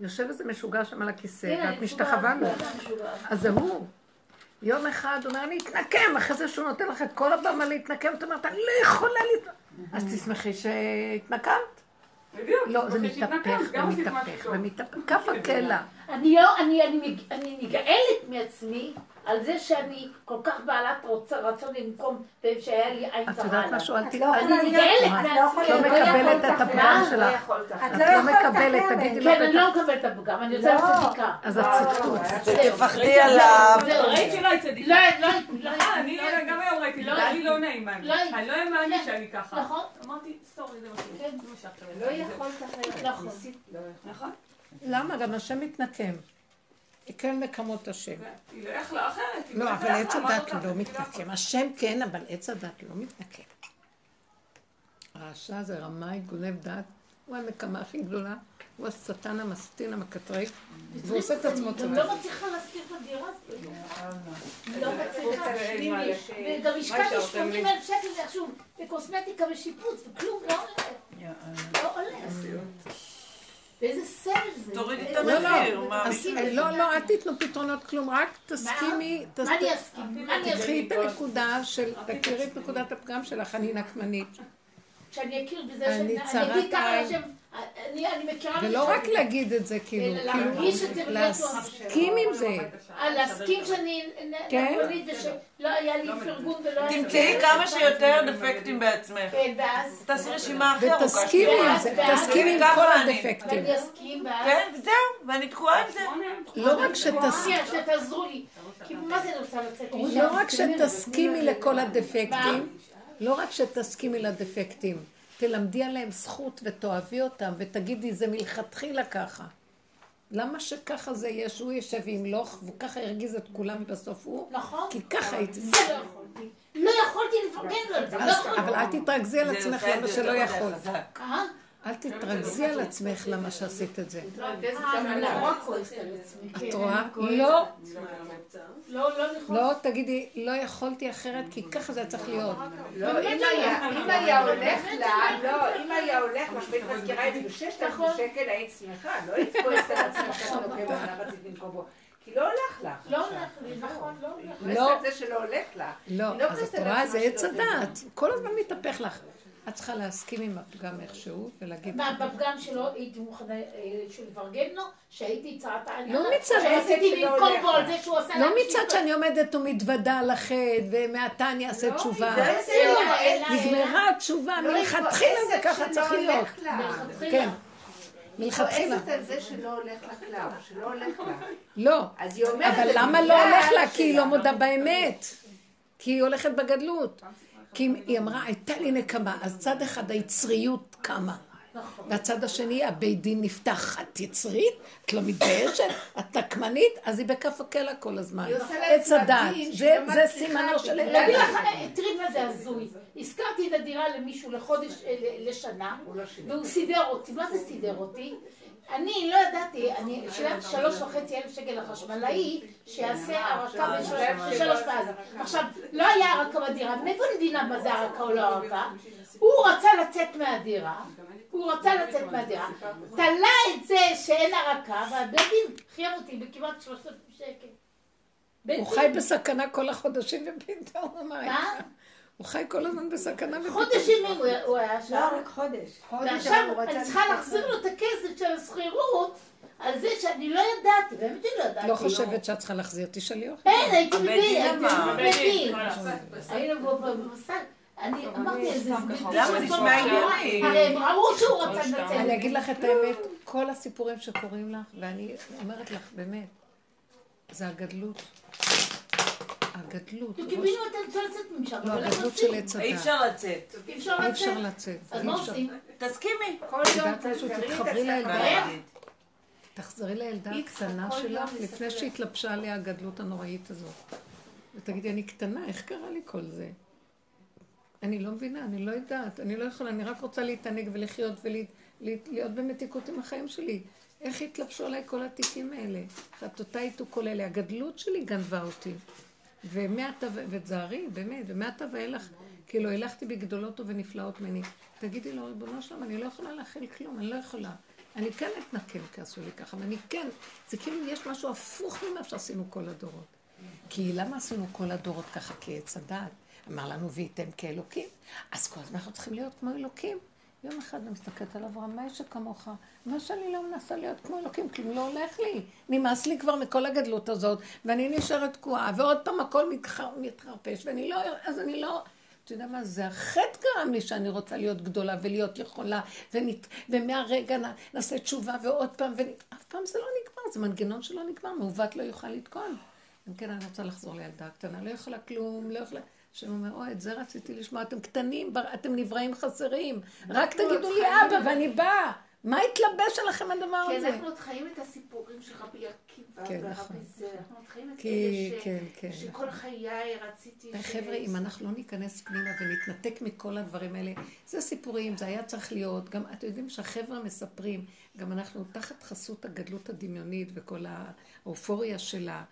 יושב איזה משוגע שם על הכיסא, ואת משתחווה לו. אז זה הוא. יום אחד אומר, אני אתנקם, אחרי זה שהוא נותן לך את כל הבמה להתנקם, אתה אומרת, אני לא יכולה להתנקם. אז תשמחי שהתנקמת? לא, זה מתהפך. כף הקלע. אני נגאלת מעצמי על זה שאני כל כך בעלת רצון למקום שהיה לי עין צרה. את יודעת משהו? אני נגאלת מעצמי. את לא מקבלת את הפגם שלך. את לא מקבלת, תגידי לו. כן, אני לא מקבלת את הפגם, אני רוצה לצדיקה. אז את צדקות. תפחדי עליו. ראית שלא הצדיקה. גם היום ראיתי, אני לא נעימה. אני לא האמנתי שאני ככה. נכון. אמרתי, סורי, זה משהו. לא יכולת אחרי. נכון. למה? גם השם מתנקם. כן נקמות השם. היא לא יכלה אחרת. לא, אבל עץ הדת לא מתנקם. השם כן, אבל עץ הדת לא מתנקם. הרשע זה רמאי, גונב דת. הוא הנקמה הכי גדולה. הוא השטן המסטין המקטריק. והוא עושה את עצמו צבא. גם לא מצליחה להזכיר את הדירה. לא מצליחה להשמימי. וגם השקעתי 80,000 שקל עכשיו בקוסמטיקה ושיפוץ. וכלום לא עולה. לא עולה. ואיזה סבל זה. תורידי את המחיר. לא, אל תיתנו פתרונות כלום, רק תסכימי. מה אני אסכים? תקחי את הנקודה של, תכירי את נקודת הפגם שלך, אני נקמנית. שאני אכיר בזה שאני אגיד ככה לשם, אני מכירה... ולא רק להגיד את זה, כאילו. להרגיש את זה להסכים עם זה. להסכים שאני נקמנית ושלא היה לי פרגון ולא היה... תמצאי כמה שיותר דפקטים בעצמך. תעשי רשימה אחרת. ותסכימי עם זה, תסכימי עם כל הדפקטים. ואני אסכים ואז... כן, זהו, ואני תקועה עם זה. לא רק שתסכימי... שתעזרו לי. כי מה זה נמצא לצאת? לא רק שתסכימי לכל הדפקטים. לא רק שתסכימי לדפקטים, תלמדי עליהם זכות ותאהבי אותם ותגידי זה מלכתחילה ככה. למה שככה זה יהיה שהוא ישב ימלוך וככה ירגיז את כולם בסוף הוא? נכון. כי ככה הייתי... זה לא יכולתי. לא יכולתי לפרגן לו את זה. אבל אל תתרגזי על עצמך למה שלא יכולת. אל תתרגזי על עצמך למה שעשית את זה. את רואה? לא. לא, תגידי, לא יכולתי אחרת, כי ככה זה צריך להיות. לא, אם היה הולך לה, לא, אם היה הולך, משבית מזכירה את זה, 6,000 שקל היית שמחה, לא היית כועסת על עצמך שאתה לוקח עונה רצית במקום בו. כי לא הולך לך. לא הולך לי, נכון, לא הולך לך. לא. זה שלא הולך לך. לא, אז את רואה, זה יצדת. כל הזמן מתהפך לך. את צריכה להסכים עם הפגם איכשהו ולהגיד... מה, בפגם שלו הייתי מוכנה שלברגן לו, שהייתי צעת העניין. לא מצד... שעשיתי במקום בו על זה שהוא עושה... לא מצד שאני עומדת ומתוודה על החטא, ומעתה אני אעשה תשובה. נגמרה התשובה, מלכתחילה זה ככה צריך להיות. כן. מלכתחילה. כועסת על זה שלא הולך לך כלל, שלא הולך לך. לא, אבל למה לא הולך לה? כי היא לא מודה באמת. כי היא הולכת בגדלות. כי היא אמרה, הייתה לי נקמה, אז צד אחד היצריות קמה. והצד השני, הבית דין נפתח. את יצרית, את לא מתביישת, את נקמנית, אז היא בכף הקלע כל הזמן. עץ הדעת, זה סימנו של את הדין. תראי מה זה הזוי. הזכרתי את הדירה למישהו לחודש, לשנה, והוא סידר אותי. מה זה סידר אותי? אני לא ידעתי, אני שילמת 3,500 שקל לחשמלאי שיעשה הרקה ב-3 פעמים. עכשיו, לא היה הרקה בדירה, מאיפה נדינה מה זה הרקה או לא הרקה? הוא רצה לצאת מהדירה, תלה את זה שאין הרקה, והבדין חייב אותי בכמעט 3,000 שקל. הוא חי בסכנה כל החודשים ופתאום, מה? הוא חי כל הזמן בסכנה. חודש ימים הוא היה שם. לא, רק חודש. ועכשיו אני צריכה להחזיר לו את הכסף של הסחירות על זה שאני לא ידעתי. באמת אני לא ידעתי. לא חושבת שאת צריכה להחזיר, תשאלי אוכל. אין, הייתי מביא, היינו במסע. אני אמרתי איזה סביב. למה נשמע ענייני? הרי אמרו שהוא רוצה לצאת. אני אגיד לך את האמת, כל הסיפורים שקוראים לך, ואני אומרת לך, באמת, זה הגדלות. הגדלות. תקיבינו אתם צריך לצאת ממשם. לא, הגדלות של הצדה. אי אפשר לצאת. אז מה עושים? תסכימי. כל יום תחברי לילדה. תחזרי לילדה הקטנה שלך לפני שהתלבשה עליה הגדלות הנוראית הזאת. ותגידי, אני קטנה, איך קרה לי כל זה? אני לא מבינה, אני לא יודעת, אני לא יכולה, אני רק רוצה להתענג ולחיות ולהיות במתיקות עם החיים שלי. איך התלבשו עליי כל התיקים האלה? חטאותי תוקול אלה, הגדלות שלי גנבה אותי. ותזערי, באמת, ומעתה ואילך, כאילו הילכתי בגדולות ונפלאות ממני. תגידי לו, ריבונו שלום, אני לא יכולה להכיל כלום, אני לא יכולה. אני כן אתנקם כעשו לי ככה, ואני כן, זה כאילו יש משהו הפוך ממה שעשינו כל הדורות. כי למה עשינו כל הדורות ככה כעץ הדעת? אמר לנו, ואיתם כאלוקים, אז כל הזמן אנחנו צריכים להיות כמו אלוקים. יום אחד אני מסתכלת עליו, רמה שכמוך, מה שאני לא מנסה להיות כמו אלוקים, כלום לא הולך לי. נמאס לי כבר מכל הגדלות הזאת, ואני נשארת תקועה, ועוד פעם הכל מתחרפש, אז אני לא... אתה יודע מה, זה החטא גרם לי שאני רוצה להיות גדולה ולהיות יכולה, ומהרגע נעשה תשובה ועוד פעם, אף פעם זה לא נגמר, זה מנגנון שלא נגמר, מעוות לא יוכל לתקון. אם כן, אני רוצה לחזור לילדה הקטנה, לא יכולה כלום, לא יכולה... שאומר, אוי, את זה רציתי לשמוע, אתם קטנים, אתם נבראים חסרים, רק תגידו לי אבא ואני באה, מה התלבש עליכם הדבר הזה? כי אנחנו עוד חיים את הסיפורים של רבי עקיבא והרבי זה, אנחנו עוד חיים את זה שכל חיי רציתי... חבר'ה, אם אנחנו לא ניכנס פנימה ונתנתק מכל הדברים האלה, זה סיפורים, זה היה צריך להיות, גם אתם יודעים שהחבר'ה מספרים, גם אנחנו תחת חסות הגדלות הדמיונית וכל האופוריה שלה,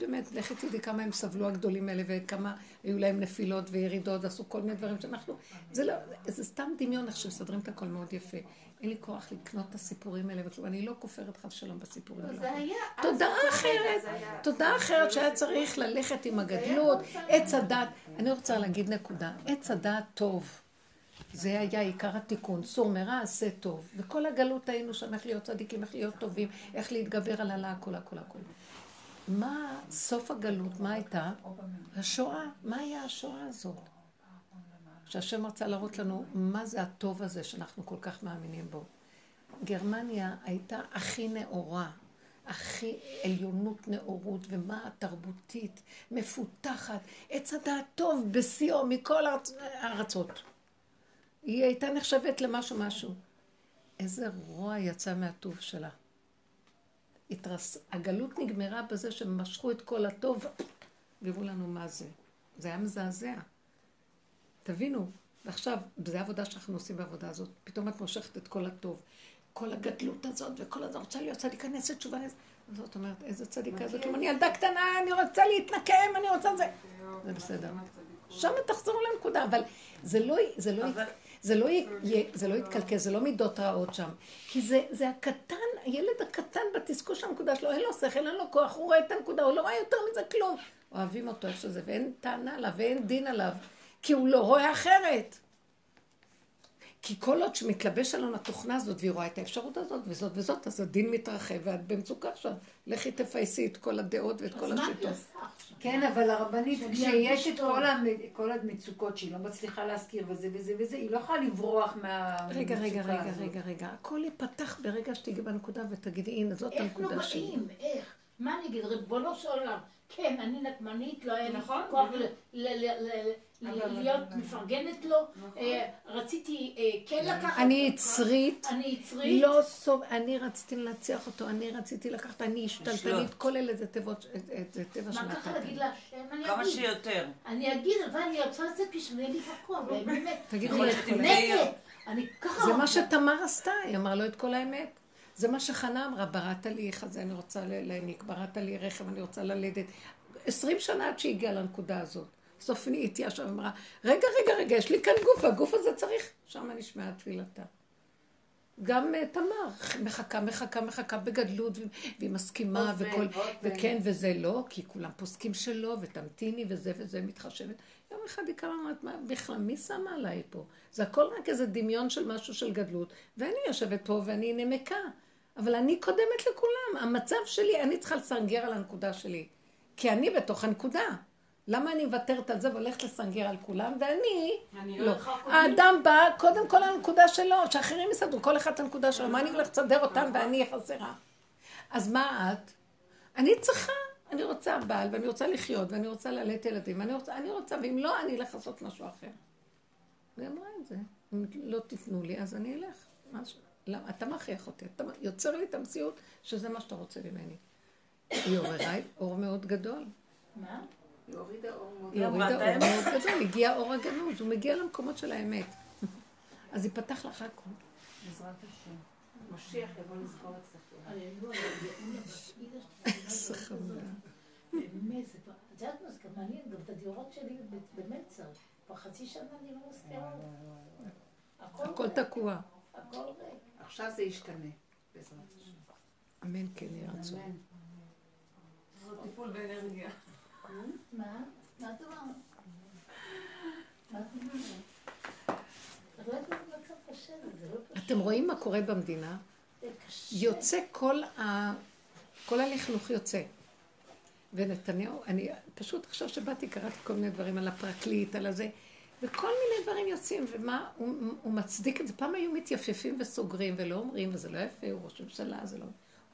באמת, לכי תדעי כמה הם סבלו הגדולים האלה, וכמה היו להם נפילות וירידות, עשו כל מיני דברים שאנחנו... זה סתם דמיון, אנחנו מסדרים את הכל מאוד יפה. אין לי כוח לקנות את הסיפורים האלה, אני לא כופרת חס שלום בסיפורים האלה. תודעה אחרת שהיה צריך ללכת עם הגדלות, עץ הדעת. אני רוצה להגיד נקודה, עץ הדעת טוב. זה היה עיקר התיקון, סור מרע עשה טוב. וכל הגלות היינו שאנחנו להיות צדיקים, איך להיות טובים, איך להתגבר על הכל. מה סוף הגלות, מה הייתה? השואה, מה היה השואה הזאת? שהשם רצה להראות לנו מה זה הטוב הזה שאנחנו כל כך מאמינים בו. גרמניה הייתה הכי נאורה, הכי עליונות נאורות ומה תרבותית, מפותחת, עץ הדעת טוב בסיום מכל הארצות. היא הייתה נחשבת למשהו. איזה רוע יצא מהטוב שלה. הגלות נגמרה בזה שמשכו את כל הטוב, ויראו לנו מה זה. זה היה מזעזע. תבינו, ועכשיו, זו העבודה שאנחנו עושים בעבודה הזאת, פתאום את מושכת את כל הטוב, כל הגדלות הזאת וכל הזאת, רוצה להיות צדיקה, אני אעשה תשובה לזה. זאת אומרת, איזה צדיקה הזאת, אני ילדה קטנה, אני רוצה להתנקם, אני רוצה זה. זה בסדר. שם תחזרו לנקודה, אבל זה לא יתקלקל, זה לא מידות רעות שם. כי זה הקטן, הילד הקטן בתסקוש הנקודה שלו, אין לו שכל, אין לו כוח, הוא רואה את הנקודה, הוא לא רואה יותר מזה כלום. אוהבים אותו איך שזה, ואין טענה עליו, ואין דין עליו, כי הוא לא רואה אחרת. כי כל עוד שמתלבש עלינו התוכנה הזאת, והיא רואה את האפשרות הזאת וזאת וזאת, אז הדין מתרחב, ואת במצוקה שם. לכי תפייסי את כל הדעות ואת כל השיטות. כן, אבל הרבנית, כשיש את כל המצוקות שהיא לא מצליחה להזכיר וזה וזה וזה, היא לא יכולה לברוח מהמצוקה הזאת. רגע, הכל יפתח ברגע שתיגע בנקודה ותגידי, הנה, זאת הנקודה שלי. איך נובעים? איך? מה נגיד? ריבונו של עולם. כן, אני נקמנית, לא היה כוח להיות מפרגנת לו, רציתי כן לקחת... אני יצרית, אני רציתי לנצח אותו, אני רציתי לקחת, אני השתלטנית, כל אלה זה טבע של נתת. מה ככה להגיד להשם? כמה שיותר. אני אגיד, אבל אני רוצה לזה כשמי לי חכו, באמת. תגיד לי, אני ככה... זה מה שתמר עשתה, היא אמרה לו את כל האמת. זה מה שחנה אמרה, בראת לי חזה, אני רוצה להעניק, בראת לי רכב, אני רוצה ללדת. 20 שנה עד שהגיעה לנקודה הזאת. סופני איתי עכשיו אמרה, רגע, יש לי כאן גוף, הגוף הזה צריך. שם נשמעה תפילתה. גם תמר, מחכה בגדלות, והיא מסכימה, וכל, וכן וזה לא, כי כולם פוסקים שלא, ותמתיני, וזה מתחשבת. יום אחד היא קמה, אמרת, בכלל, מי שמה עליי פה? זה הכל רק איזה דמיון של משהו של גדלות, ואני יושבת פה ואני נמקה. אבל אני קודמת לכולם. המצב שלי, אני צריכה לסנגר על הנקודה שלי. כי אני בתוך הנקודה. למה אני מוותרת על זה והולכת לסנגר על כולם? ואני... לא. האדם בא, קודם כל הנקודה שלו, שאחרים יסדרו, כל אחד הנקודה שלו. מה אני הולכת לסדר אותם ואני חסרה? אז מה את? אני צריכה. אני רוצה בעל, ואני רוצה לחיות, ואני רוצה ללדת ילדים. אני רוצה, ואם לא, אני אלך לעשות משהו אחר. היא אמרה את זה. אם לא תפנו לי, אז אני אלך. משהו. למה? אתה מכריח אותי, אתה יוצר לי את המציאות שזה מה שאתה רוצה ממני. היא עוררה אור מאוד גדול. מה? היא הורידה אור מאוד גדול. הגיע אור הגנוז, הוא מגיע למקומות של האמת. אז היא פתח לך הכל. בעזרת השם. משיח יבוא לזכור אצלך. איזה חמודה. באמת, את יודעת מה, זה גם מעניין, גם את הדירות שלי במצר. כבר חצי שנה אני לא מזכירה. הכל תקוע. הכל ריק. עכשיו זה ישתנה, בעזרת השם. אמן, כן, ירצו. אמן. זה טיפול באנרגיה. מה? מה אתה אומר? מה אתה אומר? אתם רואים מה קורה במדינה? יוצא כל הלכלוך יוצא. ונתניהו, אני פשוט עכשיו שבאתי, קראתי כל מיני דברים על הפרקליט, על הזה, וכל מיני דברים יוצאים, ומה, הוא מצדיק את זה. פעם היו מתייפפים וסוגרים ולא אומרים, וזה לא יפה, הוא ראש ממשלה, זה לא...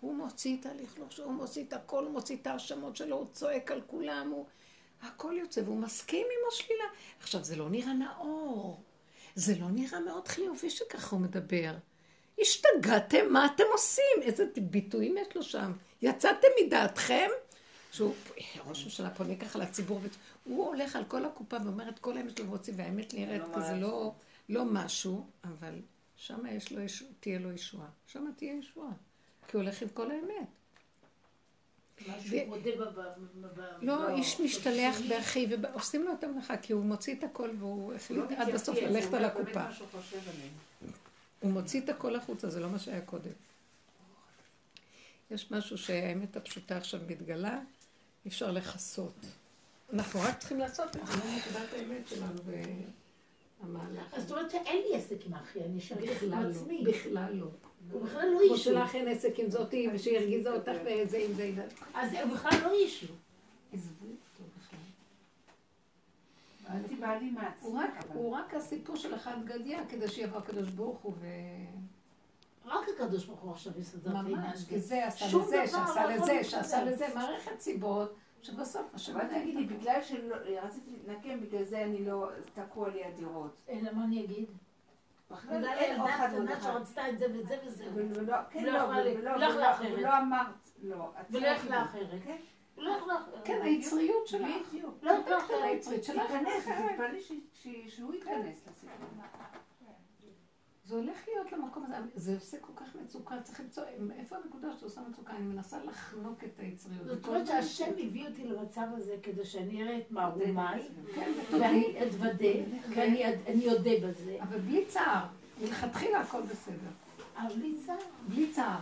הוא מוציא את הלכלוך, הוא מוציא את הכל, הוא מוציא את ההשמות שלו, הוא צועק על כולם, הכל יוצא, והוא מסכים עם השלילה. עכשיו, זה לא נראה נאור, זה לא נראה מאוד חיובי שכך הוא מדבר. השתגעתם, מה אתם עושים? איזה ביטויים יש לו שם. יצאתם מדעתכם? שהוא ראש ממשלה פונה ככה לציבור, הוא הולך על כל הקופה ואומר את כל האמת שלו ורוצים, והאמת נראית כזה לא משהו, אבל שם תהיה לו ישועה. שם תהיה ישועה, כי הוא הולך עם כל האמת. לא, איש משתלח באחי, ועושים לו אותם לך, כי הוא מוציא את הכל והוא החליט עד בסוף ללכת על הקופה. הוא מוציא את הכל החוצה, זה לא מה שהיה קודם. יש משהו שהאמת הפשוטה עכשיו מתגלה, אפשר לחסות. אנחנו רק צריכים לעשות את זה, לא נקודת האמת שלנו והמהלך. אז זאת אומרת שאין לי עסק עם האחי, אני שביל את עם עצמי. בכלל לא. הוא בכלל לא אישו. שלך אין עסק עם זאתי, ושירגיזה אותך וזה עם זה. אז הוא בכלל לא אישו. עזבו אותו בכלל. אל תיבא לי מעצמי. הוא רק הסיפור של אחד גדיה, כדי שיבוא הקדוש ברוך הוא ו... רק הקדוש ברוך הוא עכשיו יסדר ממש, כי זה עשה לזה, שעשה לזה, מערכת סיבות שבסוף השבנה... אבל תגידי, בגלל שרציתי להתנקם, בגלל זה אני לא תקוע לי הדירות. אלא מה אני אגיד? בגלל ילדה קטנה שרצתה את זה וזה וזה. ולא אמרת, לא. ולא אחרת. כן, היצריות שלך. לא יודעת על היצריות שלך. תיכנס, תתפלא שהוא יתכנס לסיפור. זה הולך להיות למקום הזה, זה עושה כל כך מצוקה, צריך למצוא, איפה הנקודה שאתה עושה מצוקה? אני מנסה לחנוק את היצריות. זאת אומרת שהשם הביא אותי למצב הזה כדי שאני אראה את מערומיי, ואני אתוודה, ואני אודה בזה. אבל בלי צער, מלכתחילה הכל בסדר. אבל בלי צער. בלי צער.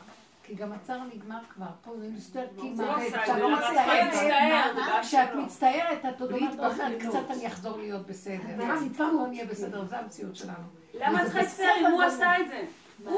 כי גם הצער נגמר כבר, פה זה מסתר כמעט, כשאת מצטערת, את עוד אומרת בחר, קצת אני אחזור להיות בסדר, פעם לא נהיה בסדר, זה המציאות שלנו. למה את צריכה להצטער אם הוא עשה את זה?